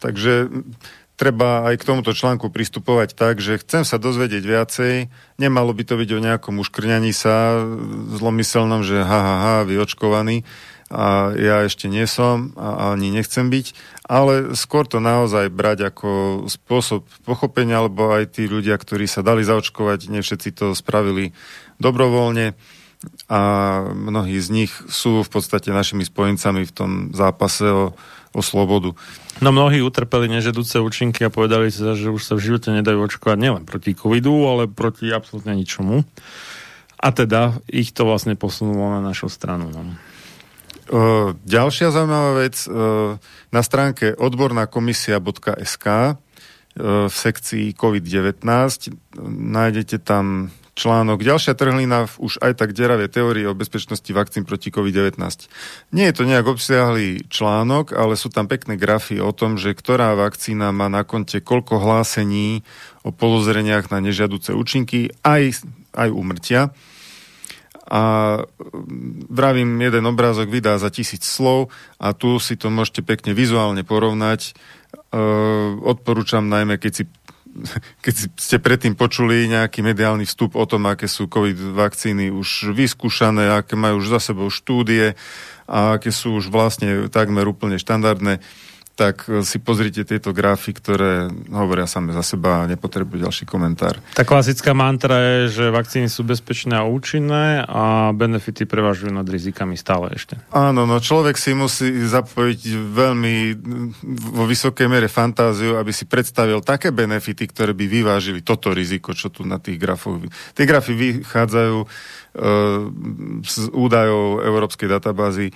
Takže treba aj k tomuto článku pristupovať tak, že chcem sa dozvedieť viacej, nemalo by to byť o nejakom uškrňaní sa zlomyselnom, že ha, ha, ha, vyočkovaný a ja ešte nie som a ani nechcem byť, ale skôr to naozaj brať ako spôsob pochopenia, alebo aj tí ľudia, ktorí sa dali zaočkovať, nie všetci to spravili dobrovoľne a mnohí z nich sú v podstate našimi spojencami v tom zápase o, o slobodu. No mnohí utrpeli nežedúce účinky a povedali si, že už sa v živote nedajú očkovať nielen proti covidu, ale proti absolútne ničomu. A teda ich to vlastne posunulo na našu stranu. No. Uh, ďalšia zaujímavá vec, uh, na stránke odborná komisia bodka es ká uh, v sekcii kovid devätnásť nájdete tam článok Ďalšia trhlina v už aj tak deravej teórie o bezpečnosti vakcín proti kovid devätnásť. Nie je to nejak obsiahlý článok, ale sú tam pekné grafy o tom, že ktorá vakcína má na konte koľko hlásení o podozreniach na nežiaduce účinky, aj, aj úmrtia. A vravím, jeden obrázok vydá za tisíc slov a tu si to môžete pekne vizuálne porovnať. Odporúčam najmä, keď si keď ste predtým počuli nejaký mediálny vstup o tom, aké sú COVID vakcíny už vyskúšané, aké majú už za sebou štúdie a aké sú už vlastne takmer úplne štandardné, tak si pozrite tieto grafy, ktoré hovoria same za seba a nepotrebujú ďalší komentár. Tá klasická mantra je, že vakcíny sú bezpečné a účinné a benefity prevažujú nad rizikami stále ešte. Áno, no človek si musí zapojiť veľmi vo vysokej mere fantáziu, aby si predstavil také benefity, ktoré by vyvážili toto riziko, čo tu na tých grafoch. Tie grafy vychádzajú e, z údajov Európskej databázy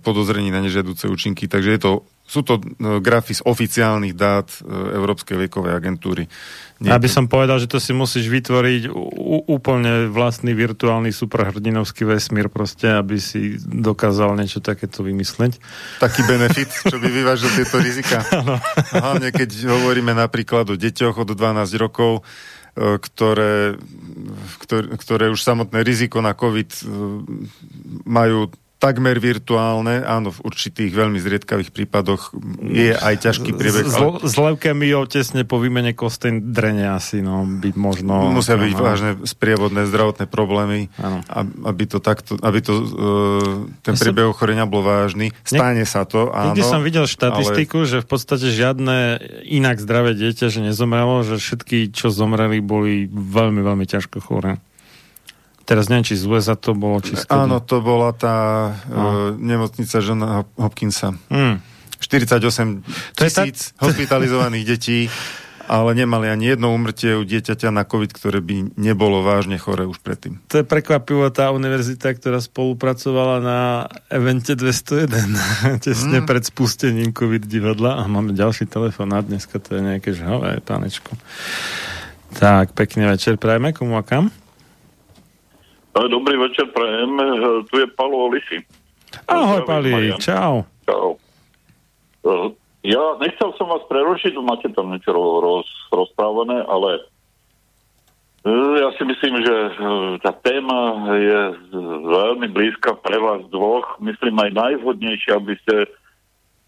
podozrení na nežiaduce účinky, takže je to Sú to grafy z oficiálnych dát Európskej liekovej agentúry. Nie, aby som povedal, že to si musíš vytvoriť úplne vlastný virtuálny superhrdinovský vesmír proste, aby si dokázal niečo takéto vymysleť. Taký benefit, čo by vyvážil tieto rizika. Hlavne keď hovoríme napríklad o deťoch od dvanásť rokov, ktoré, ktoré, ktoré už samotné riziko na COVID majú takmer virtuálne, áno, v určitých veľmi zriedkavých prípadoch je aj ťažký priebeh. S, ale... s leukémiou tesne po výmene kosteň drene asi, no, byť možno... Musia byť no, vážne sprievodné zdravotné problémy, aby to takto, aby to, uh, ten priebeh ochorenia bol vážny. Stane ne... sa to, áno. Nikdy som videl štatistiku, ale... že v podstate žiadne inak zdravé dieťa, že nezomrelo, že všetky, čo zomreli, boli veľmi, veľmi ťažko choré. Teraz neviem, či z ú es á to bolo, či skôr. Áno, to bola tá no. e, nemocnica Johna Hopkinsa. Mm. štyridsaťosem tisíc tá... hospitalizovaných detí, ale nemali ani jedno úmrtie u dieťaťa na COVID, ktoré by nebolo vážne choré už predtým. To je prekvapivo, tá univerzita, ktorá spolupracovala na evente dvesto jeden, tesne mm. pred spustením COVID divadla. A máme ďalší telefonát, dneska to je nejaké žhavé, pánečko. Tak, pekný večer prajme, komu a kam? Dobrý večer, prajem. Tu je Palo Lisy. Ahoj, Pali. Čau. Čau. Ja nechcel som vás prerušiť, máte tam niečo roz, rozprávané, ale ja si myslím, že tá téma je veľmi blízka pre vás dvoch. Myslím aj najvhodnejšie, aby ste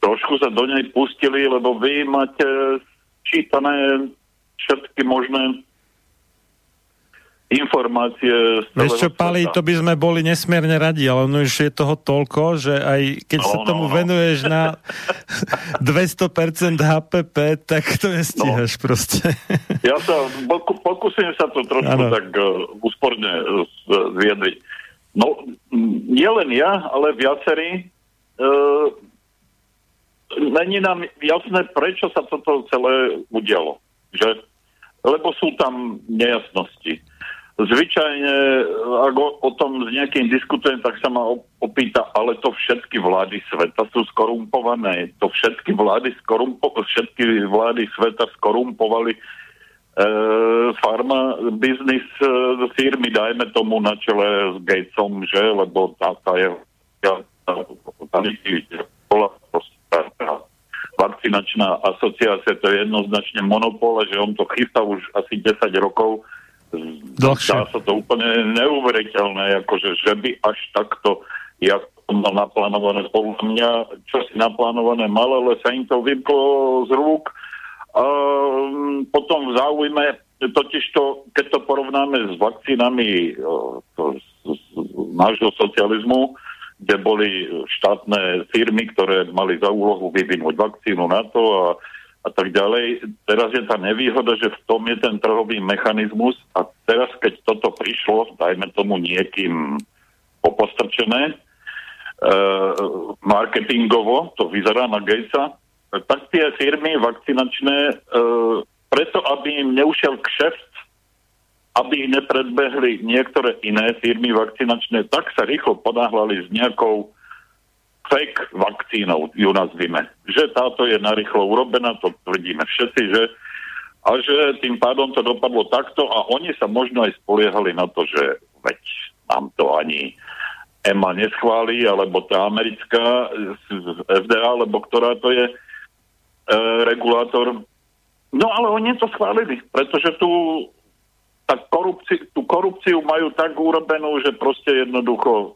trošku sa do nej pustili, lebo vy máte čítané všetky možné informácie. Vieš čo, Pali, to by sme boli nesmierne radi, ale ono už je toho toľko, že aj keď no, sa tomu no, no. venuješ na dvesto percent há pé pé, tak to nestíhaš no. proste. Ja sa pokúsim sa to trošku ano. tak uh, úsporne zviedriť. No, nie len ja, ale viacerí. Uh, není nám jasné, prečo sa toto celé udialo. Že? Lebo sú tam nejasnosti. Zvyčajne, ak o, o tom s nejakým diskutujem, tak sa ma opýta, ale to všetky vlády sveta sú skorumpované. To všetky vlády, skorumpo, všetky vlády sveta skorumpovali e, farma biznis e, firmy, dajme tomu na čele s Gatesom, že? Lebo tá, tá je vakcinačná asociácia, to je jednoznačne monopol, že on to chystá už asi desať rokov. Dlhšie. Dá sa to úplne neuveriteľné, akože, že by až takto, ja som mal naplánované, podľa mňa, čo si naplánované mal, ale sa im to vymklo z rúk. A potom v záujme, totiž to, keď to porovnáme s vakcínami to, z, z nášho socializmu, kde boli štátne firmy, ktoré mali za úlohu vyvinúť vakcínu na to a a tak ďalej. Teraz je tá nevýhoda, že v tom je ten trhový mechanizmus a teraz, keď toto prišlo, dajme tomu niekým popostrčené, e, marketingovo, to vyzerá na Gatesa, tak tie firmy vakcinačné, e, preto, aby im neušiel kšeft, aby nepredbehli niektoré iné firmy vakcinačné, tak sa rýchlo ponáhľali s nejakou fake vakcínou, ju nazvime. Že táto je narýchlo urobená, to tvrdíme všetci, že a že tým pádom to dopadlo takto a oni sa možno aj spoliehali na to, že veď nám to ani é em á neschválí, alebo tá americká ef dé á, alebo ktorá to je e, regulátor. No ale oni to schválili, pretože tu tá korupci, tú korupciu majú tak urobenú, že proste jednoducho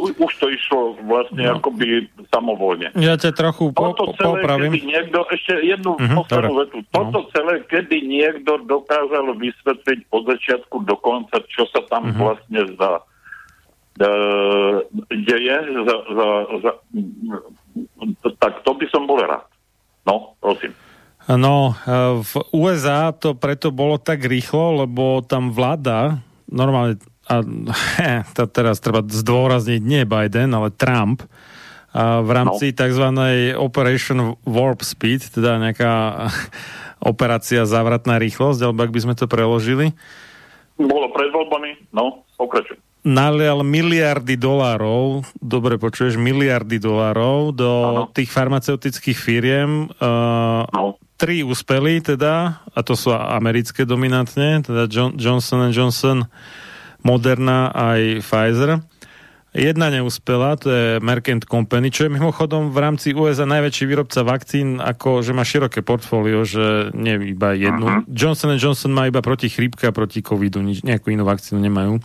už to išlo vlastne no. akoby samovoľne. Ja ťa trochu po, po, popravím. Niekto, ešte jednu uh-huh, poslednú vetu. Toto no. celé, keby niekto dokázal vysvetliť od začiatku do konca, čo sa tam uh-huh. vlastne za uh, deje, za, za, za, tak to by som bol rád. No, prosím. No, v ú es á to preto bolo tak rýchlo, lebo tam vláda normálne a to teraz treba zdôrazniť, nie Biden, ale Trump, a v rámci no. tzv. Operation Warp Speed, teda nejaká operácia závratná rýchlosť, alebo ak by sme to preložili. Bolo pred voľbami, no, pokračujem. Nalial miliardy dolárov, dobre počuješ, miliardy dolárov do ano. tých farmaceutických firiem. Uh, no. Tri uspeli teda, a to sú americké dominantne, teda John, Johnson and Johnson, Moderna aj Pfizer. Jedna neúspela, to je Merck and Company, čo je mimochodom v rámci ú es á najväčší výrobca vakcín, ako že má široké portfólio, že nie iba jednu. Uh-huh. Johnson and Johnson má iba proti chrípke a proti covidu, nejakú inú vakcínu nemajú.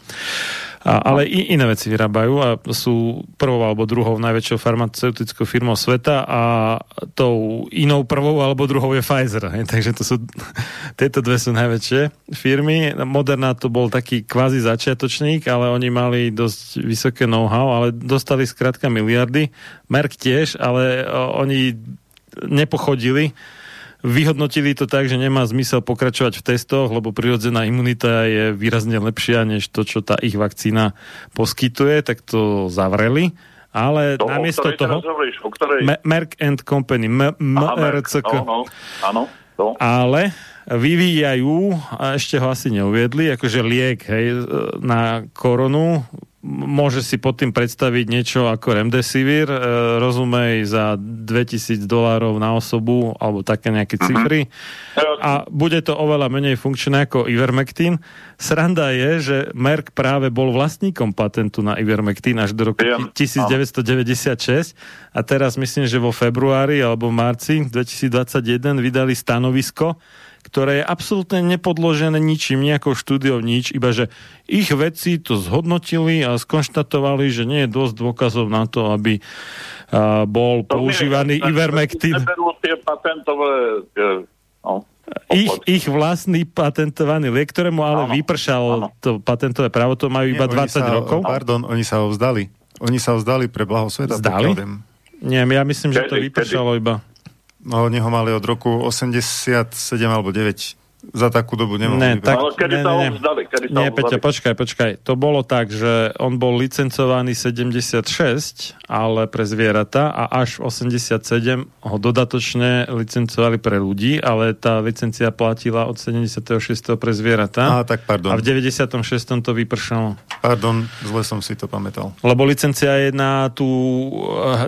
A, ale i iné veci vyrábajú a sú prvou alebo druhou najväčšou farmaceutickou firmou sveta a tou inou prvou alebo druhou je Pfizer. He? Takže to sú, tieto dve sú najväčšie firmy. Moderna to bol taký kvázi začiatočník, ale oni mali dosť vysoké know-how, ale dostali skrátka miliardy. Merck tiež, ale o, oni nepochodili. Vyhodnotili to tak, že nemá zmysel pokračovať v testoch, lebo prirodzená imunita je výrazne lepšia, než to, čo tá ich vakcína poskytuje, tak to zavreli. Ale to, namiesto toho... Zavrieš, ktorej... M- Merck and Company. M- MRCK. Áno, áno. Ale vyvíjajú, a ešte ho asi neuviedli, akože liek hej, na koronu, môže si pod tým predstaviť niečo ako Remdesivir, e, rozumej za dvetisíc dolárov na osobu, alebo také nejaké cifry. A bude to oveľa menej funkčné ako Ivermectin. Sranda je, že Merck práve bol vlastníkom patentu na Ivermectin až do roku tisíc deväťsto deväťdesiatšesť a teraz myslím, že vo februári alebo marci dvetisíc dvadsaťjeden vydali stanovisko, ktoré je absolútne nepodložené ničím, nejakou štúdiou, nič, iba že ich vedci to zhodnotili a skonštatovali, že nie je dosť dôkazov na to, aby uh, bol to používaný je, Ivermectin. Tie patentové, no, ich, ich vlastný patentovaný liek, ktorému ale áno, vypršalo áno. to patentové právo, to majú nie, iba dvadsať rokov. Pardon, oni sa ho vzdali. Oni sa ho vzdali pre blaho sveta. Vzdali? Nie, ja myslím, že to vypršalo iba... No, oni ho mali od roku osemdesiatsedem alebo deväť. Za takú dobu nemohli. Ne, tak, ale kedy ne, sa ne, vzdali? Kedy sa nie, Peťa, počkaj, počkaj. To bolo tak, že on bol licencovaný sedemdesiatšesť, ale pre zvieratá a až v osemdesiatsedem ho dodatočne licencovali pre ľudí, ale tá licencia platila od sedemdesiatšesť pre zvieratá. Aha, tak pardon. A v deväťdesiatšesť to vypršalo. Pardon, zle som si to pamätal. Lebo licencia je na tú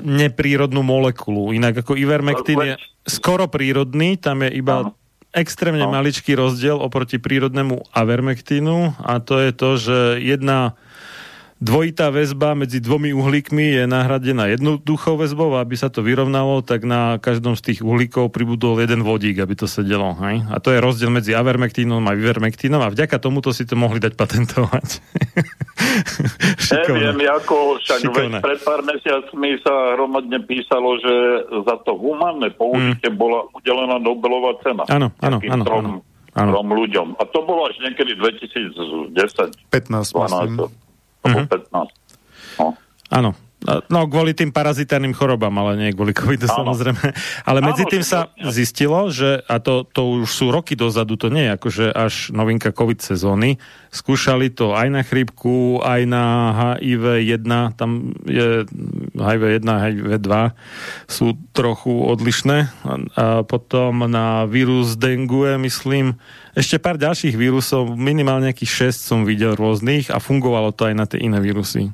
neprírodnú molekulu. Inak ako Ivermectin je skoro prírodný, tam je iba... Aha. Extrémne no. maličký rozdiel oproti prírodnému Avermectinu a to je to, že jedna dvojitá väzba medzi dvomi uhlíkmi je nahradená jednoduchou väzbou a aby sa to vyrovnalo, tak na každom z tých uhlíkov pribudol jeden vodík, aby to sedelo. Hej? A to je rozdiel medzi Avermectinom a Ivermectinom a vďaka tomuto si to mohli dať patentovať. Neviem, ako však Šikovné. Pred pár mesiacmi sa hromadne písalo, že za to humánne použitie mm. bola udelená Nobelová cena. Áno, áno, áno. Trom, áno, áno. trom ľuďom. A to bolo až niekedy dvetisícdesať. pätnásť, myslím. Alebo pätnásť. No. Áno. No, kvôli tým parazitárnym chorobám, ale nie kvôli covidu, samozrejme. Ale medzi tým sa zistilo, že, a to, to už sú roky dozadu, to nie je akože až novinka covid sezóny, skúšali to aj na chrípku, aj na há í vé jeden, tam je há í vé jeden, há í vé dva, sú trochu odlišné. A potom na vírus dengue, myslím, ešte pár ďalších vírusov, minimálne nejakých šesť som videl rôznych a fungovalo to aj na tie iné vírusy.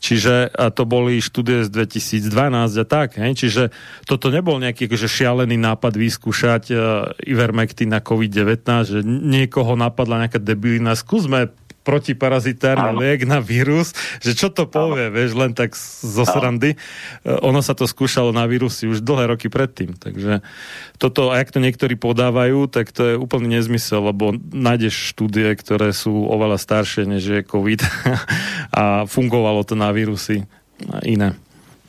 Čiže a to boli štúdie z dvetisícdvanásť a tak. Hej? Čiže toto nebol nejaký akože šialený nápad vyskúšať uh, Ivermectin na covid devätnásť, že niekoho napadla nejaká debilina. Skúsme protiparazitárny liek na vírus, že čo to povie, vieš, len tak zo srandy. Uh, ono sa to skúšalo na vírusy už dlhé roky predtým. Takže toto, a jak to niektorí podávajú, tak to je úplný nezmysel, lebo nájdeš štúdie, ktoré sú oveľa staršie, než je covid. A fungovalo to na vírusy a iné.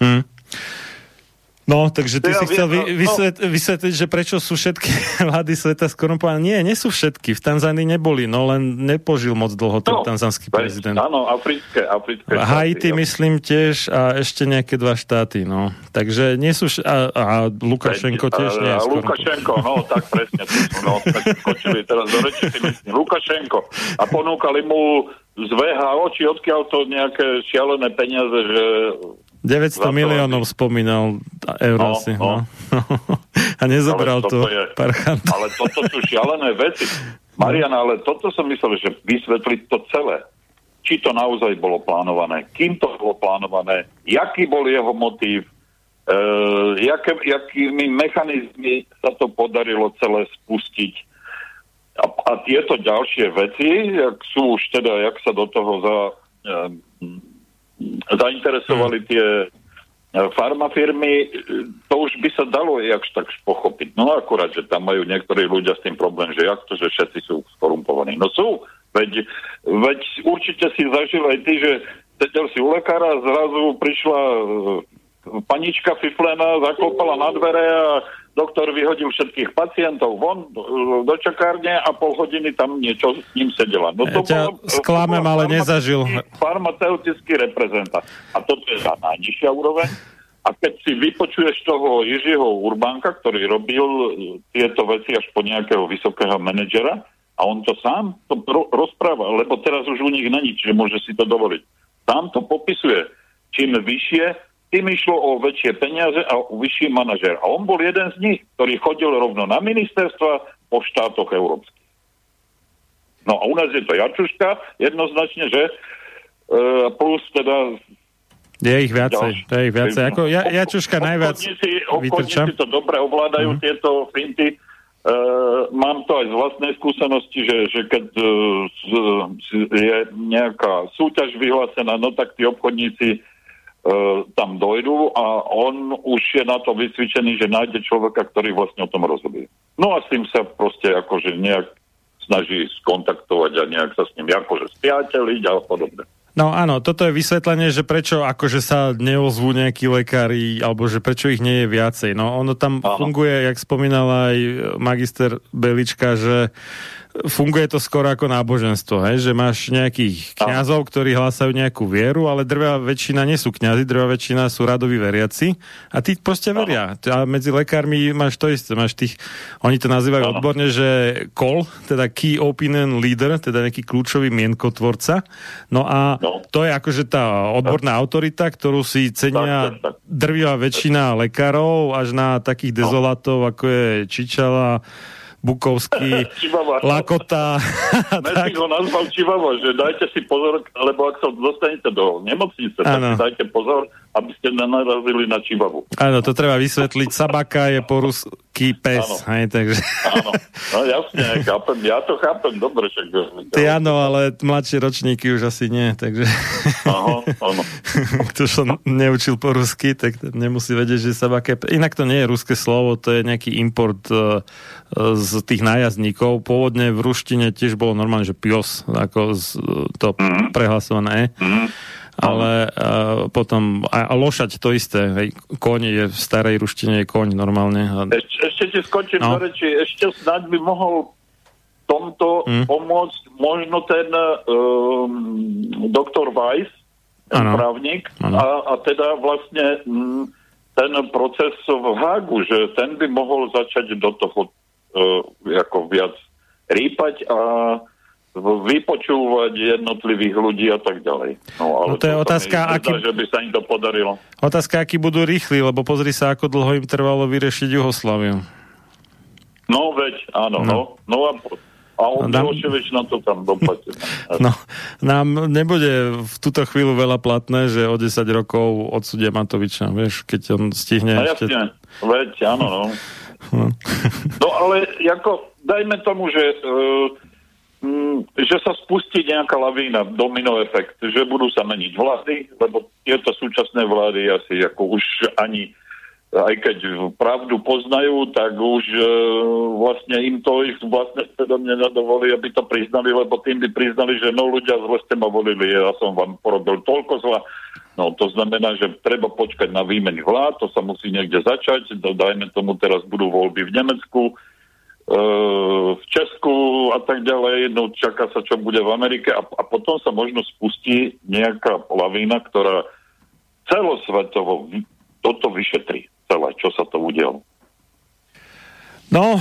Hm. No, takže ty ja si chcel vy, vysvet, vysvetliť, že prečo sú všetky vlády sveta skorumpované. Nie, nie sú všetky. V Tanzánii neboli, no len nepožil moc dlho ten no, tanzanský prezident. Áno, africké, africké štáty. Haiti, ja. myslím tiež, a ešte nejaké dva štáty, no. Takže nie sú... Š... A, a Lukašenko tiež nie je skorumpovaný. Lukašenko, no, tak presne. No, tak skočili teraz do reči, myslím. Lukašenko. A ponúkali mu z vé há ó, či odkiaľ to nejaké šialené peniaze, že... deväťsto miliónov spomínal eur no, asi. No. No. A nezobral to. Ale toto sú šialené veci. Mariana, ale toto som myslel, že vysvetliť to celé. Či to naozaj bolo plánované, kým to bolo plánované, jaký bol jeho motív, e, jaké, jakými mechanizmy sa to podarilo celé spustiť. A, a tieto ďalšie veci, jak sú už teda, jak sa do toho za... E, zainteresovali tie farmafirmy, to už by sa dalo jakž tak pochopiť. No akurát, že tam majú niektorí ľudia s tým problém, že jak to, že všetci sú skorumpovaní. No sú, veď, veď určite si zažil aj ty, že sedel si u lekára, zrazu prišla panička fiflená, zaklopala na dvere a doktor vyhodil všetkých pacientov von do čakárne a pol hodiny tam niečo s ním sedela. No to ja bolo, sklámem, to ale nezažil. Farmaceutický reprezentant. A toto je za najnižšia úroveň. A keď si vypočuješ toho Jiřího Urbánka, ktorý robil tieto veci až po nejakého vysokého manažera, a on to sám to rozpráva, lebo teraz už u nich na nič, že môže si to dovoliť. Sám to popisuje. Čím vyššie, tým išlo o väčšie peniaze a o vyšší manažer. A on bol jeden z nich, ktorý chodil rovno na ministerstva po štátoch európskych. No a u nás je to Jarčuška, jednoznačne, že plus teda... Je ich viacej, je ich viacej. Ako ja, ja Čuška najviac vytrčam. Obchodníci to dobre ovládajú, mm-hmm. tieto finty. Uh, mám to aj z vlastnej skúsenosti, že, že keď uh, je nejaká súťaž vyhlásená, no tak tí obchodníci uh, tam dojdú a on už je na to vysvičený, že nájde človeka, ktorý vlastne o tom rozhoduje. No a s tým sa proste akože nejak snaží skontaktovať a nejak sa s ním akože spriateliť a podobne. No áno, toto je vysvetlenie, že prečo akože sa neozvú nejakí lekári, alebo že prečo ich nie je viacej. No ono tam áno. funguje, jak spomínala aj magister Belička, že funguje to skoro ako náboženstvo, hej? Že máš nejakých kňazov, ktorí hlásajú nejakú vieru, ale drvá väčšina nie sú kňazi, drvá väčšina sú radoví veriaci a tí proste veria. A medzi lekármi máš to isté, máš tých, oni to nazývajú ano. Odborne, že kol, teda key opinion leader, teda nejaký kľúčový mienkotvorca. No a no. to je akože tá odborná ano. Autorita, ktorú si cenia drvivá väčšina lekárov, až na takých dezolátov, ako je Čičala, Bukovský, Lakota. Mesík ho nazval Čivavo, že dajte si pozor, lebo ak sa dostanete do nemocnice, ano. Tak dajte pozor, aby ste nenarazili na Čivavu. Áno, to treba vysvetliť. Sabaka je po rusky pes. Áno, takže... no, jasne, chápem. Ja to chápem, dobre. Však... Ty áno, ale mladšie ročníky už asi nie, takže... Áno, áno. Kto sa neučil po rusky, tak nemusí vedieť, že sabaka je pes. Inak to nie je ruské slovo, to je nejaký import uh, z z tých nájazdníkov. Pôvodne v ruštine tiež bolo normálne, že pios, ako z, to mm. prehlasované. Mm. Ale uh, potom, a, a lošať to isté. Hej, koň je v starej ruštine, je koň normálne. A... Ešte, ešte ti skočím no. do reči. Ešte snáď by mohol tomto mm. pomôcť možno ten um, doktor Weiss, ten ano. Právnik, ano. A, a teda vlastne m, ten proces v Hágu, že ten by mohol začať do toho Uh, ako viac rýpať a vypočúvať jednotlivých ľudí a tak ďalej. No, ale no to je to otázka, to aký... zdá, že by sa im to podarilo. Otázka, aký budú rýchli, lebo pozri sa, ako dlho im trvalo vyriešiť Jugosláviu. No veď, áno. No, no, no a... A on no, Miloševič na to tam doplatil. No, nám nebude v túto chvíľu veľa platné, že o desať rokov odsúdia Matoviča, vieš, keď on stihne... No ešte... jasne, veď, áno, no. No. No ale, ako, dajme tomu, že, uh, m, že sa spustí nejaká lavína, domino efekt, že budú sa meniť vlády, lebo tieto súčasné vlády asi ako už ani... aj keď pravdu poznajú, tak už e, vlastne im to ich vlastne svedomne nedovolí, aby to priznali, lebo tým by priznali, že no ľudia zle ste ma volili, ja som vám porobil toľko zla. No to znamená, že treba počkať na výmeň vlád, to sa musí niekde začať, no, dajme tomu teraz budú voľby v Nemecku, e, v Česku a tak ďalej, no čaká sa, čo bude v Amerike a, a potom sa možno spustí nejaká lavína, ktorá celosvetovo toto vyšetrí. Čo sa to udialo? No,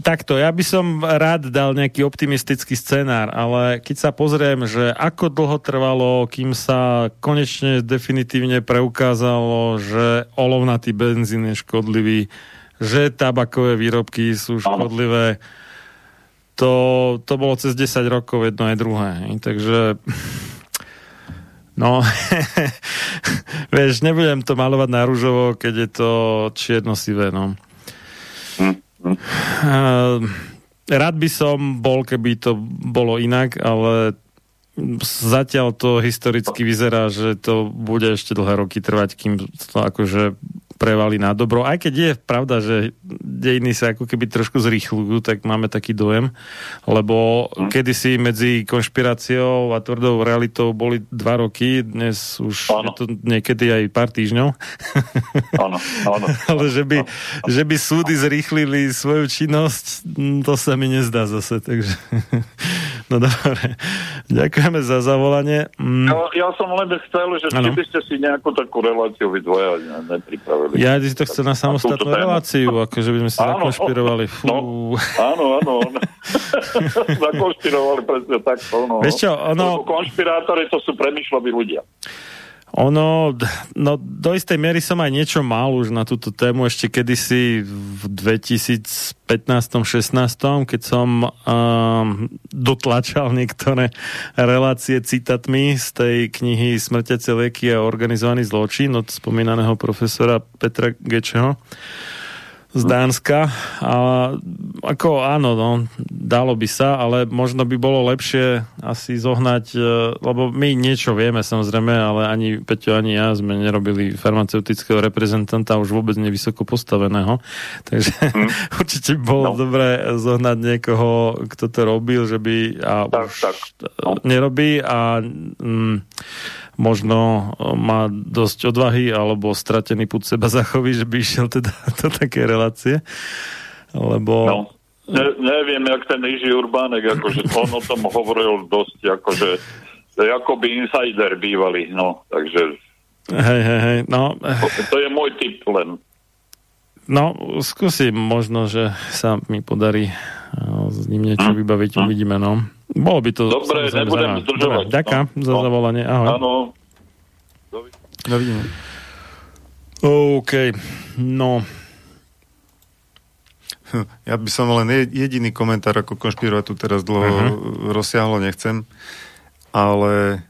takto, ja by som rád dal nejaký optimistický scenár, ale keď sa pozriem, že ako dlho trvalo, kým sa konečne definitívne preukázalo, že olovnatý benzín je škodlivý, že tabakové výrobky sú škodlivé, to, to bolo cez desať rokov jedno aj druhé. Takže... No, vieš, nebudem to malovať na ružovo, keď je to čierno-sivé, no. Rád by som bol, keby to bolo inak, ale zatiaľ to historicky vyzerá, že to bude ešte dlhé roky trvať, kým to akože prevalí na dobro. Aj keď je pravda, že dejiny sa ako keby trošku zrýchľujú, tak máme taký dojem, lebo kedysi medzi konšpiráciou a tvrdou realitou boli dva roky, dnes už je to niekedy aj pár týždňov. Áno, áno. Ale že by, že by súdy zrýchlili svoju činnosť, to sa mi nezdá zase, takže... No dobre, ďakujeme za zavolanie. Mm. Ja, ja som len chcel, že či by ste si nejakú takú reláciu vy dvoja nepripravili. Ja si to chcel na samostatnú na reláciu, akože by sme si zakonšpirovali. No, áno, áno. Zakonšpirovali presne tak. No. Vieš čo, ono... Konšpirátori to sú premýšľaví ľudia. Ono, no do istej miery som aj niečo mal už na túto tému ešte kedysi v dvetisícpätnásť šestnásť, keď som um, dotlačal niektoré relácie citátmi z tej knihy Smrtiace lieky a organizovaný zločin od spomínaného profesora Petra Gečeho z Dánska. A ako áno, no, dalo by sa, ale možno by bolo lepšie asi zohnať, lebo my niečo vieme samozrejme, ale ani Peťo, ani ja sme nerobili farmaceutického reprezentanta, už vôbec nevysoko postaveného. Takže hmm. určite bolo no. dobré zohnať niekoho, kto to robil, že by a tak, už tak. No. nerobí a mm, možno má dosť odvahy alebo stratený pud seba zachoví, že by išiel teda do také relácie. Lebo... No, ne, neviem, jak ten Jiří Urbánek, akože on o tom hovoril dosť, akože akoby insider bývalý, no, takže... Hej, hej, hej, no... To je môj tip len. No, skúsim, možno, že sa mi podarí s ním niečo vybaviť, hm. uvidíme, no. Bolo by to... Dobre, nebudem zdržovať. Ďakujem no. za zavolanie, ahoj. Áno. Dovidíme. OK, no... Ja by som len jediný komentár, ako konšpirovať tu teraz dlho uh-huh. rozsiahlo nechcem, ale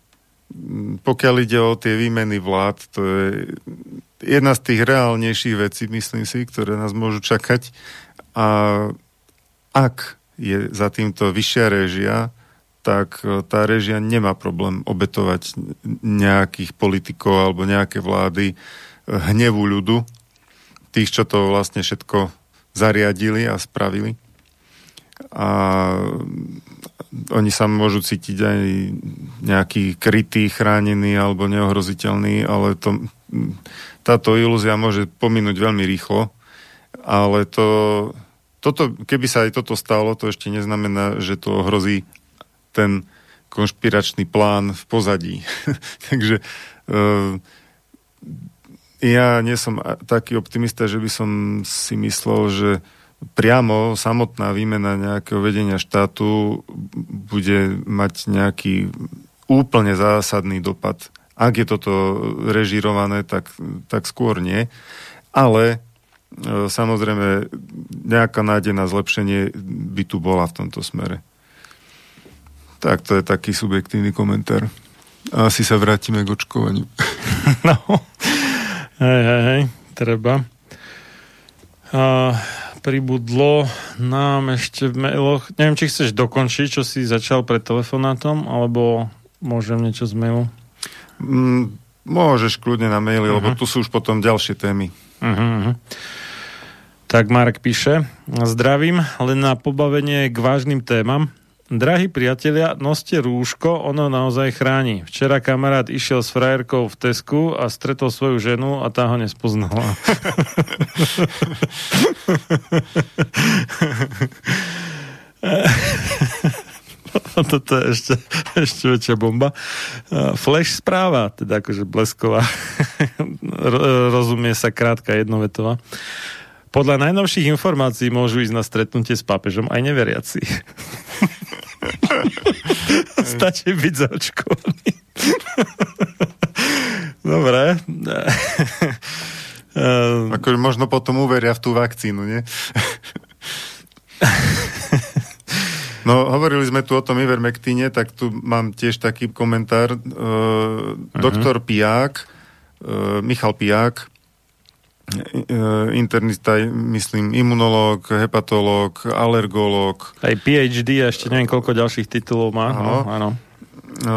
pokiaľ ide o tie výmeny vlád, to je jedna z tých reálnejších vecí, myslím si, ktoré nás môžu čakať. A ak je za týmto vyššia réžia, tak tá réžia nemá problém obetovať nejakých politikov alebo nejaké vlády hnevu ľudu, tých, čo to vlastne všetko zariadili a spravili. A oni sa môžu cítiť aj nejakí krytí, chránení alebo neohroziteľní, ale to, táto ilúzia môže pominúť veľmi rýchlo. Ale to, toto, keby sa aj toto stalo, to ešte neznamená, že to ohrozí ten konšpiračný plán v pozadí. Takže uh, ja nie som taký optimista, že by som si myslel, že priamo samotná výmena nejakého vedenia štátu bude mať nejaký úplne zásadný dopad. Ak je toto režírované, tak, tak skôr nie. Ale samozrejme nejaká nádej na zlepšenie by tu bola v tomto smere. Tak to je taký subjektívny komentár. Asi sa vrátime k očkovaniu. No... Hej, hej, hej, treba. A pribudlo nám ešte v mailoch. Neviem, či chceš dokončiť, čo si začal pred telefonátom, alebo môžem niečo z mailu? Mm, môžeš kľudne na maily, uh-huh. lebo tu sú už potom ďalšie témy. Uh-huh, uh-huh. Tak Marek píše. Zdravím, len na pobavenie k vážnym témam. Drahí priatelia, noste rúško, ono naozaj chráni. Včera kamarát išiel s frajerkou v Tesku a stretol svoju ženu a tá ho nespoznala. Toto je ešte, ešte väčšia bomba. Flash správa, teda akože blesková. Rozumie sa krátka, jednovetová. Podľa najnovších informácií môžu ísť na stretnutie s pápežom aj neveriaci. Stačí byť zaočkovaný. Dobre. Akože možno potom uveria v tú vakcínu, nie? No, hovorili sme tu o tom Ivermectine, tak tu mám tiež taký komentár. Uh, doktor Piják, uh, Michal Piják, internista, myslím, imunológ, hepatológ, alergológ. Aj PhD a ešte neviem, koľko ďalších titulov má. Áno. No, áno. E,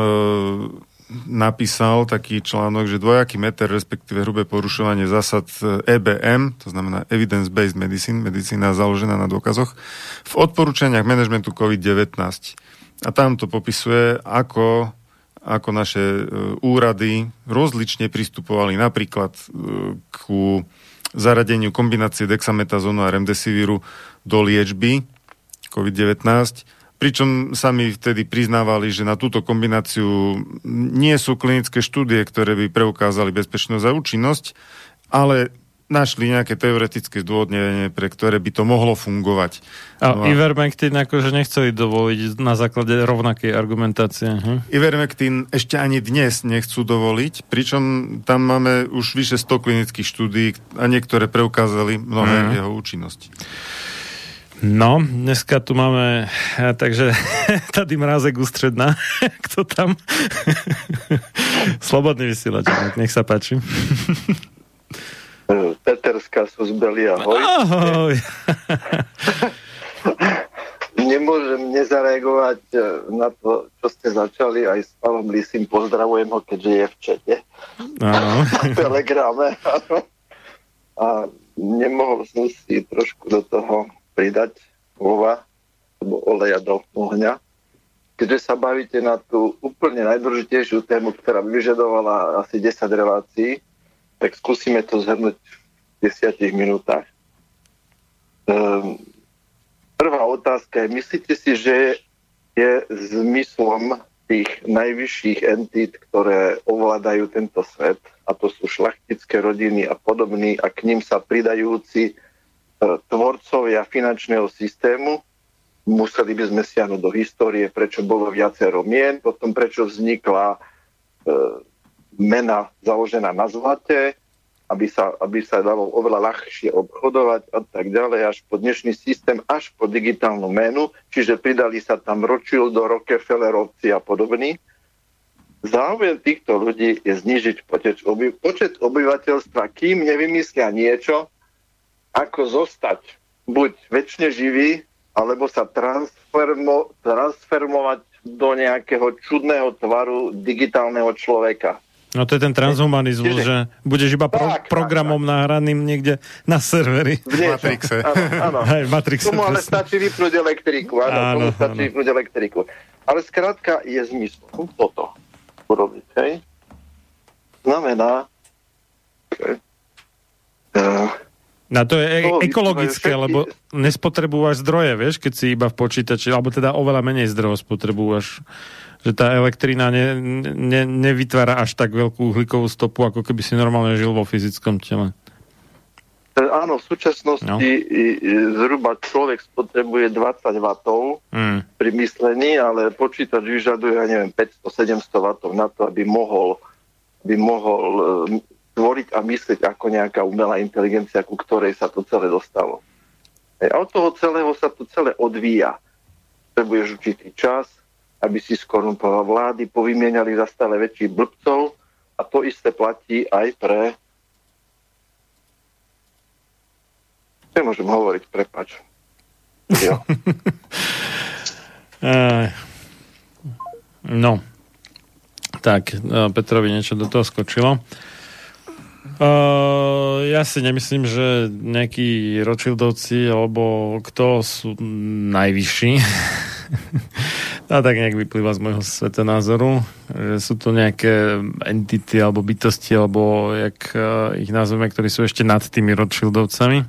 napísal taký článok, že dvojaký meter, respektíve hrubé porušovanie zásad E B M, to znamená Evidence-Based Medicine, medicína založená na dôkazoch, v odporúčaniach manažmentu COVID devätnásť. A tam to popisuje, ako... ako naše úrady rozlične pristupovali napríklad ku zaradeniu kombinácie dexametazónu a remdesivíru do liečby COVID devätnásť, pričom sami vtedy priznávali, že na túto kombináciu nie sú klinické štúdie, ktoré by preukázali bezpečnosť a účinnosť, ale našli nejaké teoretické zdôvodnenie, pre ktoré by to mohlo fungovať. No a Ivermectin akože nechceli dovoliť na základe rovnakej argumentácie. Hm? Ivermectin ešte ani dnes nechcú dovoliť, pričom tam máme už vyše sto klinických štúdií a niektoré preukázali mnohé mm. jeho účinnosti. No, dneska tu máme, takže tady Mrázek ústredná, kto tam? Slobodný vysielač, nech sa páči. Peterská Suzbeli, ahoj. Ahoj. Nemôžem nezareagovať na to, čo ste začali, aj s pánom Lisím pozdravujem ho, keďže je v čete. Áno. V telegrame, áno. A nemohol som si trošku do toho pridať olova alebo oleja do ohňa. Keďže sa bavíte na tú úplne najdôležitejšiu tému, ktorá vyžadovala asi desať relácií, tak skúsime to zhrnúť v desiatich minútach. Ehm, prvá otázka je, myslíte si, že je zmyslom tých najvyšších entít, ktoré ovládajú tento svet, a to sú šlachtické rodiny a podobní, a k ním sa pridajúci tvorcovia finančného systému? Museli by sme siahnuť do histórie, prečo bolo viacero mien, potom prečo vznikla e, mena založená na zlate, aby sa, aby sa dalo oveľa ľahšie obchodovať a tak ďalej, až po dnešný systém, až po digitálnu menu, čiže pridali sa tam Rothschild do Rockefellerovci a podobný. Záujem týchto ľudí je znižiť počet, oby, počet obyvateľstva, kým nevymyslia niečo, ako zostať buď väčšine živý, alebo sa transformo, transformovať do nejakého čudného tvaru digitálneho človeka. No to je ten transhumanizmus, Čiže, že budeš iba pro, tak, programom tak, nahraným niekde na serveri. V Matrixe. Áno, áno. Aj v Matrixe. Tomu ale presne. stačí vypnúť elektriku. Áno, áno, tomu stačí áno. vypnúť elektriku. Ale skrátka je zmysl toto urobiť. Hej? Znamená... Okay. Uh, No to je no, ekologické, všetky... lebo nespotrebuješ zdroje, vieš, keď si iba v počítači, alebo teda oveľa menej zdrojov spotrebuješ, že tá elektrina ne, ne, nevytvára až tak veľkú uhlíkovú stopu, ako keby si normálne žil vo fyzickom tele. Áno, v súčasnosti no. zhruba človek spotrebuje dvadsať wattov mm. pri myslení, ale počítač vyžaduje, ja neviem, päťsto sedemsto wattov na to, aby mohol, aby mohol tvoriť a myslieť ako nejaká umelá inteligencia, ku ktorej sa to celé dostalo. A od toho celého sa to celé odvíja. Potrebuješ určitý čas, aby si skorumpoval vlády, povymieniali za stále väčších blbcov, a to isté platí aj pre... Nemôžem hovoriť, prepáč. Jo. No. Tak, Petrovi niečo do toho skočilo. Uh, ja si nemyslím, že nejakí Rothschildovci alebo kto sú najvyšší. A tak nejak vyplýva z môjho svetonázoru, že sú to nejaké entity alebo bytosti, alebo jak uh, ich nazveme, ktorí sú ešte nad tými Rothschildovcami.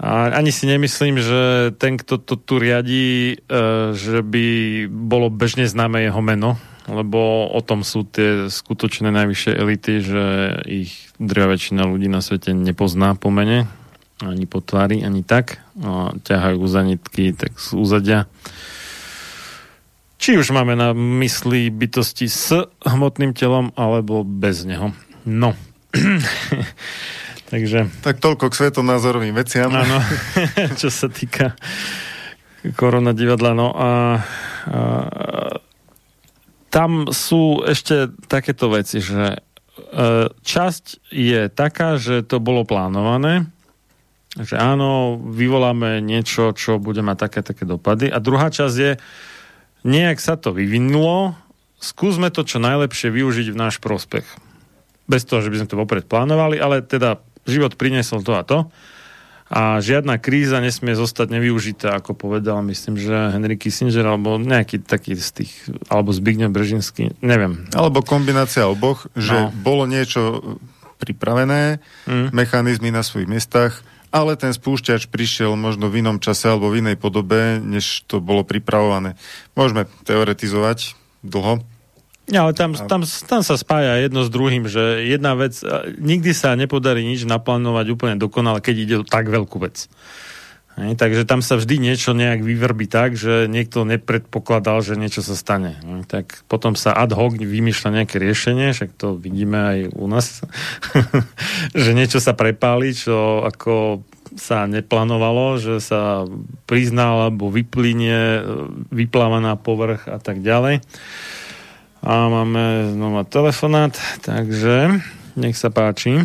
A ani si nemyslím, že ten, kto to tu riadí, uh, že by bolo bežne známe jeho meno, lebo o tom sú tie skutočné najvyššie elity, že ich drvivá väčšina ľudí na svete nepozná po mene, ani po tvári, ani tak. A ťahajú za nitky, tak z úzadia. Či už máme na mysli bytosti s hmotným telom, alebo bez neho. No. Takže... Tak toľko k svetonázorovým veciam. Áno, čo sa týka korona divadla. No a... a tam sú ešte takéto veci, že časť je taká, že to bolo plánované, že áno, vyvoláme niečo, čo bude mať také, také dopady. A druhá časť je, nejak sa to vyvinulo, skúsme to čo najlepšie využiť v náš prospech. Bez toho, že by sme to vopred plánovali, ale teda život priniesol to a to. A žiadna kríza nesmie zostať nevyužitá, ako povedal, myslím, že Henry Kissinger, alebo nejaký taký z tých, alebo Zbigniew Brzezinský, neviem. Alebo kombinácia oboch, že no. bolo niečo pripravené, mm. mechanizmy na svojich miestach, ale ten spúšťač prišiel možno v inom čase alebo v inej podobe, než to bolo pripravované. Môžeme teoretizovať dlho. No, tam, tam, tam sa spája jedno s druhým, že jedna vec, nikdy sa nepodarí nič naplánovať úplne dokonale, keď ide o tak veľkú vec. Hej, takže tam sa vždy niečo nejak vyvrbí tak, že niekto nepredpokladal, že niečo sa stane. Hej, tak potom sa ad hoc vymýšľa nejaké riešenie, však to vidíme aj u nás, že niečo sa prepáli, čo ako sa neplánovalo, že sa priznal alebo vyplynie, vypláva na povrch a tak ďalej. A máme znova telefonát, takže nech sa páči.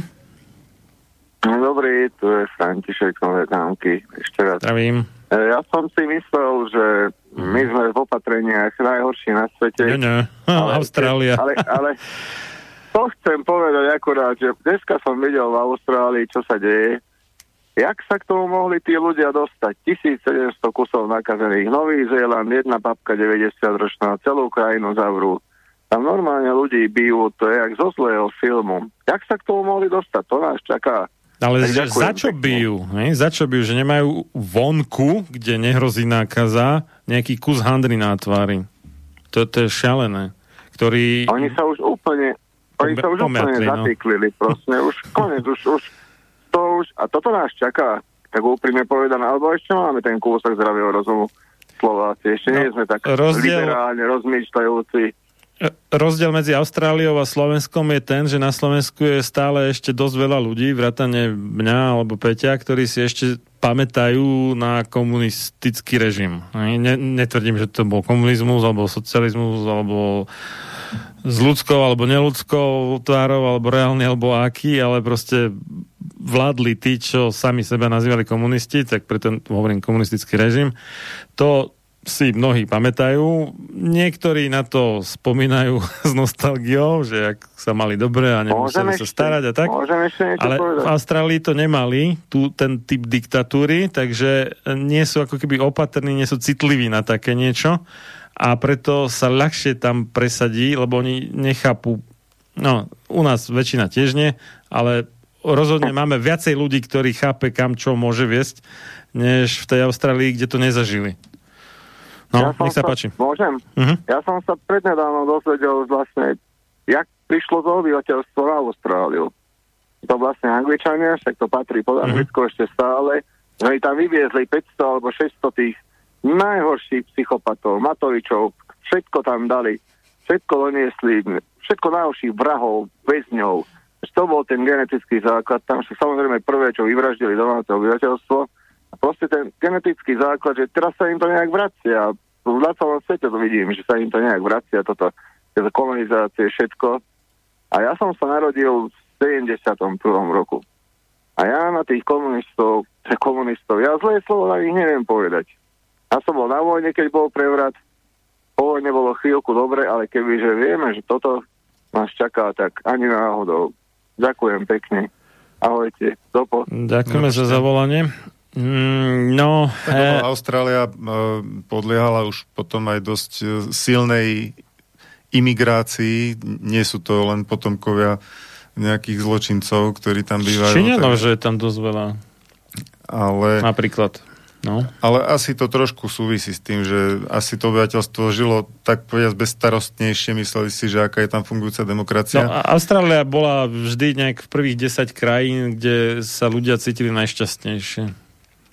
No dobrý, tu je František z Nové Zámky. Ešte raz. Zdravím. Ja som si myslel, že my sme v opatreniach najhorší na svete. Nie, nie. Ale, Austrália. Ale, ale to chcem povedať akurát, že dneska som videl v Austrálii, čo sa deje. Jak sa k tomu mohli tí ľudia dostať? tisícsedemsto kusov nakazených. Nový Zéland, jedna babka deväťdesiatročná, celú krajinu zavrú. Tam normálne ľudí bijú, to je jak zo zlého filmu. Jak sa k tomu mohli dostať? To nás čaká. Ale ďakujem, za čo bijú? Ne? Za čo bijú? Že nemajú vonku, kde nehrozí nákaza, nejaký kus handry na tvári. To, to je šialené. Ktorý... Oni sa už úplne, oni sa už úplne zapiklili. Proste. Už konec, už, už, to už. A toto nás čaká, tak úprimne povedané. Alebo ešte máme ten kúsok zdravého rozumu Slováci. Ešte nie no, sme tak rozdiel... liberálne rozmýšľajúci. Rozdiel medzi Austráliou a Slovenskom je ten, že na Slovensku je stále ešte dosť veľa ľudí, vrátane mňa alebo Peťa, ktorí si ešte pamätajú na komunistický režim. Ne, netvrdím, že to bol komunizmus, alebo socializmus, alebo s ľudskou, alebo neľudskou tvárou, alebo reálne, alebo aký, ale proste vládli tí, čo sami seba nazývali komunisti, tak preto hovorím komunistický režim. To si mnohí pamätajú. Niektorí na to spomínajú s nostalgiou, že ak sa mali dobre a nemuseli sa starať a tak. Ale v Austrálii to nemali, tu ten typ diktatúry, takže nie sú ako keby opatrní, nie sú citliví na také niečo a preto sa ľahšie tam presadí, lebo oni nechápu, no u nás väčšina tiež nie, ale rozhodne máme viacej ľudí, ktorí chápe kam čo môže viesť, než v tej Austrálii, kde to nezažili. No, ja nech sa, sa páči. Môžem? Uh-huh. Ja som sa prednedávno dozvedel vlastne, jak prišlo to obyvateľstvo na Austráliu. To vlastne Angličania, však to patrí pod Anglicko uh-huh. ešte stále. Oni tam vyviezli päťsto alebo šesťsto tých najhorších psychopatov, Matovičov, všetko tam dali, všetko doniesli, všetko najhorších vrahov, väzňov. To bol ten genetický základ, tam sa samozrejme prvé, čo vyvraždili domáce obyvateľstvo, proste ten genetický základ, že teraz sa im to nejak vracia. V celom svete to vidím, že sa im to nejak vracia, toto, tieto kolonizácie, všetko. A ja som sa narodil v sedemdesiatom prvom roku. A ja na tých komunistov, komunistov, ja zlé slovo na nich neviem povedať. Ja som bol na vojne, keď bol prevrat. Po vojne bolo chvíľku dobre, ale kebyže vieme, že toto nás čaká, tak ani náhodou. Ďakujem pekne. Ahojte. Dopo. Ďakujeme za zavolanie. Mm, no, eh... Austrália podliehala už potom aj dosť silnej imigrácii. Nie sú to len potomkovia nejakých zločincov, ktorí tam bývajú. Číňanov, že je tam dosť veľa. Ale... Napríklad. No. Ale asi to trošku súvisí s tým, že asi to obyvateľstvo žilo tak povedať bezstarostnejšie, mysleli si, že aká je tam fungujúca demokracia. No, Austrália bola vždy nejak v prvých desať krajín, kde sa ľudia cítili najšťastnejšie.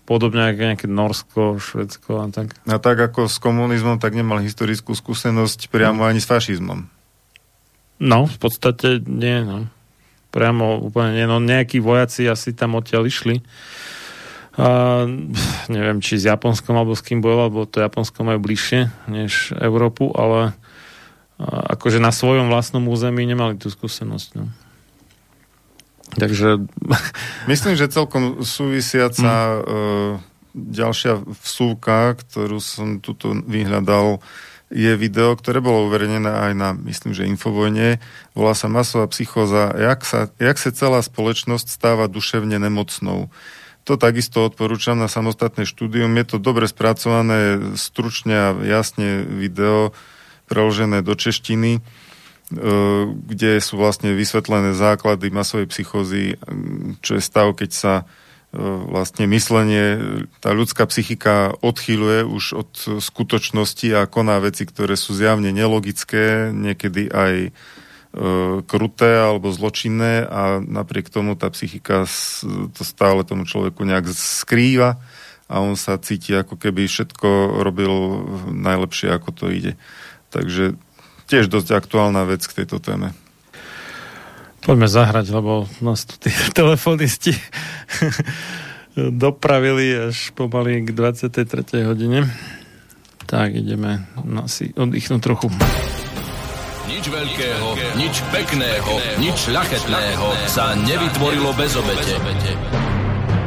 Podobne ako nejaké Norsko, Švédsko a tak. A tak ako s komunizmom, tak nemal historickú skúsenosť priamo ani s fašizmom. No, v podstate nie, no. Priamo úplne nie, no nejakí vojaci asi tam odtiaľ išli. A neviem, či s Japonskom alebo s kým bojoval, bo to Japonsko majú bližšie než Európu, ale akože na svojom vlastnom území nemali tú skúsenosť, no. Takže... Myslím, že celkom súvisiaca mm. e, ďalšia vsúka, ktorú som tuto vyhľadal, je video, ktoré bolo uverejnené aj na, myslím, že Infovojne. Volá sa Masová psychóza. Jak sa, jak sa celá spoločnosť stáva duševne nemocnou. To takisto odporúčam na samostatné štúdium. Je to dobre spracované, stručne a jasne video, preložené do češtiny, kde sú vlastne vysvetlené základy masovej psychózy, čo je stav, keď sa vlastne myslenie, tá ľudská psychika odchýľuje už od skutočnosti a koná veci, ktoré sú zjavne nelogické, niekedy aj e, kruté alebo zločinné, a napriek tomu tá psychika to stále tomu človeku nejak skrýva a on sa cíti, ako keby všetko robil najlepšie, ako to ide. Takže tiež dosť aktuálna vec k tejto téme. Poďme zahrať, lebo nás tu tí telefonisti dopravili až pomaly k dvadsiatej tretej hodine. Tak ideme no, si oddychnúť trochu. Nič veľkého, nič pekného, nič ľachetného sa nevytvorilo bez obete.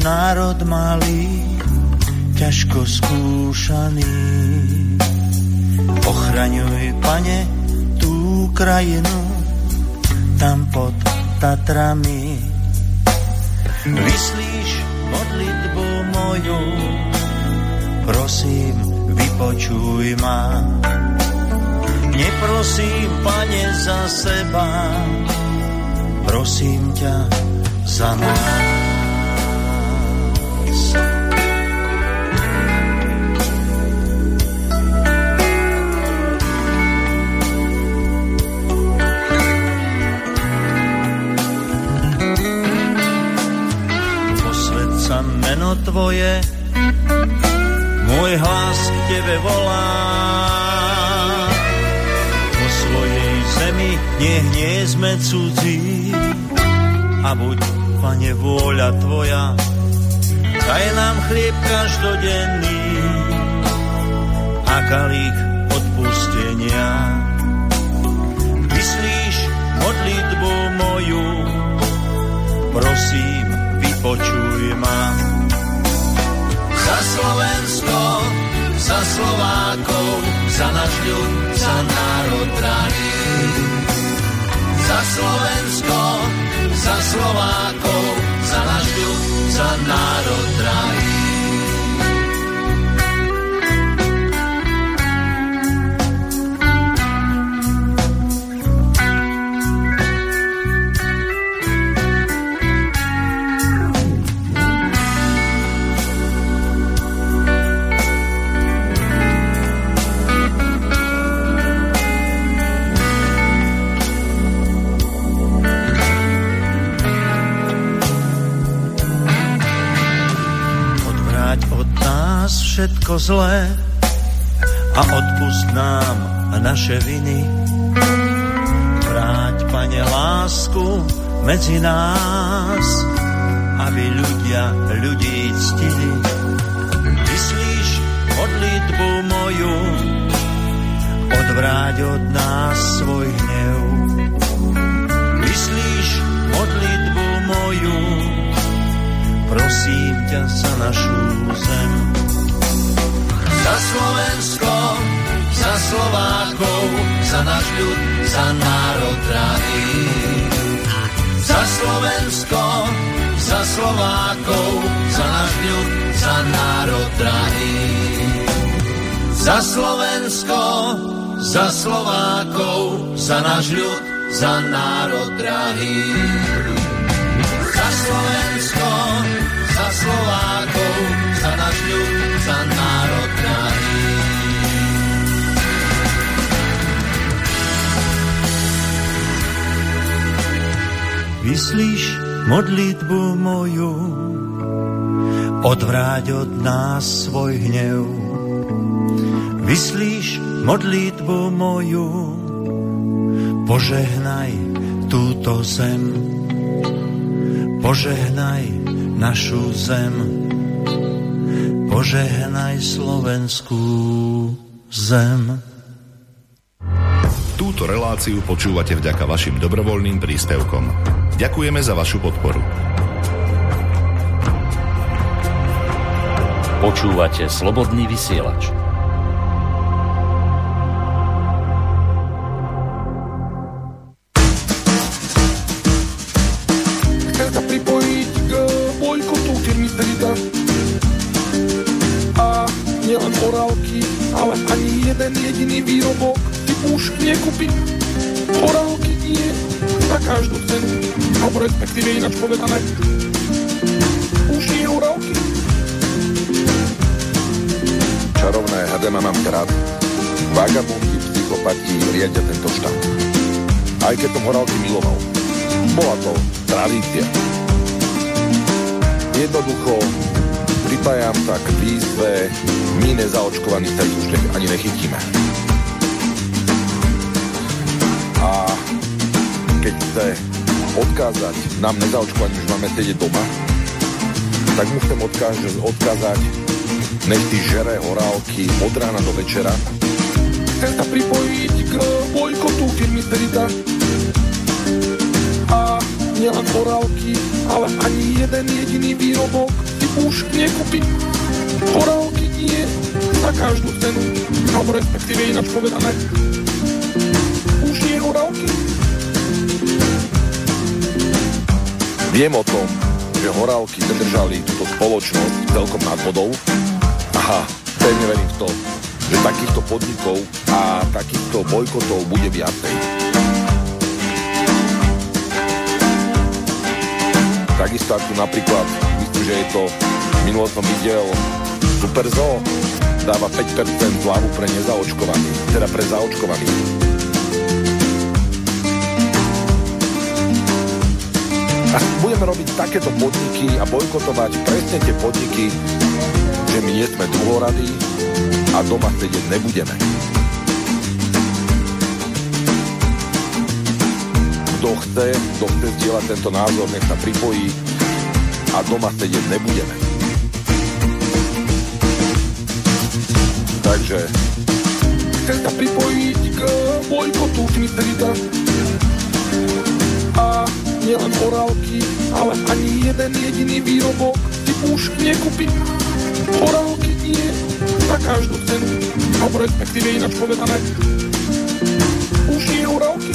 Národ malý, ťažko skúšaný. Ochraňuj, Pane, tú krajinu, tam pod Tatrami. Vyslíš modlitbu moju, prosím, vypočuj ma. Neprosím, Pane, za seba, prosím ťa za nás. Meno tvoje, môj hlas k tebe volá. Po svojej zemi nech nie sme cudzí, a buď, Pane, vôľa tvoja. Daj nám chlieb každodenný a kalík odpustenia. Vyslíš modlitbu moju, prosím, vypočuj ma. Za Slovensko, za Slovákov, za náš ľud, za národ drahý. Za Slovensko, za Slovákov, za náš ľud, za národ drahý. Všetko zlé a odpust nám naše viny. Vráť, Pane, lásku medzi nás, aby ľudia ľudí ctili. Vyslíš modlitbu moju, odvráť od nás svoj hnev. Vyslíš modlitbu moju, prosím ťa za našu zem. Za Slovensko, za Slovákov, za náš ľud, za národ drahý. Za Slovensko, za Slovákov, za náš ľud, za národ drahý. Za Slovensko, za Slovákov, za náš ľud, za národ drahý. Za Slovensko, za Slovákov, za náš ľud, za národ drahý. Vyslíš modlitbu moju, odvráť od nás svoj hnev. Vyslíš modlitbu moju, požehnaj túto zem. Požehnaj našu zem, požehnaj slovenskú zem. Túto reláciu počúvate vďaka vašim dobrovoľným príspevkom. Ďakujeme za vašu podporu. Počúvate Slobodný vysielač. Ten jediný výrobok ty už nekúpiť. Orálky nie za každú cenu, alebo respektíve ináč povedané, už nie orálky. Čarovné hadema mám krát, vagabundy, psychopati riadia tento štát. Aj keď tom orálky miloval, bola to tradícia. Jednoducho pripájam sa k výzve, my nezaočkovaných tady už ne, ani nechytíme. A keď chce odkázať nám nezaočkovaným, že máme sedieť doma, tak mu chcem odkážať, odkázať, nech ty žere horálky od rána do večera. Chcem sa pripojiť k bojkotu firmy Serita. A nielen horálky, ale ani jeden jediný výrobok ty už nekúpim. Horálky nie za každú cenu, alebo respektíve ináč povedané, už nie horálky. Viem o tom, že horálky zadržali túto spoločnosť celkom nad vodou. Aha, pevne verím v to, že takýchto podnikov a takýchto bojkotov bude viacej. Takisto ako napríklad, myslím, že je to, minulo som videl, Superzo dáva päť percent zľavu pre nezaočkovaných, teda pre zaočkovaných. A budeme robiť takéto podniky a bojkotovať presne tie podniky, že my nie sme druhoradí a doma sedieť nebudeme. Kto chce, kto chce zdieľať tento názor, nech sa pripojí a doma sedieť nebudeme. Takže chcem sa pripojiť k bojkotu Twitterita. A nielen orálky, ale ani jeden jediný výrobok ty už nekúpiť. Orálky nie za každú cenu, alebo respektíve ináč povedané, už nie orálky.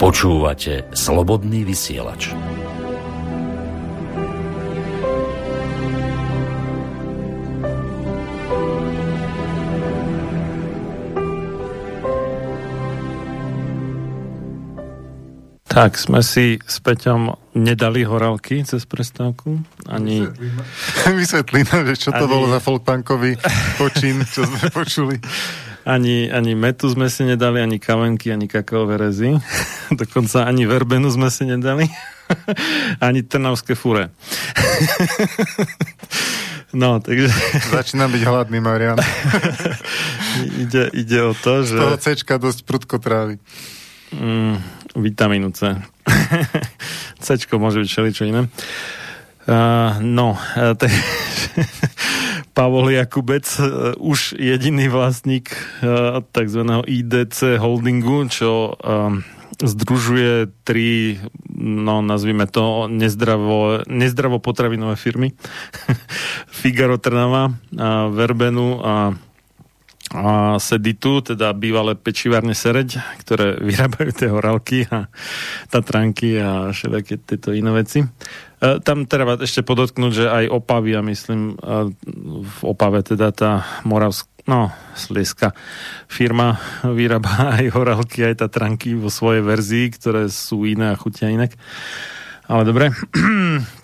Počúvate Slobodný vysielač. Tak, sme si s Peťom nedali horálky cez prestávku. Ani... Vysvetlí nám, že čo to ani... bolo za folkpunkový počin, čo sme počuli. Ani, ani metu sme si nedali, ani kavenky, ani kakaové rezy. Dokonca ani verbenu sme si nedali. Ani trnavské fure. No, takže... Začínam byť hladný, Marian. ide, ide o to, že... Z toho C-čka dosť prudko trávi. Mm, vitamínu C. C-čko môže byť všeličo iné. Uh, no, t- Pavol Jakubec, uh, už jediný vlastník uh, tzv. í dé cé holdingu, čo um, združuje tri, no nazvime to, nezdravo, nezdravo potravinové firmy. Figaro Trnava, uh, Verbenu a uh, a Seditu, teda bývalé pečivárne Sereď, ktoré vyrábajú tie horálky a tatranky a všetky tieto iné veci. E, tam treba ešte podotknúť, že aj Opavy, ja myslím, e, v Opave teda tá moravská, no, slieska firma vyrába aj horálky, aj tatranky vo svojej verzii, ktoré sú iné a chutia inak. Ale dobre,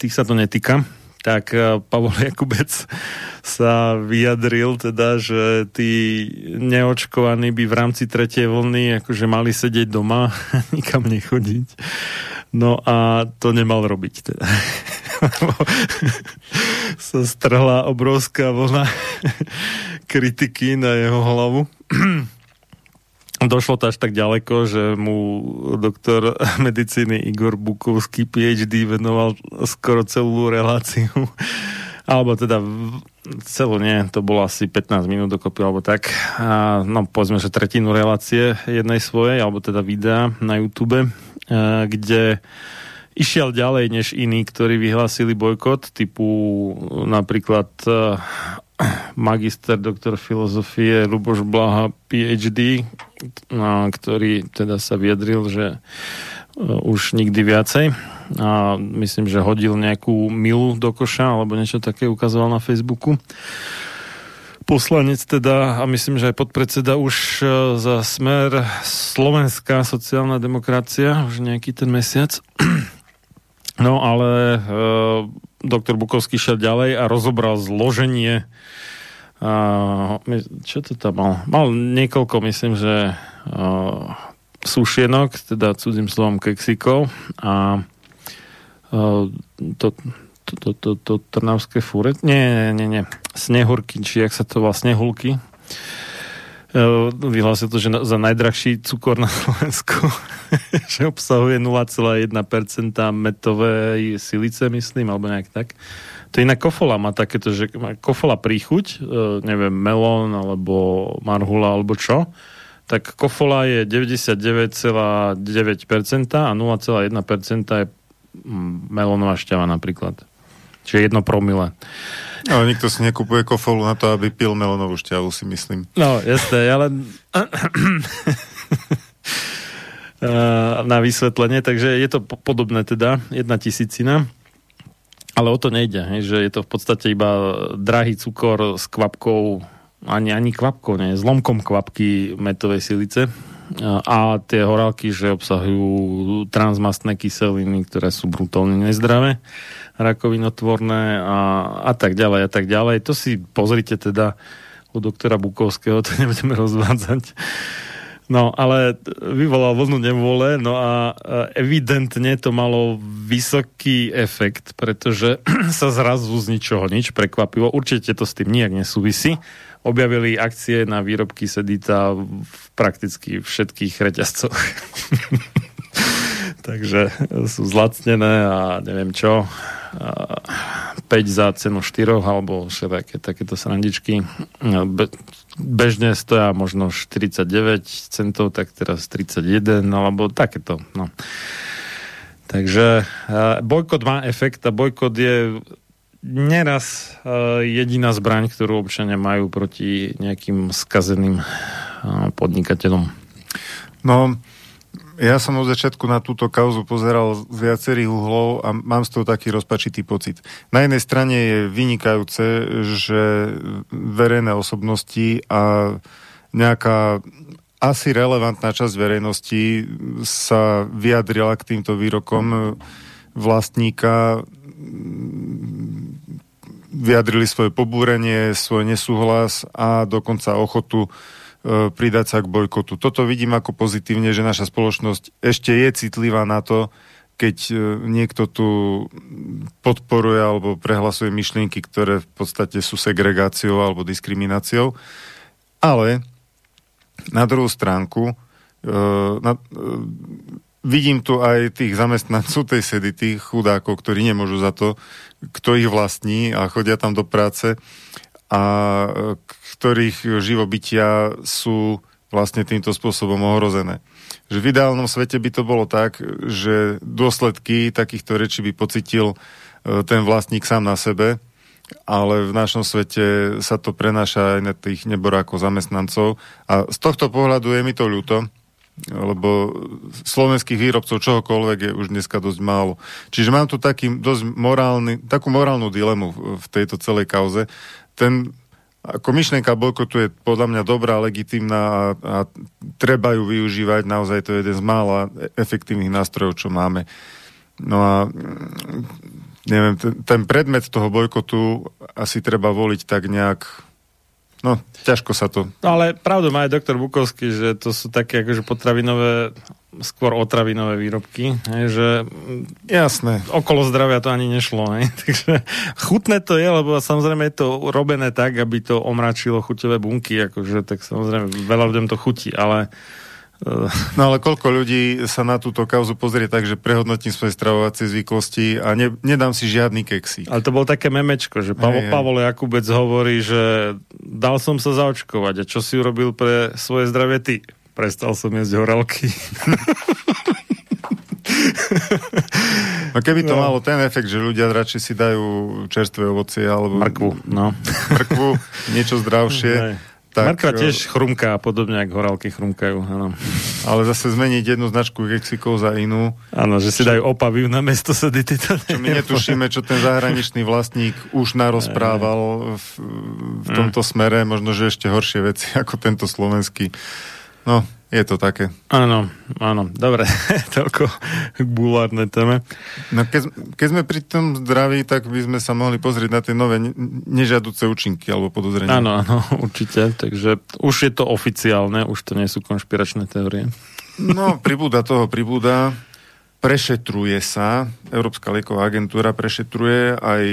tých sa to netýka. Tak Pavol Jakubec sa vyjadril teda, že tí neočkovaní by v rámci tretej vlny akože mali sedieť doma, nikam nechodiť. No a to nemal robiť teda. Sa strhla obrovská vlna kritiky na jeho hlavu. Došlo to až tak ďaleko, že mu doktor medicíny Igor Bukovský, PhD, venoval skoro celú reláciu. Alebo teda celú nie, to bolo asi pätnásť minút dokopy, alebo tak. A, no povedzme, že tretinu relácie jednej svojej, alebo teda videa na YouTube, kde išiel ďalej než iní, ktorí vyhlásili bojkot, typu napríklad magister, doktor filozofie Luboš Blaha, PhD, ktorý teda sa vyjadril, že už nikdy viacej. A myslím, že hodil nejakú milu do koša, alebo niečo také ukazoval na Facebooku. Poslanec teda, a myslím, že aj podpredseda už za Smer Slovenská sociálna demokracia, už nejaký ten mesiac. No ale doktor Bukovský šiel ďalej a rozobral zloženie. Uh, čo to tam mal? Mal niekoľko, myslím, že uh, sušienok, teda cudzým slovom keksikov a uh, to, to, to, to, to trnavské fúre? Nie, nie, nie. Snehurky, či jak sa to volá, snehulky. Uh, vyhlásil to, že na, za najdrahší cukor na Slovensku, že obsahuje nula celá jedna percent metovej silice, myslím, alebo nejak tak. To iná kofola má takéto, že má kofola príchuť, neviem, melón, alebo marhula, alebo čo, tak kofola je deväťdesiatdeväť celá deväť percent a nula celá jedna percent je melónová šťava napríklad. Čiže jedno promile. Ale nikto si nekupuje kofolu na to, aby pil melónovú šťavu, si myslím. No, jasné, ale na vysvetlenie, takže je to podobné teda, jedna tisícina. Ale o to nejde, že je to v podstate iba drahý cukor s kvapkou, ani, ani kvapkou, nie, zlomkom kvapky metovej silice a tie horálky, že obsahujú transmastné kyseliny, ktoré sú brutálne nezdravé, rakovinotvorné a, a tak ďalej a tak ďalej. To si pozrite teda u doktora Bukovského, to nebudeme rozvádzať. No, ale vyvolal vlnu nevôle, no a evidentne to malo vysoký efekt, pretože sa zrazu z ničoho nič prekvapilo. Určite to s tým nijak nesúvisí. Objavili akcie na výrobky Sedita v prakticky všetkých reťazcoch. Takže sú zlacnené a neviem čo. päť za cenu štyroch alebo všetké takéto srandičky. Bežne stoja možno štyridsaťdeväť centov, tak teraz tridsaťjeden alebo takéto. No. Takže bojkot má efekt a bojkot je neraz jediná zbraň, ktorú občania majú proti nejakým skazeným podnikateľom. No, ja som od začiatku na túto kauzu pozeral z viacerých uhlov a mám z toho taký rozpačitý pocit. Na jednej strane je vynikajúce, že verejné osobnosti a nejaká asi relevantná časť verejnosti sa vyjadrila k týmto výrokom vlastníka, vyjadrili svoje pobúrenie, svoj nesúhlas a dokonca ochotu pridať sa k bojkotu. Toto vidím ako pozitívne, že naša spoločnosť ešte je citlivá na to, keď niekto tu podporuje alebo prehlasuje myšlienky, ktoré v podstate sú segregáciou alebo diskrimináciou. Ale na druhú stránku na, vidím tu aj tých zamestnancov tej sedy, tých chudákov, ktorí nemôžu za to, kto ich vlastní a chodia tam do práce a ktorých živobytia sú vlastne týmto spôsobom ohrozené. Že v ideálnom svete by to bolo tak, že dôsledky takýchto rečí by pocitil ten vlastník sám na sebe, ale v našom svete sa to prenáša aj na tých neborákov zamestnancov. A z tohto pohľadu je mi to ľúto, lebo slovenských výrobcov čohokoľvek je už dneska dosť málo. Čiže mám tu taký dosť morálny, takú morálnu dilemu v tejto celej kauze. Ten Ako myšlienka bojkotu je podľa mňa dobrá, legitímna a, a treba ju využívať. Naozaj to je jeden z mála efektívnych nástrojov, čo máme. No a neviem, ten, ten predmet toho bojkotu asi treba voliť tak nejak. No, ťažko sa to... No, ale pravdu má aj doktor Bukovský, že to sú také akože potravinové, skôr otravinové výrobky, hej, že... Jasné. Okolo zdravia to ani nešlo, hej. Takže chutné to je, lebo samozrejme je to robené tak, aby to omračilo chuťové bunky, akože, tak samozrejme veľa ľuďom to chutí, ale... No ale koľko ľudí sa na túto kauzu pozrie tak, že prehodnotím svoje stravovacie zvyklosti a ne, nedám si žiadny keksík. Ale to bolo také memečko, že Pavo, hey, Pavol Jakubec hovorí, že dal som sa zaočkovať a čo si urobil pre svoje zdravie ty? Prestal som jesť horálky. No keby to no. malo ten efekt, že ľudia radšej si dajú čerstvé ovocie alebo... Mrkvu, no. Mrkvu, niečo zdravšie. Hej. Tak, Markva tiež chrumká, podobne ako horálky chrumkajú. Áno. Ale zase zmeniť jednu značku keksikov za inú. Áno, že si čo, dajú opaviu na mesto sedy. Čo my netušíme, čo ten zahraničný vlastník už narozprával v, v tomto smere. Možno, že ešte horšie veci ako tento slovenský. No, je to také. Áno, áno. Dobre, toľko k bulárnej téme. No, keď, keď sme pri tom zdraví, tak by sme sa mohli pozrieť na tie nové nežiaduce účinky alebo podozrenia. Áno, áno, určite. Takže už je to oficiálne, už to nie sú konšpiračné teórie. No, pribúda toho, pribúda. Prešetruje sa. Európska lieková agentúra prešetruje, aj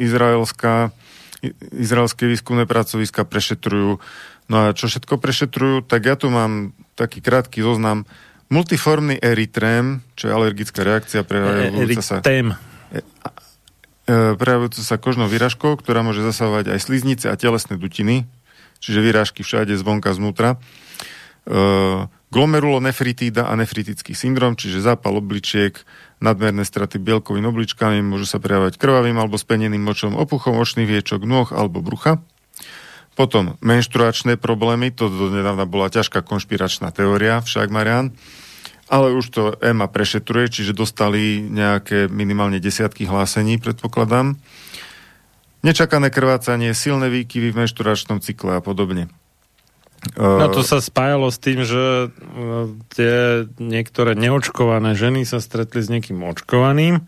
izraelská, izraelské výskumné pracoviska prešetrujú. No a čo všetko prešetrujú, tak ja tu mám taký krátky zoznam. Multiformný eritrém, čo je alergická reakcia prejavujúca sa, e, prejavujúca sa kožnou výražkou, ktorá môže zasahovať aj sliznice a telesné dutiny, čiže výražky všade zvonka znútra. E, glomerulonefritída a nefritický syndrom, čiže zápal obličiek, nadmerné straty bielkovín obličkami, môžu sa prejavovať krvavým alebo speneným močom, opuchom očných viečok, nôh alebo brucha. Potom menštruačné problémy, to donedávna bola ťažká konšpiračná teória, však Marián, ale už to é em á prešetruje, čiže dostali nejaké minimálne desiatky hlásení, predpokladám. Nečakané krvácanie, silné výkyvy v menštruačnom cykle a podobne. No to sa spájalo s tým, že tie niektoré neočkované ženy sa stretli s niekým očkovaným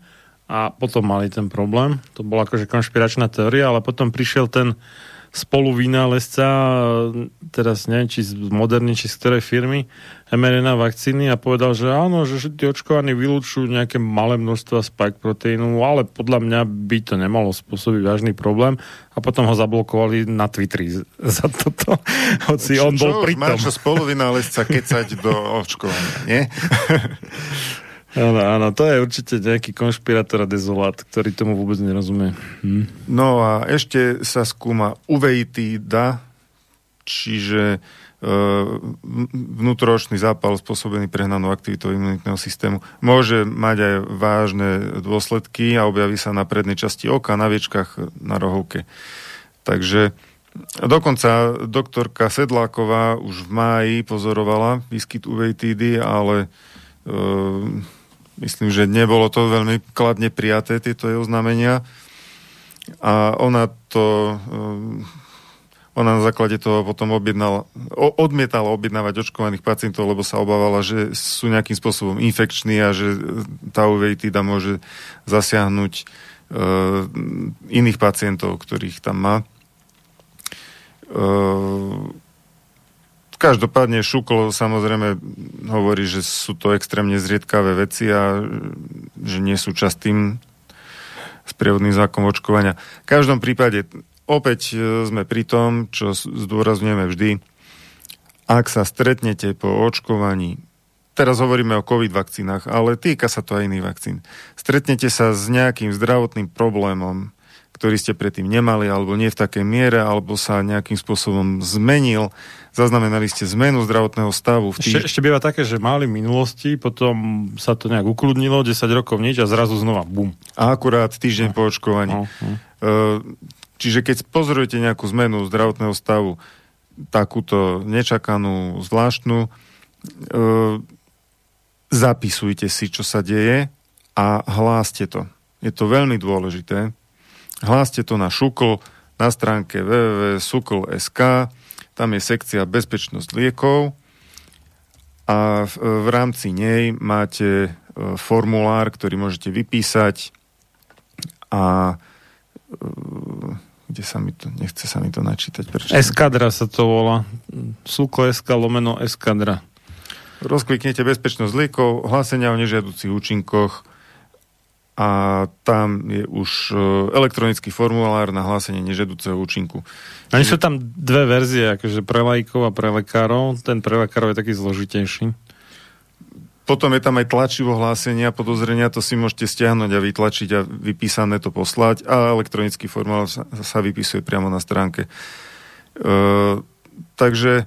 a potom mali ten problém. To bola akože konšpiračná teória, ale potom prišiel ten spoluvynálezca, teraz neviem, či z Moderny, či z ktorej firmy, em er en á vakcíny a povedal, že áno, že tí očkovaní vylúčujú nejaké malé množstva spike proteínu, ale podľa mňa by to nemalo spôsobiť vážny problém a potom ho zablokovali na Twitteri za toto, hoci on bol pri tom. Čo už máš spoluvynálezca kecať do očkovania, nie? Áno, áno, to je určite nejaký konšpirátor a dezolát, ktorý tomu vôbec nerozumie. Hm. No a ešte sa skúma uveitída, čiže e, vnútroočný zápal spôsobený prehnanou aktivitou imunitného systému. Môže mať aj vážne dôsledky a objaví sa na prednej časti oka, na viečkach, na rohovke. Takže dokonca doktorka Sedláková už v máji pozorovala výskyt uveitídy, ale e, myslím, že nebolo to veľmi kladne prijaté, tieto jej oznámenia. A ona to... Ona na základe toho potom objednala, odmietala objednávať očkovaných pacientov, lebo sa obávala, že sú nejakým spôsobom infekční a že tá uveitída môže zasiahnuť iných pacientov, ktorých tam má. Každopádne Šukl samozrejme hovorí, že sú to extrémne zriedkavé veci a že nie sú častým sprievodným znakom očkovania. V každom prípade opäť sme pri tom, čo zdôrazňujeme vždy. Ak sa stretnete po očkovaní teraz hovoríme o COVID vakcínach, ale týka sa to aj iných vakcín. Stretnete sa s nejakým zdravotným problémom, ktorý ste predtým nemali, alebo nie v takej miere, alebo sa nejakým spôsobom zmenil. Zaznamenali ste zmenu zdravotného stavu. V tých... Ešte, ešte býva také, že mali minulosti, potom sa to nejak ukludnilo, desať rokov nič a zrazu znova bum. A akurát týždeň no. po očkovaní. No, no. Čiže keď pozorujete nejakú zmenu zdravotného stavu, takúto nečakanú, zvláštnu, zapisujte si, čo sa deje a hláste to. Je to veľmi dôležité. Hláste to na ŠÚKL, na stránke w w w bodka sukl bodka es ka, tam je sekcia bezpečnosť liekov a v, v rámci nej máte formulár, ktorý môžete vypísať a kde sa mi to, nechce sa mi to načítať. Prečo? Eskadra sa to volá. SÚKL.sk lomeno Eskadra. Rozkliknete bezpečnosť liekov, hlásenia o nežiaducich účinkoch a tam je už elektronický formulár na hlásenie nežiaduceho účinku. Ani sú tam dve verzie, akože pre laikov a pre lekárov. Ten pre lekárov je taký zložitejší. Potom je tam aj tlačivo hlásenia, podozrenia, to si môžete stiahnuť a vytlačiť a vypísané to poslať a elektronický formulár sa, sa vypisuje priamo na stránke. E, takže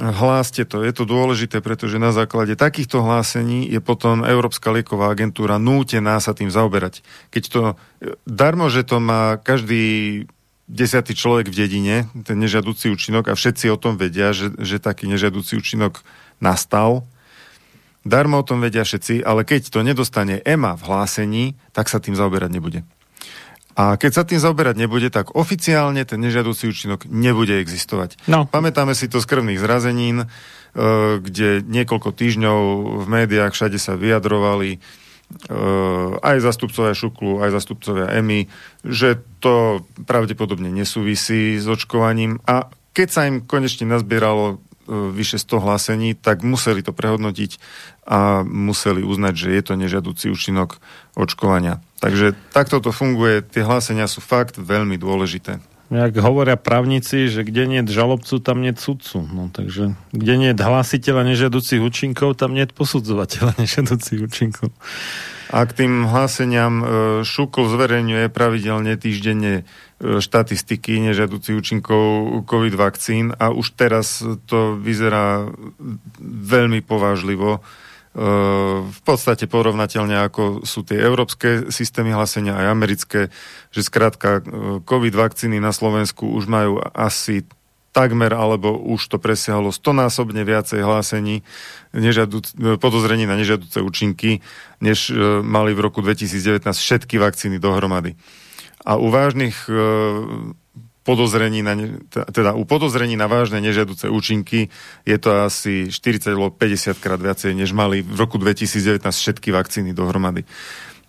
hláste to. Je to dôležité, pretože na základe takýchto hlásení je potom Európska lieková agentúra nútená sa tým zaoberať. Keď to, darmo, že to má každý desiatý človek v dedine, ten nežiaducí účinok, a všetci o tom vedia, že, že taký nežiaducí účinok nastal. Darmo o tom vedia všetci, ale keď to nedostane é em á v hlásení, tak sa tým zaoberať nebude. A keď sa tým zaoberať nebude, tak oficiálne ten nežiaducí účinok nebude existovať. No. Pamätáme si to z krvných zrazenín, kde niekoľko týždňov v médiách všade sa vyjadrovali aj zastupcovia ŠÚKL-u, aj zastupcovia é em í, že to pravdepodobne nesúvisí s očkovaním. A keď sa im konečne nazbieralo vyše sto hlásení, tak museli to prehodnotiť a museli uznať, že je to nežiaducí účinok očkovania. Takže takto to funguje, tie hlásenia sú fakt veľmi dôležité. Jak hovoria právnici, že kde nie je žalobcu, tam nie je sudcu. No, takže kde nie je hlásiteľa nežiaducich účinkov, tam nie je posudzovateľa nežiaducích účinkov. A k tým hláseniam ŠÚKL zverejňuje pravidelne týždenne štatistiky nežiaducich účinkov COVID vakcín a už teraz to vyzerá veľmi povážlivo. V podstate porovnateľne ako sú tie európske systémy hlásenia aj americké, že skrátka COVID vakcíny na Slovensku už majú asi takmer, alebo už to presiahlo stonásobne viacej hlásení nežiaduc- podozrení na nežiaduce účinky, než mali v roku dvetisícdevätnásť všetky vakcíny dohromady. A u vážnych podozrení na, teda u podozrení na vážne nežiaduce účinky je to asi štyridsať alebo päťdesiat krát viacej, než mali v roku dvetisícdevätnásť všetky vakcíny dohromady.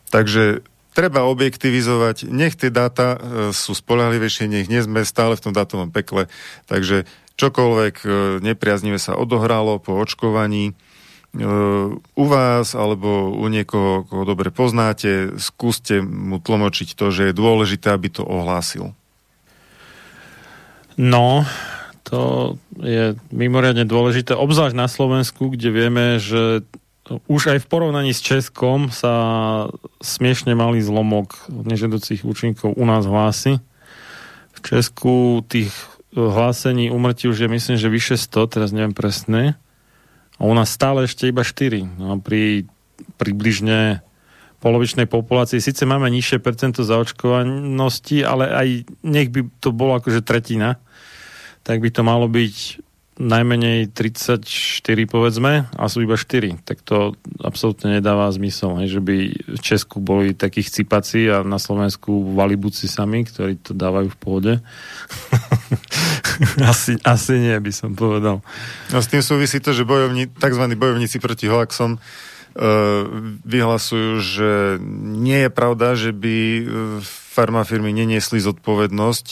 Takže treba objektivizovať, nech tie dáta sú spoľahlivejšie, nech nie sme stále v tom dátovom pekle. Takže čokoľvek nepriaznivé sa odohralo po očkovaní u vás alebo u niekoho, koho dobre poznáte, skúste mu tlmočiť to, že je dôležité, aby to ohlásil. No, to je mimoriadne dôležité, obzvlášť na Slovensku, kde vieme, že už aj v porovnaní s Českom sa smiešne malý zlomok nežiaducich účinkov u nás hlási. V Česku tých hlásení úmrtí už je, myslím, že vyše sto, teraz neviem presne. A u nás stále ešte iba štyri. No, pri približne polovičnej populácii. Sice máme nižšie percento zaočkovanosti, ale aj nech by to bolo akože tretina, tak by to malo byť najmenej tridsaťštyri, povedzme, a sú iba štyri. Tak to absolútne nedáva zmysel, ne? Že by v Česku boli takých cipací a na Slovensku valibúci sami, ktorí to dávajú v pohode. asi, asi nie, by som povedal. No, s tým súvisí to, že bojovní, tzv. Bojovníci proti hoaxom vyhlasujú, že nie je pravda, že by farmafirmy neniesli zodpovednosť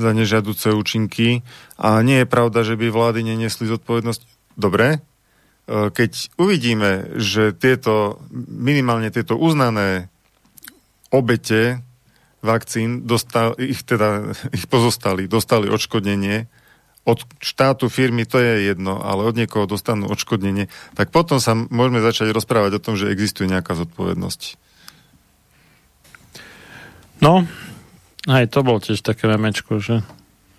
za nežiaduce účinky a nie je pravda, že by vlády neniesli zodpovednosť. Dobre, keď uvidíme, že tieto, minimálne tieto uznané obete vakcín, dostali, ich, teda, ich pozostali, dostali odškodnenie od štátu, firmy, to je jedno, ale od niekoho dostanú odškodnenie, tak potom sa môžeme začať rozprávať o tom, že existuje nejaká zodpovednosť. No, aj to bol tiež také memečko, že,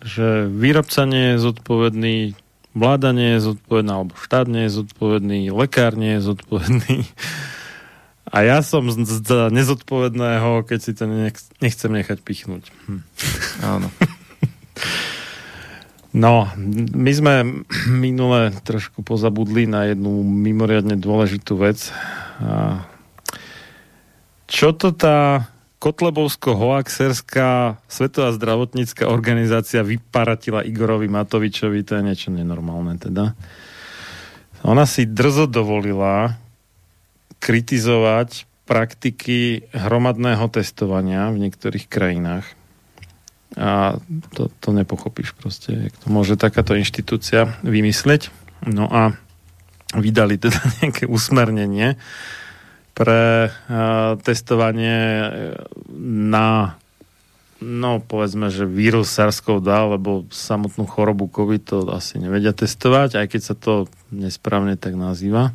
že výrobca nie je zodpovedný, vláda nie je zodpovedná, alebo štát nie je zodpovedný, lekár nie je zodpovedný. A ja som za nezodpovedného, keď si to nechcem nechať pichnúť. Hm. Áno. No, my sme minule trošku pozabudli na jednu mimoriadne dôležitú vec. A čo to tá kotlebovsko-hoaxerská svetová zdravotnícka organizácia vyparatila Igorovi Matovičovi? To je niečo nenormálne teda. Ona si drzo dovolila kritizovať praktiky hromadného testovania v niektorých krajinách. A to, to nepochopíš proste, jak to môže takáto inštitúcia vymyslieť. No a vydali teda nejaké usmernenie pre uh, testovanie na, no povedzme, že vírus SARS-CoV-dva, lebo samotnú chorobu COVID to asi nevedia testovať, aj keď sa to nesprávne tak nazýva.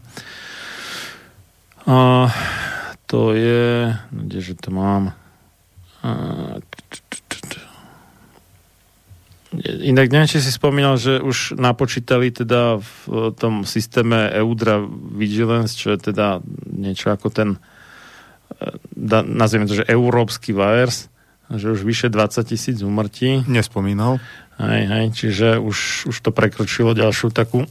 Uh, to je, kdeže to mám... Uh, Inak neviem, či si spomínal, že už napočítali teda v tom systéme EUDRA Vigilance, čo je teda niečo ako ten, nazvime to, že európsky virus, že už vyše dvadsať tisíc úmrtí. Nespomínal. Hej, hej, čiže už, už to prekročilo ďalšiu takú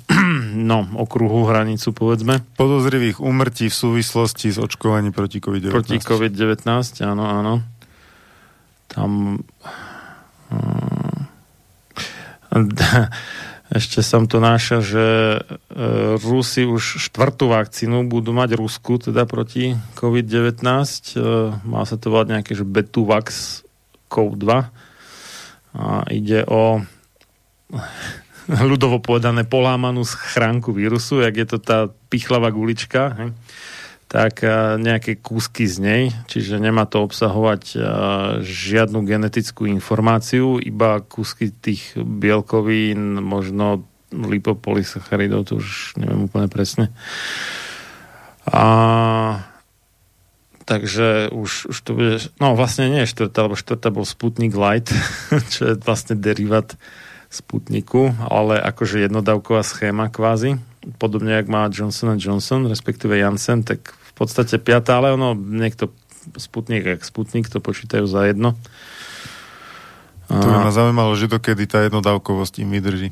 no, okruhu, hranicu, povedzme. Podozrivých úmrtí v súvislosti s očkovaním proti COVID devätnásť. Proti COVID devätnásť, áno, áno. Tam... Um, ešte som to našiel, že Rusi už štvrtú vakcínu budú mať Rusku, teda proti COVID devätnásť. Má sa to volať nejaké, že Betuvax-cov dva. A ide o ľudovo povedané polámanú schránku vírusu, jak je to tá pichlava gulička, hej, tak nejaké kúsky z nej, čiže nemá to obsahovať žiadnu genetickú informáciu, iba kúsky tých bielkovín, možno lipopolysacharidov, to už neviem úplne presne. A takže už, už to bude, no vlastne nie štvrtá, lebo štvrtá bol Sputnik Light, čo je vlastne derivát Sputniku, ale akože jednodávková schéma kvázi. Podobne, jak má Johnson and Johnson, respektíve Janssen, tak v podstate piatá, ale ono, niekto Sputnik, jak Sputnik, to počítajú za jedno. To by ma zaujímalo, že dokedy tá jednodávkovosť im vydrží.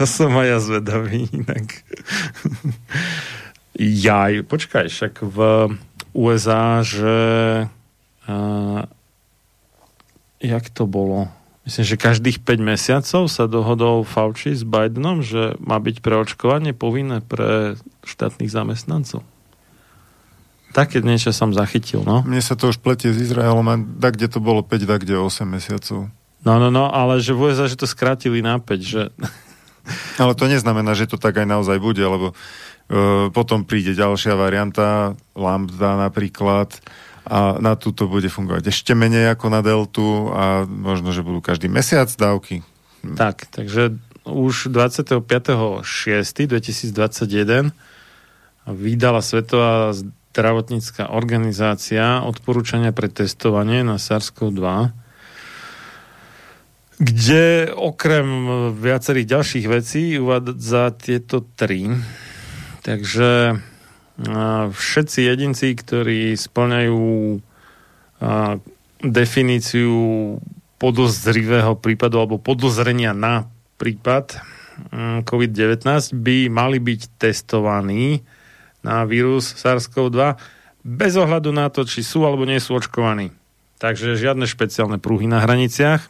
To som aj ja zvedavý, inak. Jaj, počkaj, však v U S A, že uh, jak to bolo? Myslím, že každých päť mesiacov sa dohodol Fauci s Bidenom, že má byť preočkovanie povinné pre štátnych zamestnancov. Také niečo som zachytil, no. Mne sa to už pletie s Izraelom a da, kde to bolo päť, da, kde osem mesiacov. No, no, no, ale že v U S A, že to skrátili na päť, že... Ale to neznamená, že to tak aj naozaj bude, lebo uh, potom príde ďalšia varianta, lambda napríklad... A na túto bude fungovať ešte menej ako na deltu a možno, že budú každý mesiac dávky. Tak, takže už dvadsiateho piateho šiesteho dvetisícdvadsaťjeden vydala Svetová zdravotnícka organizácia odporúčania pre testovanie na SARS-CoV-dva, kde okrem viacerých ďalších vecí uvádza tieto tri. Takže... všetci jedinci, ktorí spĺňajú definíciu podozrivého prípadu alebo podozrenia na prípad COVID devätnásť, by mali byť testovaní na vírus SARS-CoV-dva bez ohľadu na to, či sú alebo nie sú očkovaní. Takže žiadne špeciálne pruhy na hraniciach.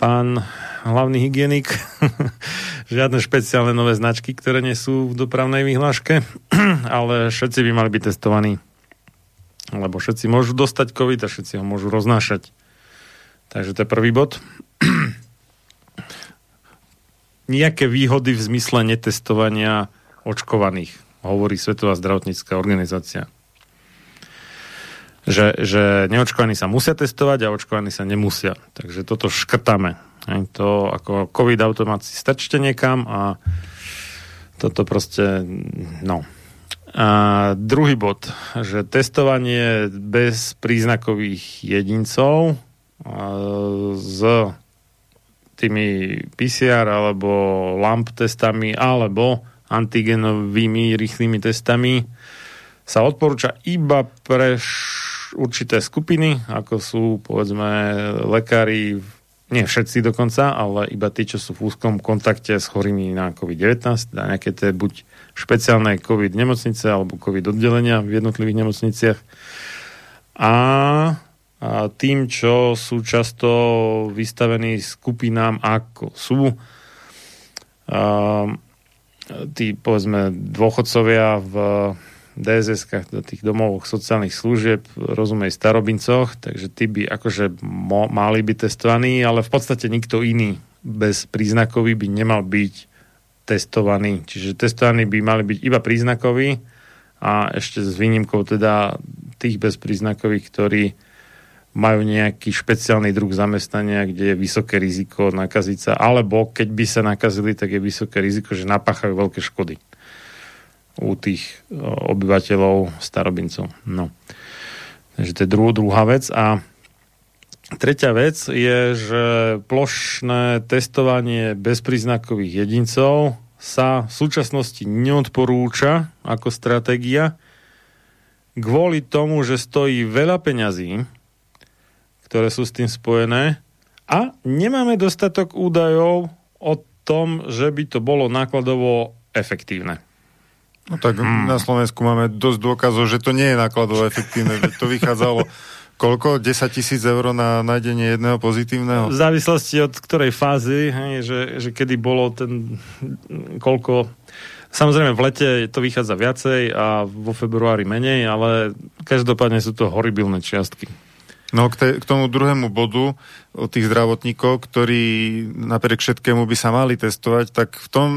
Pán hlavný hygienik, žiadne špeciálne nové značky, ktoré nie sú v dopravnej vyhláške, ale všetci by mali byť testovaní. Lebo všetci môžu dostať COVID a všetci ho môžu roznášať. Takže to je prvý bod. Nejaké výhody v zmysle netestovania očkovaných, hovorí Svetová zdravotnícka organizácia. Že, že neočkovaní sa musia testovať a očkovaní sa nemusia. Takže toto škrtáme. To ako COVID-automáci strčte niekam a toto proste, no. A druhý bod, že testovanie bez príznakových jedincov s tými pé cé er alebo LAMP testami alebo antigenovými rýchlymi testami sa odporúča iba pre š- určité skupiny, ako sú povedzme lekári, nie všetci dokonca, ale iba tí, čo sú v úzkom kontakte s chorými na COVID devätnásť, na nejaké tie buď špeciálne COVID nemocnice alebo COVID oddelenia v jednotlivých nemocniciach. A A tým, čo sú často vystavení skupinám, ako sú uh, tí, povedzme, dôchodcovia v dé es eskách, v tých domovoch sociálnych služieb, rozumej starobincoch, takže tí by akože mo- mali byť testovaní, ale v podstate nikto iný bez príznakový by nemal byť testovaný. Čiže testovaní by mali byť iba príznakoví a ešte s výnimkou teda tých bezpríznakových, ktorí majú nejaký špeciálny druh zamestnania, kde je vysoké riziko nakaziť sa, alebo keď by sa nakazili, tak je vysoké riziko, že napáchajú veľké škody u tých obyvateľov starobincov. No. Takže to je druhá, druhá vec. A tretia vec je, že plošné testovanie bezpríznakových jedincov sa v súčasnosti neodporúča ako stratégia kvôli tomu, že stojí veľa peňazí, ktoré sú s tým spojené a nemáme dostatok údajov o tom, že by to bolo nákladovo efektívne. No tak hmm. na Slovensku máme dosť dôkazov, že to nie je nákladovo efektívne. To vychádzalo koľko? desať tisíc eur na nájdenie jedného pozitívneho? V závislosti od ktorej fázy, hej, že, že kedy bolo ten koľko. Samozrejme v lete to vychádza viacej a vo februári menej, ale každopádne sú to horibilné čiastky. No k, te, k tomu druhému bodu o tých zdravotníkov, ktorí napriek všetkému by sa mali testovať, tak v tom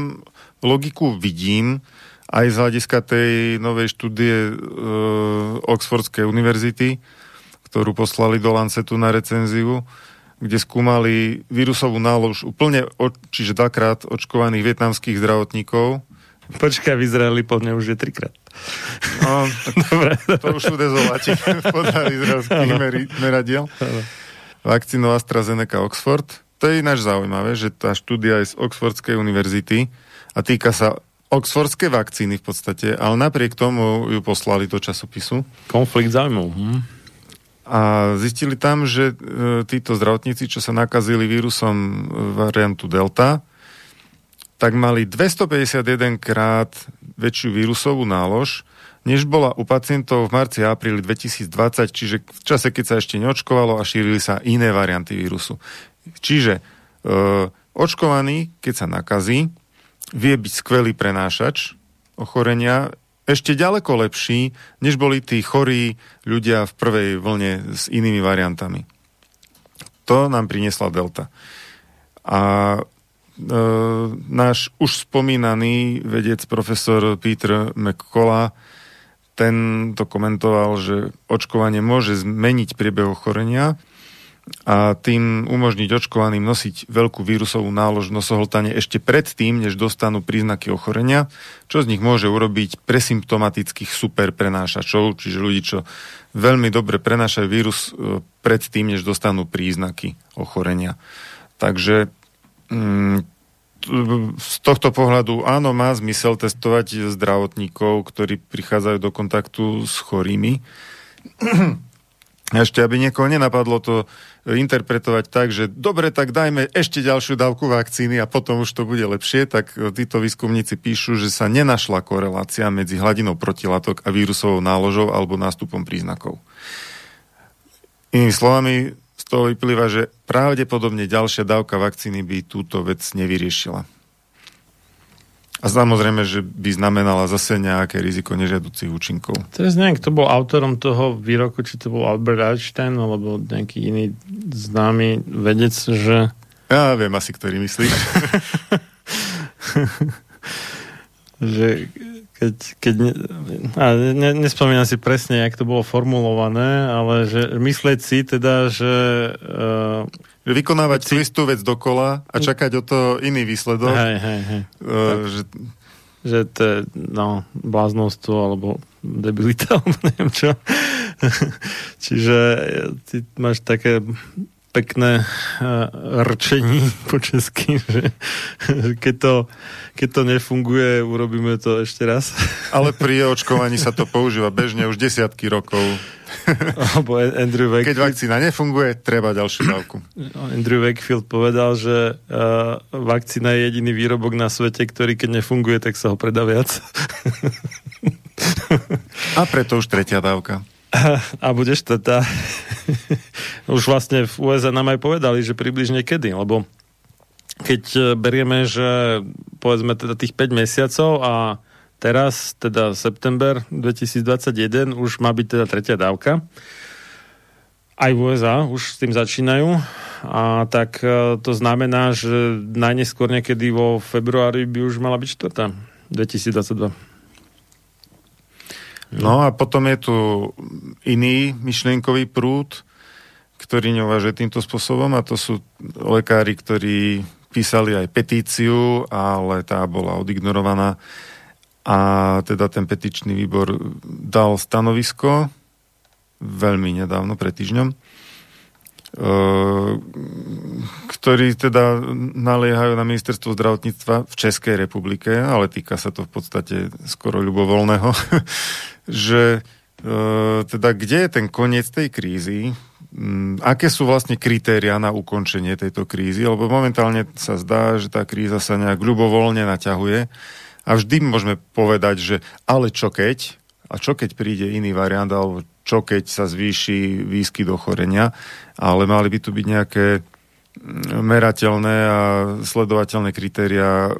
logiku vidím aj z hľadiska tej novej štúdie e, Oxfordskej univerzity, ktorú poslali do Lancetu na recenziu, kde skúmali vírusovú nálož úplne, od, čiže dvakrát očkovaných vietnamských zdravotníkov. Počkaj, v Izraeli podľa mňa už je trikrát. No, to už sú dezoláti podľa izraelských meradiel. Vakcínu AstraZeneca Oxford. To je ináč zaujímavé, že tá štúdia je z Oxfordskej univerzity a týka sa oxfordskej vakcíny v podstate, ale napriek tomu ju poslali do časopisu. Konflikt záujmov. Hm? A zistili tam, že títo zdravotníci, čo sa nakazili vírusom variantu Delta, tak mali dvestopäťdesiatjeden krát väčšiu vírusovú nálož, než bola u pacientov v marci a apríli dvetisícdvadsať, čiže v čase, keď sa ešte neočkovalo a šírili sa iné varianty vírusu. Čiže e, očkovaný, keď sa nakazí, vie byť skvelý prenášač ochorenia, ešte ďaleko lepší, než boli tí chorí ľudia v prvej vlne s inými variantami. To nám priniesla Delta. A Uh, náš už spomínaný vedec profesor Peter McCullough, ten to komentoval, že očkovanie môže zmeniť priebeh ochorenia a tým umožniť očkovaným nosiť veľkú vírusovú nálož v nosohltane ešte predtým, než dostanú príznaky ochorenia, čo z nich môže urobiť presymptomatických superprenášačov, čiže ľudí, čo veľmi dobre prenášajú vírus predtým, než dostanú príznaky ochorenia. Takže z tohto pohľadu áno, má zmysel testovať zdravotníkov, ktorí prichádzajú do kontaktu s chorými. Ešte, aby niekoho nenapadlo to interpretovať tak, že dobre, tak dajme ešte ďalšiu dávku vakcíny a potom už to bude lepšie, tak títo výskumníci píšu, že sa nenašla korelácia medzi hladinou protilátok a vírusovou náložou alebo nástupom príznakov. Inými slovami, z toho vyplýva, že pravdepodobne ďalšia dávka vakcíny by túto vec nevyriešila. A samozrejme, že by znamenala zase nejaké riziko nežiaducich účinkov. To je nejak, kto bol autorom toho výroku, či to bol Albert Einstein, alebo nejaký iný známy vedec, že... Ja viem asi, ktorý myslíš. Že Keď, keď ne, a ne, nespomínam si presne, jak to bolo formulované, ale že myslieť si teda, že... Uh, Vykonávať si... tú istú vec dokola a čakať o to iný výsledok. Hej, hej, hej. Uh, že... že to je, no, bláznostvo alebo debilita, alebo neviem čo. Čiže ty máš také... pekné rčení po česky, že keď to, keď to nefunguje, urobíme to ešte raz. Ale pri očkovaní sa to používa bežne už desiatky rokov. Alebo Andrew Wakefield... Keď vakcína nefunguje, treba ďalšiu dávku. Andrew Wakefield povedal, že vakcína je jediný výrobok na svete, ktorý keď nefunguje, tak sa ho predá viac. A preto už tretia dávka. A bude štvrtá. Už vlastne v U S A nám aj povedali, že približne kedy, lebo keď berieme, že povedzme teda tých päť mesiacov a teraz, teda september dvetisícdvadsaťjeden, už má byť teda tretia dávka. Aj v U S A už s tým začínajú. A tak to znamená, že najneskôr niekedy vo februári by už mala byť štvrtá. dvetisícdvadsaťdva. No a potom je tu iný myšlienkový prúd, ktorý neuvažuje týmto spôsobom, a to sú lekári, ktorí písali aj petíciu, ale tá bola odignorovaná a teda ten petičný výbor dal stanovisko veľmi nedávno, pred týždňom, ktorí teda naliehajú na ministerstvo zdravotníctva v Českej republike, ale týka sa to v podstate skoro ľubovoľného, že teda kde je ten koniec tej krízy, aké sú vlastne kritériá na ukončenie tejto krízy, lebo momentálne sa zdá, že tá kríza sa nejak ľubovoľne naťahuje a vždy môžeme povedať, že ale čo keď, a čo keď príde iný variant, alebo čo keď sa zvýši výskyt ochorenia, ale mali by tu byť nejaké merateľné a sledovateľné kritériá,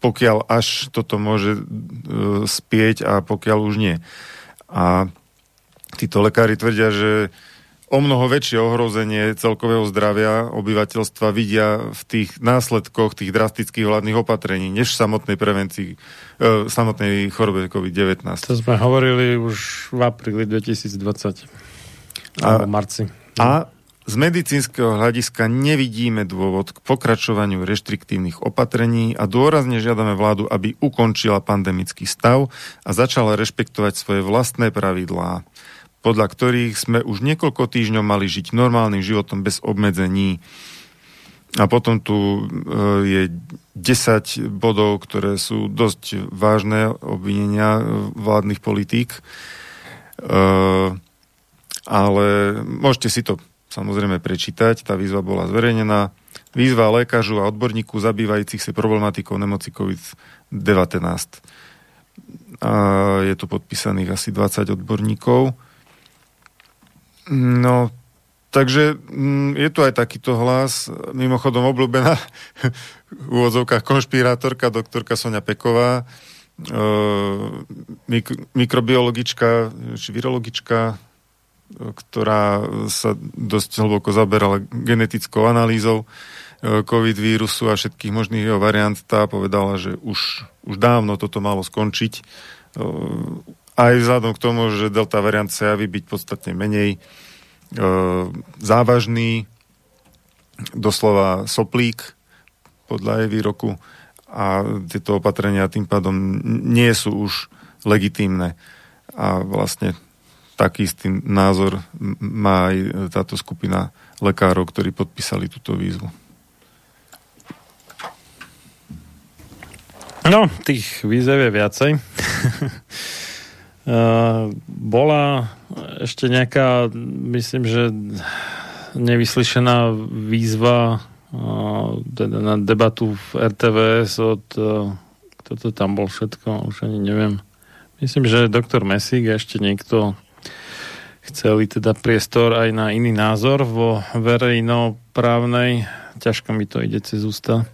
pokiaľ až toto môže spieť a pokiaľ už nie. A títo lekári tvrdia, že o mnoho väčšie ohrozenie celkového zdravia obyvateľstva vidia v tých následkoch tých drastických vládnych opatrení, než v samotnej prevencii, v samotnej chorobe COVID devätnásť. To sme hovorili už v apríli dvetisícdvadsať. A, alebo marci. A z medicínskeho hľadiska nevidíme dôvod k pokračovaniu reštriktívnych opatrení a dôrazne žiadame vládu, aby ukončila pandemický stav a začala rešpektovať svoje vlastné pravidlá, podľa ktorých sme už niekoľko týždňov mali žiť normálnym životom bez obmedzení. A potom tu je desať bodov, ktoré sú dosť vážne obvinenia vládnych politík. Ale môžete si to samozrejme prečítať, tá výzva bola zverejnená. Výzva lékažu a odborníkov zabývajúcich sa problematikou nemoci COVID devätnásť. A je tu podpísaných asi dvadsať odborníkov. No, takže je tu aj takýto hlas, mimochodom obľúbená v úvodzovkách konšpirátorka, doktorka Soňa Peková, mik- mikrobiologička, či virologička, ktorá sa dosť hlboko zaberala genetickou analýzou COVID vírusu a všetkých možných jeho variant, tá povedala, že už, už dávno toto malo skončiť. Aj vzhľadom k tomu, že delta variant sa javí byť podstatne menej e, závažný, doslova soplík, podľa jej výroku, a tieto opatrenia tým pádom nie sú už legitímne. A vlastne taký istý názor má aj táto skupina lekárov, ktorí podpísali túto výzvu. No, tých výzev je viacej. Uh, bola ešte nejaká, myslím, že nevyslyšená výzva uh, teda na debatu v er té vé es od, uh, kto to tam bol všetko, už ani neviem. Myslím, že doktor Mesík a ešte niekto chceli teda priestor aj na iný názor vo verejnoprávnej, ťažko mi to ide cez ústa,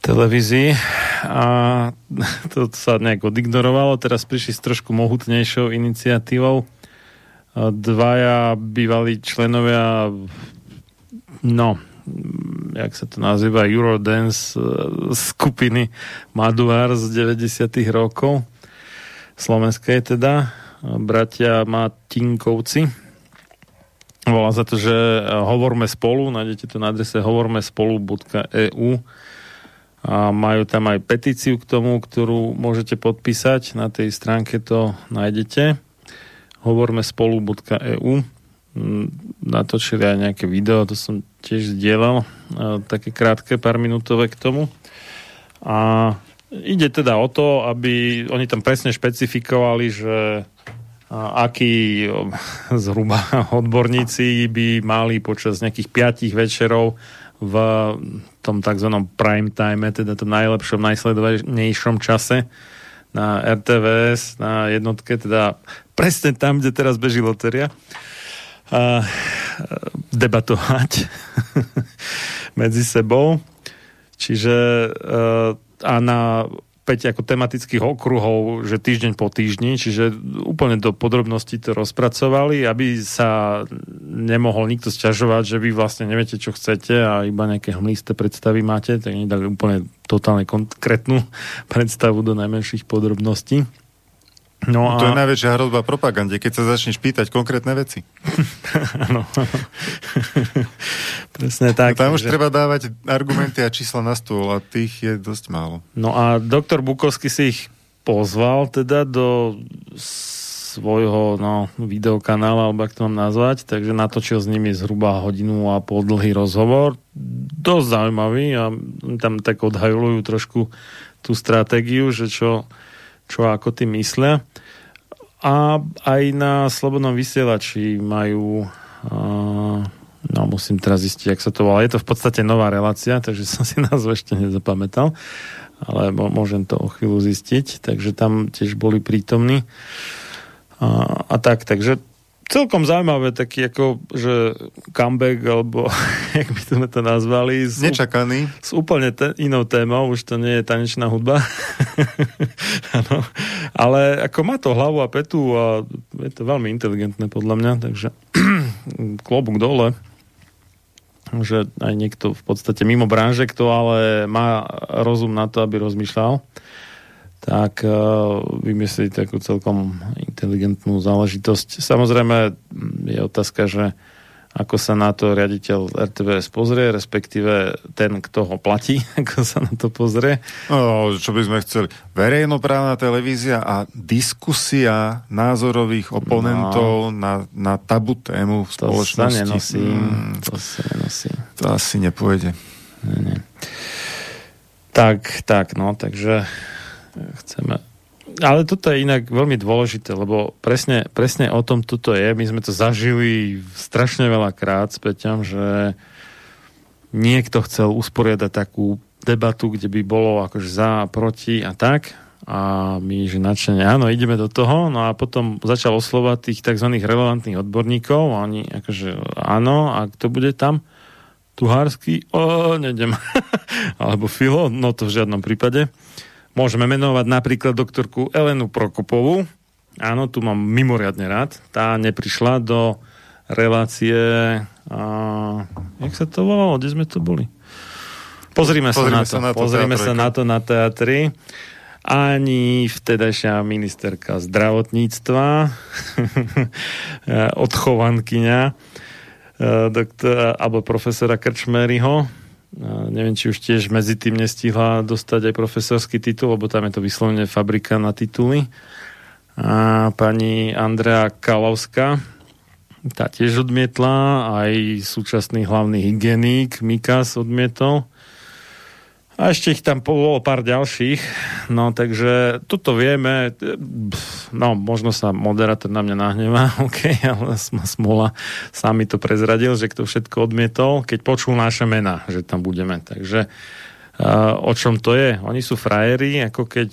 televízii, a to sa nejak odignorovalo. Teraz prišli s trošku mohutnejšou iniciatívou. Dvaja bývalí členovia, no, jak sa to nazýva, Eurodance skupiny Maduár z deväťdesiatych rokov, slovenskej teda, bratia Matinkovci. Volá sa to, že Hovorme spolu, nájdete to na adrese hovormespolu bodka e u a majú tam aj petíciu k tomu, ktorú môžete podpísať, na tej stránke to nájdete, hovormespolu bodka e u. Natočili aj nejaké video, to som tiež zdieľal, také krátke pár minútové k tomu. A ide teda o to, aby oni tam presne špecifikovali, že akí zhruba odborníci by mali počas nejakých piatich večerov v tom takzvanom prime time, teda tom najlepšom, najsledovanejšom čase na er té vé es, na jednotke, teda presne tam, kde teraz beží lotéria, a debatovať medzi sebou. Čiže a na päť ako tematických okruhov, že týždeň po týždni, čiže úplne do podrobností to rozpracovali, aby sa nemohol nikto sťažovať, že vy vlastne neviete, čo chcete a iba nejaké hmlisté predstavy máte, tak nedali úplne totálne konkrétnu predstavu do najmenších podrobností. No a... To je najväčšia hrozba propagande, keď sa začneš pýtať konkrétne veci. Áno. Presne tak. No tam už že... treba dávať argumenty a čísla na stôl a tých je dosť málo. No a doktor Bukovský si ich pozval teda do svojho no, videokanála, alebo ak to mám nazvať, takže natočil s nimi zhruba hodinu a pol dlhý rozhovor. Dosť zaujímavý a tam tak odhajľujú trošku tú stratégiu, že čo čo ako ty myslia. A aj na Slobodnom vysielači majú uh, no musím teraz zistiť, jak sa to volá. Je to v podstate nová relácia, takže som si názov ešte nezapamätal, ale môžem to o chvíľu zistiť. Takže tam tiež boli prítomní. Uh, a tak, takže celkom zaujímavé, taký ako, že comeback, alebo jak by sme to nazvali. S, Nečakaný. S úplne te, inou témou, už to nie je tanečná hudba. Áno. Ale ako má to hlavu a petu a je to veľmi inteligentné podľa mňa, takže klobúk dole. Že aj niekto v podstate mimo branže, kto ale má rozum na to, aby rozmýšľal, tak vymyslieť takú celkom inteligentnú záležitosť. Samozrejme je otázka, že ako sa na to riaditeľ er té vé es pozrie, respektíve ten, kto ho platí, ako sa na to pozrie. No, čo by sme chceli? Verejnoprávna televízia a diskusia názorových oponentov no, na, na tabu tému v to spoločnosti. Sa nenosí, mm, to sa nenosí. To asi nepôjde. Ne, ne. Tak, tak, no, takže chceme. Ale toto je inak veľmi dôležité, lebo presne, presne o tom toto je. My sme to zažili strašne veľa krát s Peťom, že niekto chcel usporiadať takú debatu, kde by bolo akože za, proti a tak. A my, že nadšene, áno, ideme do toho. No a potom začal oslovať tých tzv. Relevantných odborníkov a oni akože áno, a kto bude tam? Tuhársky? O, nejdem. Alebo Filo? No to v žiadnom prípade. Môžeme menovať napríklad doktorku Elenu Prokopovú. Áno, tu mám mimoriadne rád. Tá neprišla do relácie... A, jak sa to volalo? Kde sme to boli? Pozrime sa, Pozrime na, sa to. na to. Pozrime teatrika. sa na to na teatri. Ani vtedajšia ministerka zdravotníctva, odchovankyňa, doktora, alebo profesora Krčmeryho. Neviem, či už tiež medzi tým nestihla dostať aj profesorský titul, lebo tam je to vyslovene fabrika na tituly. A pani Andrea Kalavská, tá tiež odmietla, aj súčasný hlavný hygienik Mikas odmietol. A ešte ich tam bolo pár ďalších. No, takže toto vieme. No, možno sa moderátor na mňa nahnevá, ok, ale Smola sám mi to prezradil, že kto všetko odmietol, keď počul naše mená, že tam budeme. Takže o čom to je? Oni sú frajeri, ako keď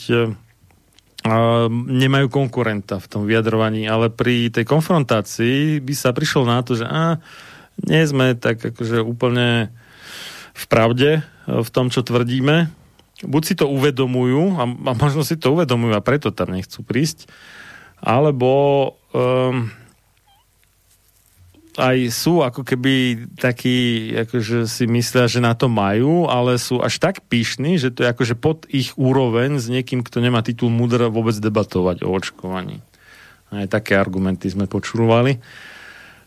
nemajú konkurenta v tom vyjadrovaní, ale pri tej konfrontácii by sa prišlo na to, že á, nie sme tak akože úplne v pravde, v tom, čo tvrdíme. Buď si to uvedomujú, a, a možno si to uvedomujú a preto tam nechcú prísť, alebo um, aj sú ako keby takí, akože si myslia, že na to majú, ale sú až tak pyšní, že to je akože pod ich úroveň s niekým, kto nemá titul múdra vôbec debatovať o očkovaní. Aj také argumenty sme počúvali,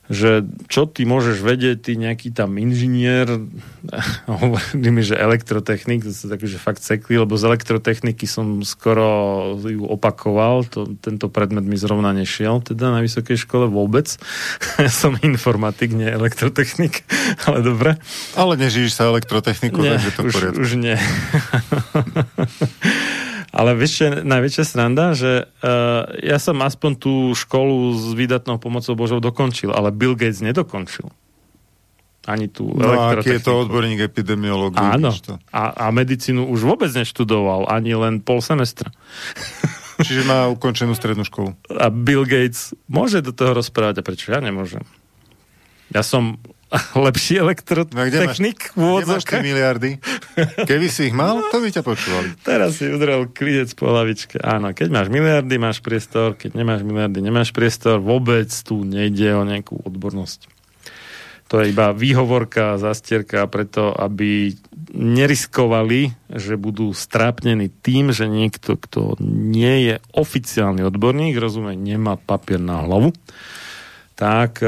že čo ty môžeš vedieť, ty nejaký tam inžinier, hovorili mi, že elektrotechnik, to sa takže fakt sekli, lebo z elektrotechniky som skoro ju opakoval, to, tento predmet mi zrovna nešiel, teda na vysokej škole vôbec. Ja som informatik, nie elektrotechnik, ale dobre. Ale nežíš sa elektrotechniku, nie, takže to v poriadku. Už nie. Ale väčšie, najväčšia sranda, že uh, ja som aspoň tú školu s výdatnou pomocou Božou dokončil, ale Bill Gates nedokončil. Ani tú no, elektrotechniku. No, aký je to odborník epidemiológie? Áno. A, a medicínu už vôbec neštudoval, ani len pol semestra. Čiže má ukončenú strednú školu. A Bill Gates môže do toho rozprávať, a prečo ja nemôžem? Ja som lepší elektrotechnik. No, kde máš tie miliardy? Keby si ich mal, no, to by ťa počúvali. Teraz si udrel klinec po hlavičke. Áno, keď máš miliardy, máš priestor. Keď nemáš miliardy, nemáš priestor. Vôbec tu nejde o nejakú odbornosť. To je iba výhovorka, zastierka preto, aby neriskovali, že budú strápnení tým, že niekto, kto nie je oficiálny odborník, rozumie, nemá papier na hlavu, tak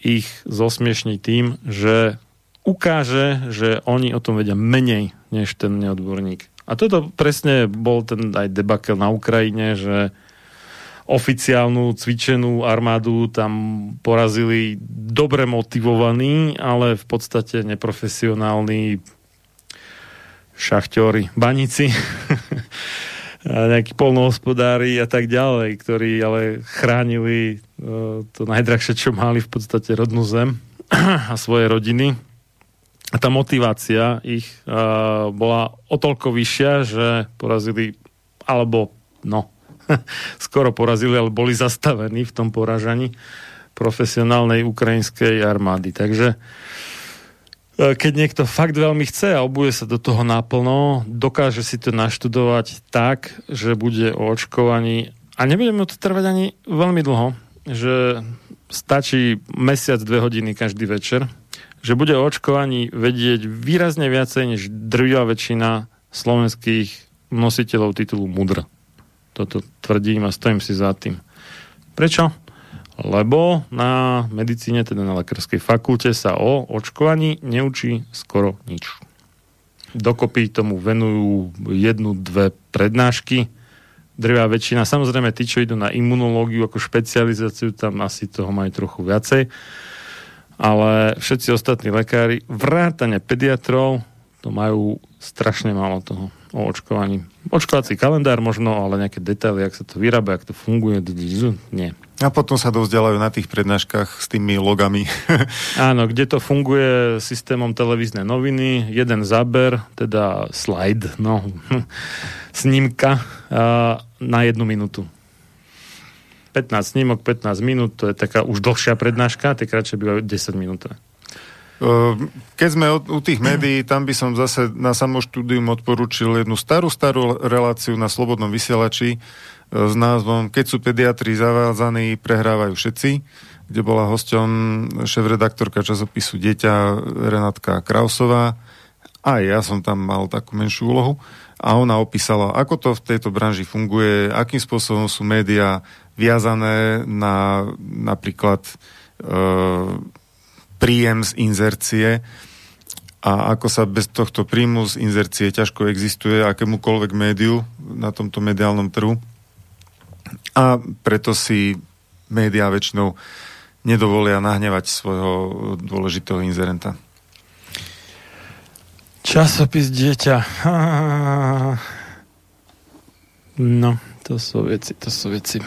ich zosmiešní tým, že ukáže, že oni o tom vedia menej, než ten neodborník. A toto presne bol ten aj debakel na Ukrajine, že oficiálnu cvičenú armádu tam porazili dobre motivovaní, ale v podstate neprofesionálni šachťori, baníci, nejakí poľnohospodári a tak ďalej, ktorí ale chránili to najdrahšie, čo mali, v podstate rodnú zem a svoje rodiny. A tá motivácia ich uh, bola o toľko vyššia, že porazili, alebo no, skoro porazili, ale boli zastavení v tom poražaní profesionálnej ukrajinskej armády. Takže keď niekto fakt veľmi chce a obuje sa do toho naplno, dokáže si to naštudovať tak, že bude o očkovaní. A nebudeme to trvať ani veľmi dlho, že stačí mesiac, dve hodiny každý večer, že bude o očkovaní vedieť výrazne viacej, než drvivá väčšina slovenských nositeľov titulu múdra. Toto tvrdím a stojím si za tým. Prečo? Lebo na medicíne, teda na lekárskej fakulte, sa o očkovaní neučí skoro nič. Dokopy tomu venujú jednu, dve prednášky. Drvá väčšina, samozrejme tí, čo idú na imunológiu ako špecializáciu, tam asi toho majú trochu viacej. Ale všetci ostatní lekári, vrátane pediatrov, to majú strašne málo toho o očkovaní. Očkovací kalendár možno, ale nejaké detaily, ak sa to vyrába, ak to funguje, nie. A potom sa dovzdielajú na tých prednáškach s tými logami. Áno, kde to funguje systémom televíznej noviny, jeden záber, teda slide, no, snímka na jednu minútu. pätnásť snímok, pätnásť minút, to je taká už dlhšia prednáška, tie kratšie bývajú desať minút. Keď sme u tých médií, tam by som zase na samoštúdium odporúčil jednu starú, starú reláciu na Slobodnom vysielači s názvom Keď sú pediatri zavádzaní, prehrávajú všetci, kde bola hosťom šéfredaktorka časopisu Dieťa Renátka Krausová. Aj ja som tam mal takú menšiu úlohu a ona opísala, ako to v tejto branži funguje, akým spôsobom sú médiá viazané na napríklad e, príjem z inzercie a ako sa bez tohto príjmu z inzercie ťažko existuje akémukoľvek médiu na tomto mediálnom trhu. A preto si médiá väčšinou nedovolia nahnevať svojho dôležitého inzerenta. Časopis Dieťa. No, to sú veci, to sú veci.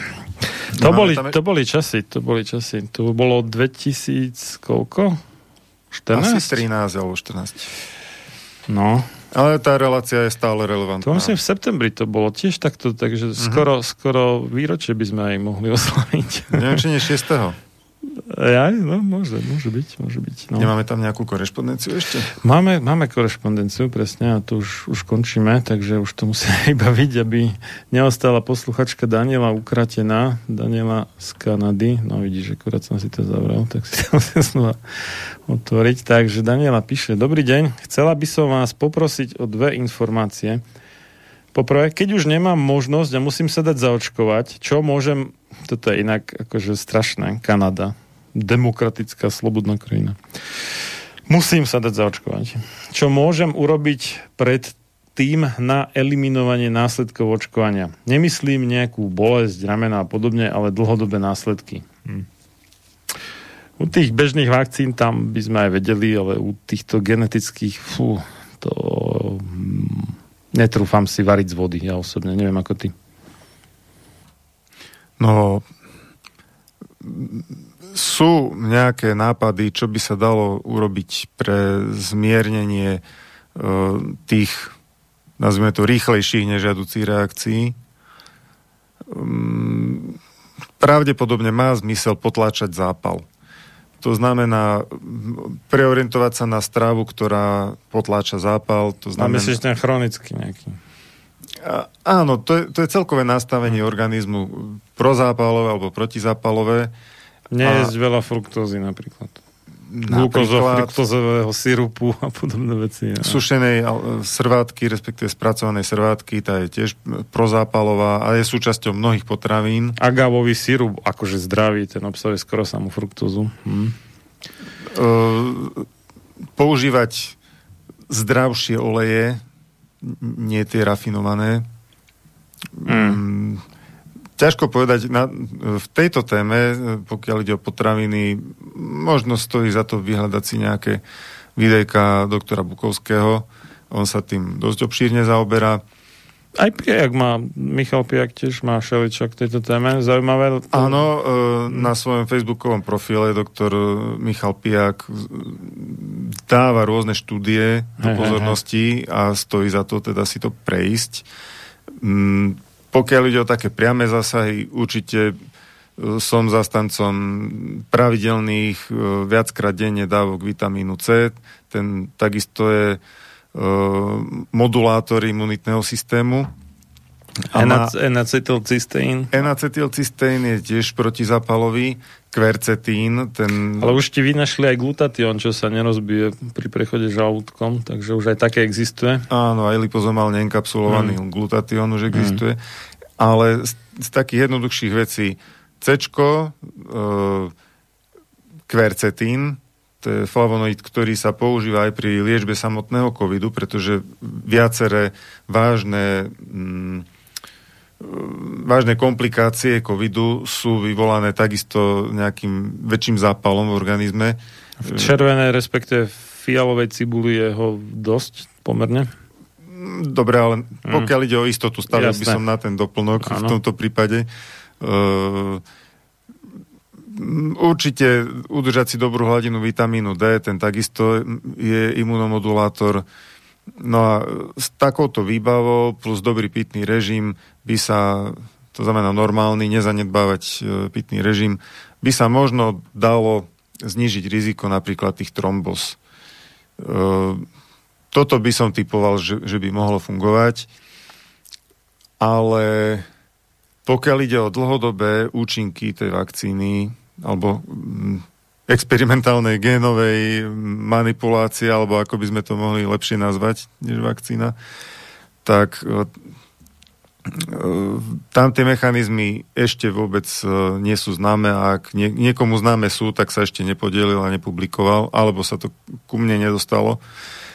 To, no, boli, tam je... to boli časy, to boli časy. To bolo dvetisíc, koľko? štrnásť? Asi trinásť alebo štrnásť. No. Ale tá relácia je stále relevantná. To myslím, v septembri to bolo tiež takto, takže uh-huh. skoro, skoro výročie by sme aj mohli oslaviť. Neviem, či nie šiesteho. Ja, no môže, môže byť, môže byť. No. Nemáme tam nejakú korešpondenciu ešte? Máme, máme korešpondenciu, presne, a tu už, už končíme, takže už to musíme vybaviť, aby neostala posluchačka Daniela ukratená, Daniela z Kanady, no vidíš, akurát som si to zavral, tak si to musím znova otvoriť. Takže Daniela píše: Dobrý deň, chcela by som vás poprosiť o dve informácie. Poprvé, keď už nemám možnosť a musím sa dať zaočkovať, čo môžem... Toto je inak akože strašné. Kanada. Demokratická, slobodná krajina. Musím sa dať zaočkovať. Čo môžem urobiť pred tým na eliminovanie následkov očkovania? Nemyslím nejakú bolesť, ramena a podobne, ale dlhodobé následky. Hm. U tých bežných vakcín tam by sme aj vedeli, ale u týchto genetických, fú, to... Netrúfam si variť z vody, ja osobne. Neviem, ako ty. No, sú nejaké nápady, čo by sa dalo urobiť pre zmiernenie e, tých, nazvime to, rýchlejších nežiaducích reakcií. Ehm, pravdepodobne má zmysel potláčať zápal. To znamená preorientovať sa na stravu, ktorá potláča zápal. To znamená... A myslíš ten chronický nejaký? A, áno, to je, to je celkové nastavenie hmm. organizmu prozápalové alebo protizápalové. Nejesť veľa fruktózy napríklad. Napríklad fruktozového sirupu a podobné veci. Ja. Sušenej srvátky, respektíve spracovanej srvátky, tá je tiež prozápalová a je súčasťou mnohých potravín. Agavový sirup, akože zdravý, ten obsahuje skoro samú fruktózu. Hm. E, používať zdravšie oleje, nie tie rafinované. Mm. Ťažko povedať, na, v tejto téme, pokiaľ ide o potraviny, možno stojí za to vyhľadať si nejaké videjka doktora Bukovského. On sa tým dosť obšírne zaoberá. Aj Pijak má, Michal Pijak tiež má šeličo k tejto téme, zaujímavé. To... Áno, na svojom facebookovom profile doktor Michal Pijak dáva rôzne štúdie do pozornosti a stojí za to teda si to prejsť. Pokiaľ ide o také priame zásahy, určite som zastancom pravidelných viackrát denne dávok vitamínu C, ten takisto je modulátor imunitného systému. Enacetylcysteín. Enacetylcysteín je tiež protizápalový. Kvercetín, ten... Ale už ti vynašli aj glutatión, čo sa nerozbije pri prechode žalúdkom, takže už aj také existuje. Áno, aj lipozomálne enkapsulovaný mm. glutatión už existuje. Mm. Ale z, z takých jednoduchších vecí Cčko, e, kvercetín, to je flavonoid, ktorý sa používa aj pri liečbe samotného covidu, pretože viaceré vážne, mm, vážne komplikácie covidu sú vyvolané takisto nejakým väčším zápalom v organizme. V červenej, respektive fialovej cibuli je ho dosť pomerne. Dobre, ale pokiaľ mm. ide o istotu, stavil by som na ten doplnok. Áno. V tomto prípade. Uh, Určite udržať si dobrú hladinu vitamínu D, ten takisto je imunomodulátor. No a s takouto výbavou plus dobrý pitný režim by sa, to znamená normálny, nezanedbávať pitný režim, by sa možno dalo znížiť riziko napríklad tých trombos. Toto by som typoval, že, že by mohlo fungovať, ale pokiaľ ide o dlhodobé účinky tej vakcíny, alebo experimentálnej génovej manipulácie, alebo ako by sme to mohli lepšie nazvať než vakcína, tak tam tie mechanizmy ešte vôbec nie sú známe a ak niekomu známe sú, tak sa ešte nepodielil a nepublikoval, alebo sa to ku mne nedostalo.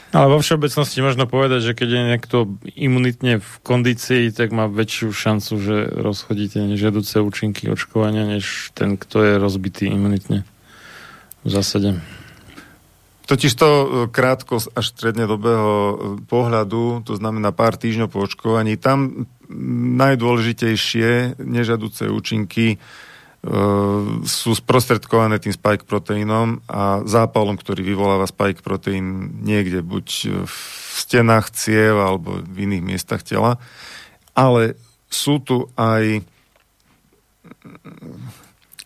Ale vo všeobecnosti možno povedať, že keď je niekto imunitne v kondícii, tak má väčšiu šancu, že rozchodí tie nežiaduce účinky očkovania, než ten, kto je rozbitý imunitne. V zásade. Totiž to krátko až strednodobého pohľadu, to znamená pár týždňov po očkovaní, tam najdôležitejšie nežiaduce účinky sú sprostredkované tým spike proteínom a zápalom, ktorý vyvoláva spike proteín niekde, buď v stenách ciev alebo v iných miestach tela. Ale sú tu aj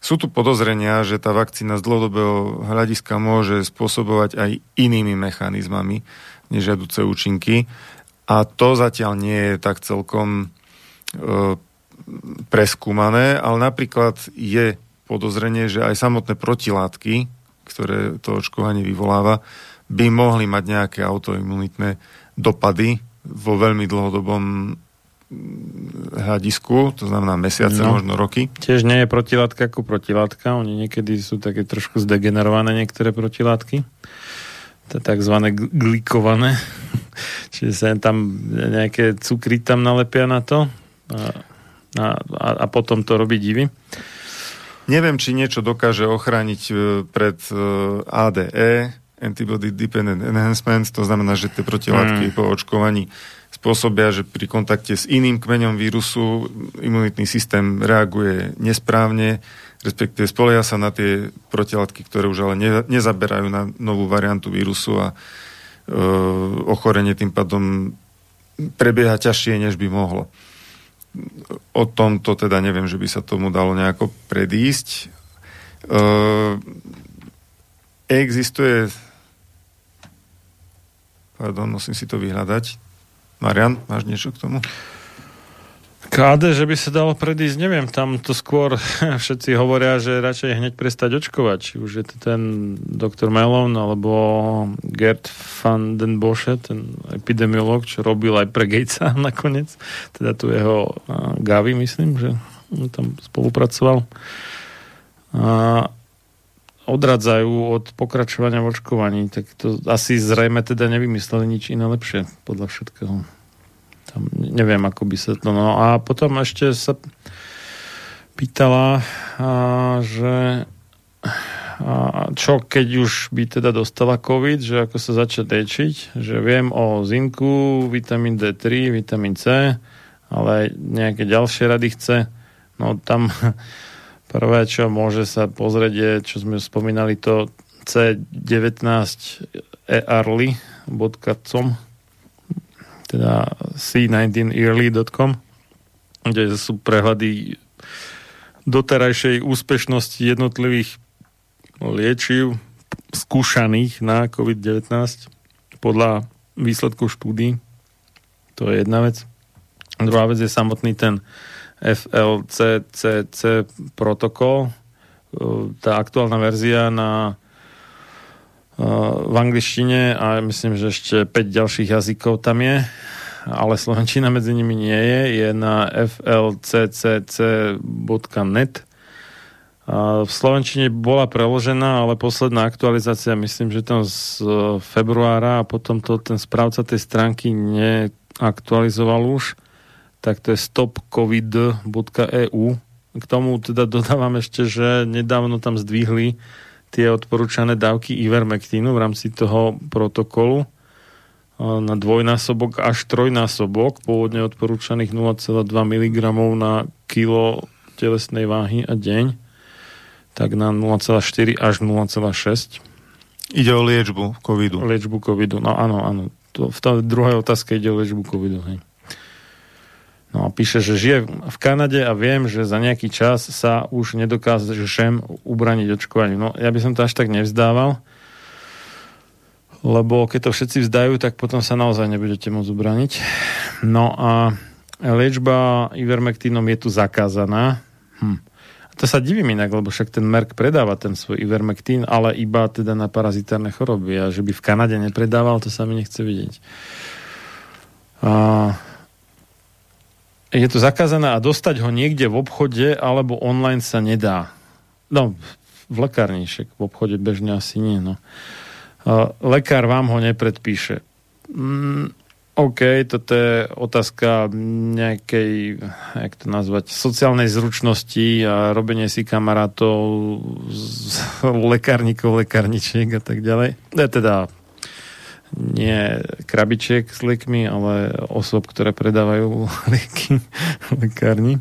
Sú tu podozrenia, že tá vakcína z dlhodobého hľadiska môže spôsobovať aj inými mechanizmami nežiaduce účinky a to zatiaľ nie je tak celkom e, preskúmané, ale napríklad je podozrenie, že aj samotné protilátky, ktoré to očkovanie vyvoláva, by mohli mať nejaké autoimunitné dopady vo veľmi dlhodobom hľadisku, to znamená mesiace, no, možno roky. Tiež nie je protilátka ako protilátka, oni niekedy sú také trošku zdegenerované niektoré protilátky, to takzvané glikované, čiže sa tam nejaké cukry tam nalepia na to a, a, a potom to robí divy. Neviem, či niečo dokáže ochrániť pred á dé é, antibody dependent enhancement, to znamená, že tie protilátky mm. po očkovaní spôsobia, že pri kontakte s iným kmeňom vírusu imunitný systém reaguje nesprávne, respektíve spolieha sa na tie protilátky, ktoré už ale ne, nezaberajú na novú variantu vírusu a e, ochorenie tým pádom prebieha ťažšie, než by mohlo. O tomto teda neviem, že by sa tomu dalo nejako predísť. E, Existuje... Pardon, musím si to vyhľadať. Marian, máš niečo k tomu? Káde, že by sa dalo predísť, neviem, tam to skôr všetci hovoria, že radšej hneď prestať očkovať. Či už je to ten doktor Mellon alebo Gert van den Bosche, ten epidemiolog, čo robil aj pre Gatesa nakoniec. Teda tu jeho Gavi, myslím, že tam spolupracoval. A odradzajú od pokračovania v očkovaní, tak to asi zrejme teda nevymysleli nič iné lepšie, podľa všetkého. Tam neviem, ako by sa to... No a potom ešte sa pýtala, a, že a, čo keď už by teda dostala COVID, že ako sa začať liečiť, že viem o zinku, vitamín dé tri, vitamín C, ale nejaké ďalšie rady chce. No tam... Prvé, čo môže sa pozrieť, je, čo sme spomínali, to c devätnásť e a r l y bodka com, teda c devätnásť e a r l y bodka com, kde sú prehľady doterajšej úspešnosti jednotlivých liečiv skúšaných na COVID devätnásť podľa výsledkov štúdií. To je jedna vec. Druhá vec je samotný ten F L C C C protokol. Tá aktuálna verzia na, v angličtine a myslím, že ešte päť ďalších jazykov tam je, ale slovenčina medzi nimi nie je. Je na f l c c c bodka net. V slovenčine bola preložená, ale posledná aktualizácia, myslím, že tam z februára a potom to ten správca tej stránky neaktualizoval už. Tak to je stop covid bodka e u. K tomu teda dodávam ešte, že nedávno tam zdvihli tie odporúčané dávky ivermektínu v rámci toho protokolu na dvojnásobok až trojnásobok, pôvodne odporúčaných nula celá dva miligramov na kilo telesnej váhy a deň, tak na nula celá štyri až nula celá šesť. Ide o liečbu covidu. O liečbu covidu, no áno, áno. V tej druhej otázke ide o liečbu covidu, hej. No a píše, že žije v Kanade a viem, že za nejaký čas sa už nedokážem ubraniť očkovaniu. No ja by som to až tak nevzdával, lebo keď to všetci vzdajú, tak potom sa naozaj nebudete môcť ubraniť. No a liečba ivermektínom je tu zakázaná. Hm. A to sa divím inak, lebo však ten Merck predáva ten svoj ivermektín, ale iba teda na parazitárne choroby. A že by v Kanade nepredával, to sa mi nechce vidieť. A... Je to zakázané a dostať ho niekde v obchode alebo online sa nedá. No, v lekárni, však v obchode bežne asi nie. No. Lekár vám ho nepredpíše. Mm, OK, toto je otázka nejakej, jak to nazvať, sociálnej zručnosti a robenie si kamarátov z lekárnikov, lekárničiek a tak ďalej. Teda... nie krabičiek s liekmi, ale osob, ktoré predávajú lieky v lekárni.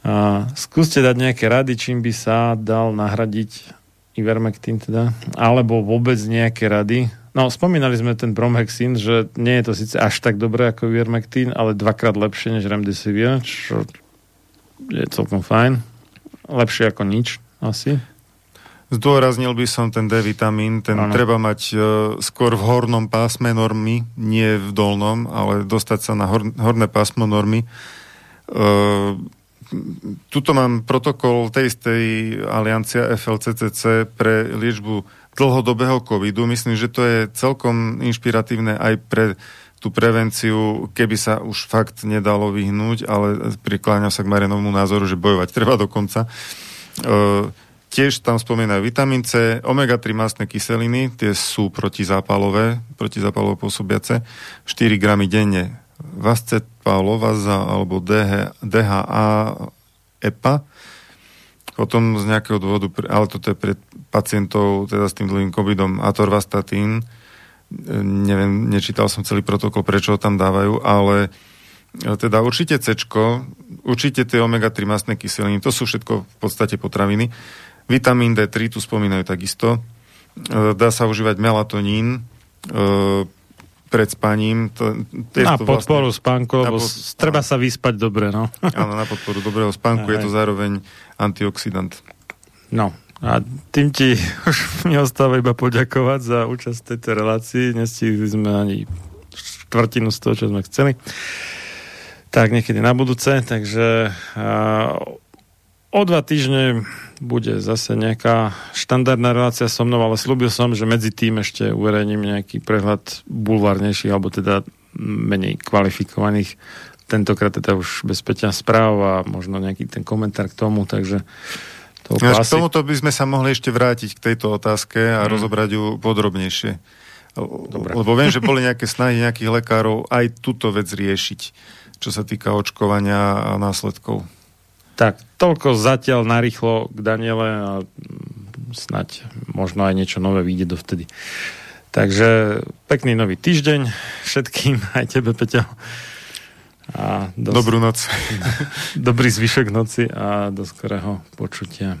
A skúste dať nejaké rady, čím by sa dal nahradiť ivermectin teda, alebo vôbec nejaké rady. No, spomínali sme ten bromhexín, že nie je to síce až tak dobré ako ivermectin, ale dvakrát lepšie než remdesivir, čo je celkom fajn. lepšie ako nič asi. Zdôraznil by som ten D-vitamín, ten ano. Treba mať uh, skôr v hornom pásme normy, nie v dolnom, ale dostať sa na hor- horné pásmo normy. Uh, tuto mám protokol tej istej aliancia F L C C C pre liečbu dlhodobého covidu. Myslím, že to je celkom inšpiratívne aj pre tú prevenciu, keby sa už fakt nedalo vyhnúť, ale prikláňam sa k Marianovmu názoru, že bojovať treba dokonca. E, tiež tam spomínajú vitamín C, omega tri mastné kyseliny, tie sú protizápalové, protizápalovo pôsobiace, štyri gramy denne vascepálo, vaza alebo D H A, E P A. Potom z nejakého dôvodu, ale toto je pre pacientov teda s tým dlhým covidom, atorvastatín. Neviem, nečítal som celý protokol, prečo ho tam dávajú, ale teda určite C-čko, určite tie omega tri mastné kyseliny, to sú všetko v podstate potraviny. Vitamín D tri, tu spomínajú takisto. Dá sa užívať melatonín pred spaním. To, to na podporu vlastne, spánku, na lebo po, treba áno, sa vyspať dobre, no. Áno, na podporu dobrého spánku. Aj. Je to zároveň antioxidant. No. A tým ti už mi ostáva iba poďakovať za účasť v tejto relácii. Nestihli sme ani štvrtinu z toho, čo sme chceli. Tak niekedy na budúce. Takže o dva týždne bude zase nejaká štandardná relácia so mnou, ale slúbil som, že medzi tým ešte uverejním nejaký prehľad bulvárnejších, alebo teda menej kvalifikovaných. Tentokrát teda už bez Peťa správ a možno nejaký ten komentár k tomu, takže k tomuto by sme sa mohli ešte vrátiť k tejto otázke a mm. rozobrať ju podrobnejšie. Dobre. Lebo viem, že boli nejaké snahy nejakých lekárov aj túto vec riešiť, čo sa týka očkovania a následkov. Tak, toľko zatiaľ narýchlo k Daniele a snáď možno aj niečo nové vyjde dovtedy. Takže pekný nový týždeň všetkým, aj tebe, Peťo. A dos- Dobrú noc. Dobrý zvyšok noci a do skorého počutia.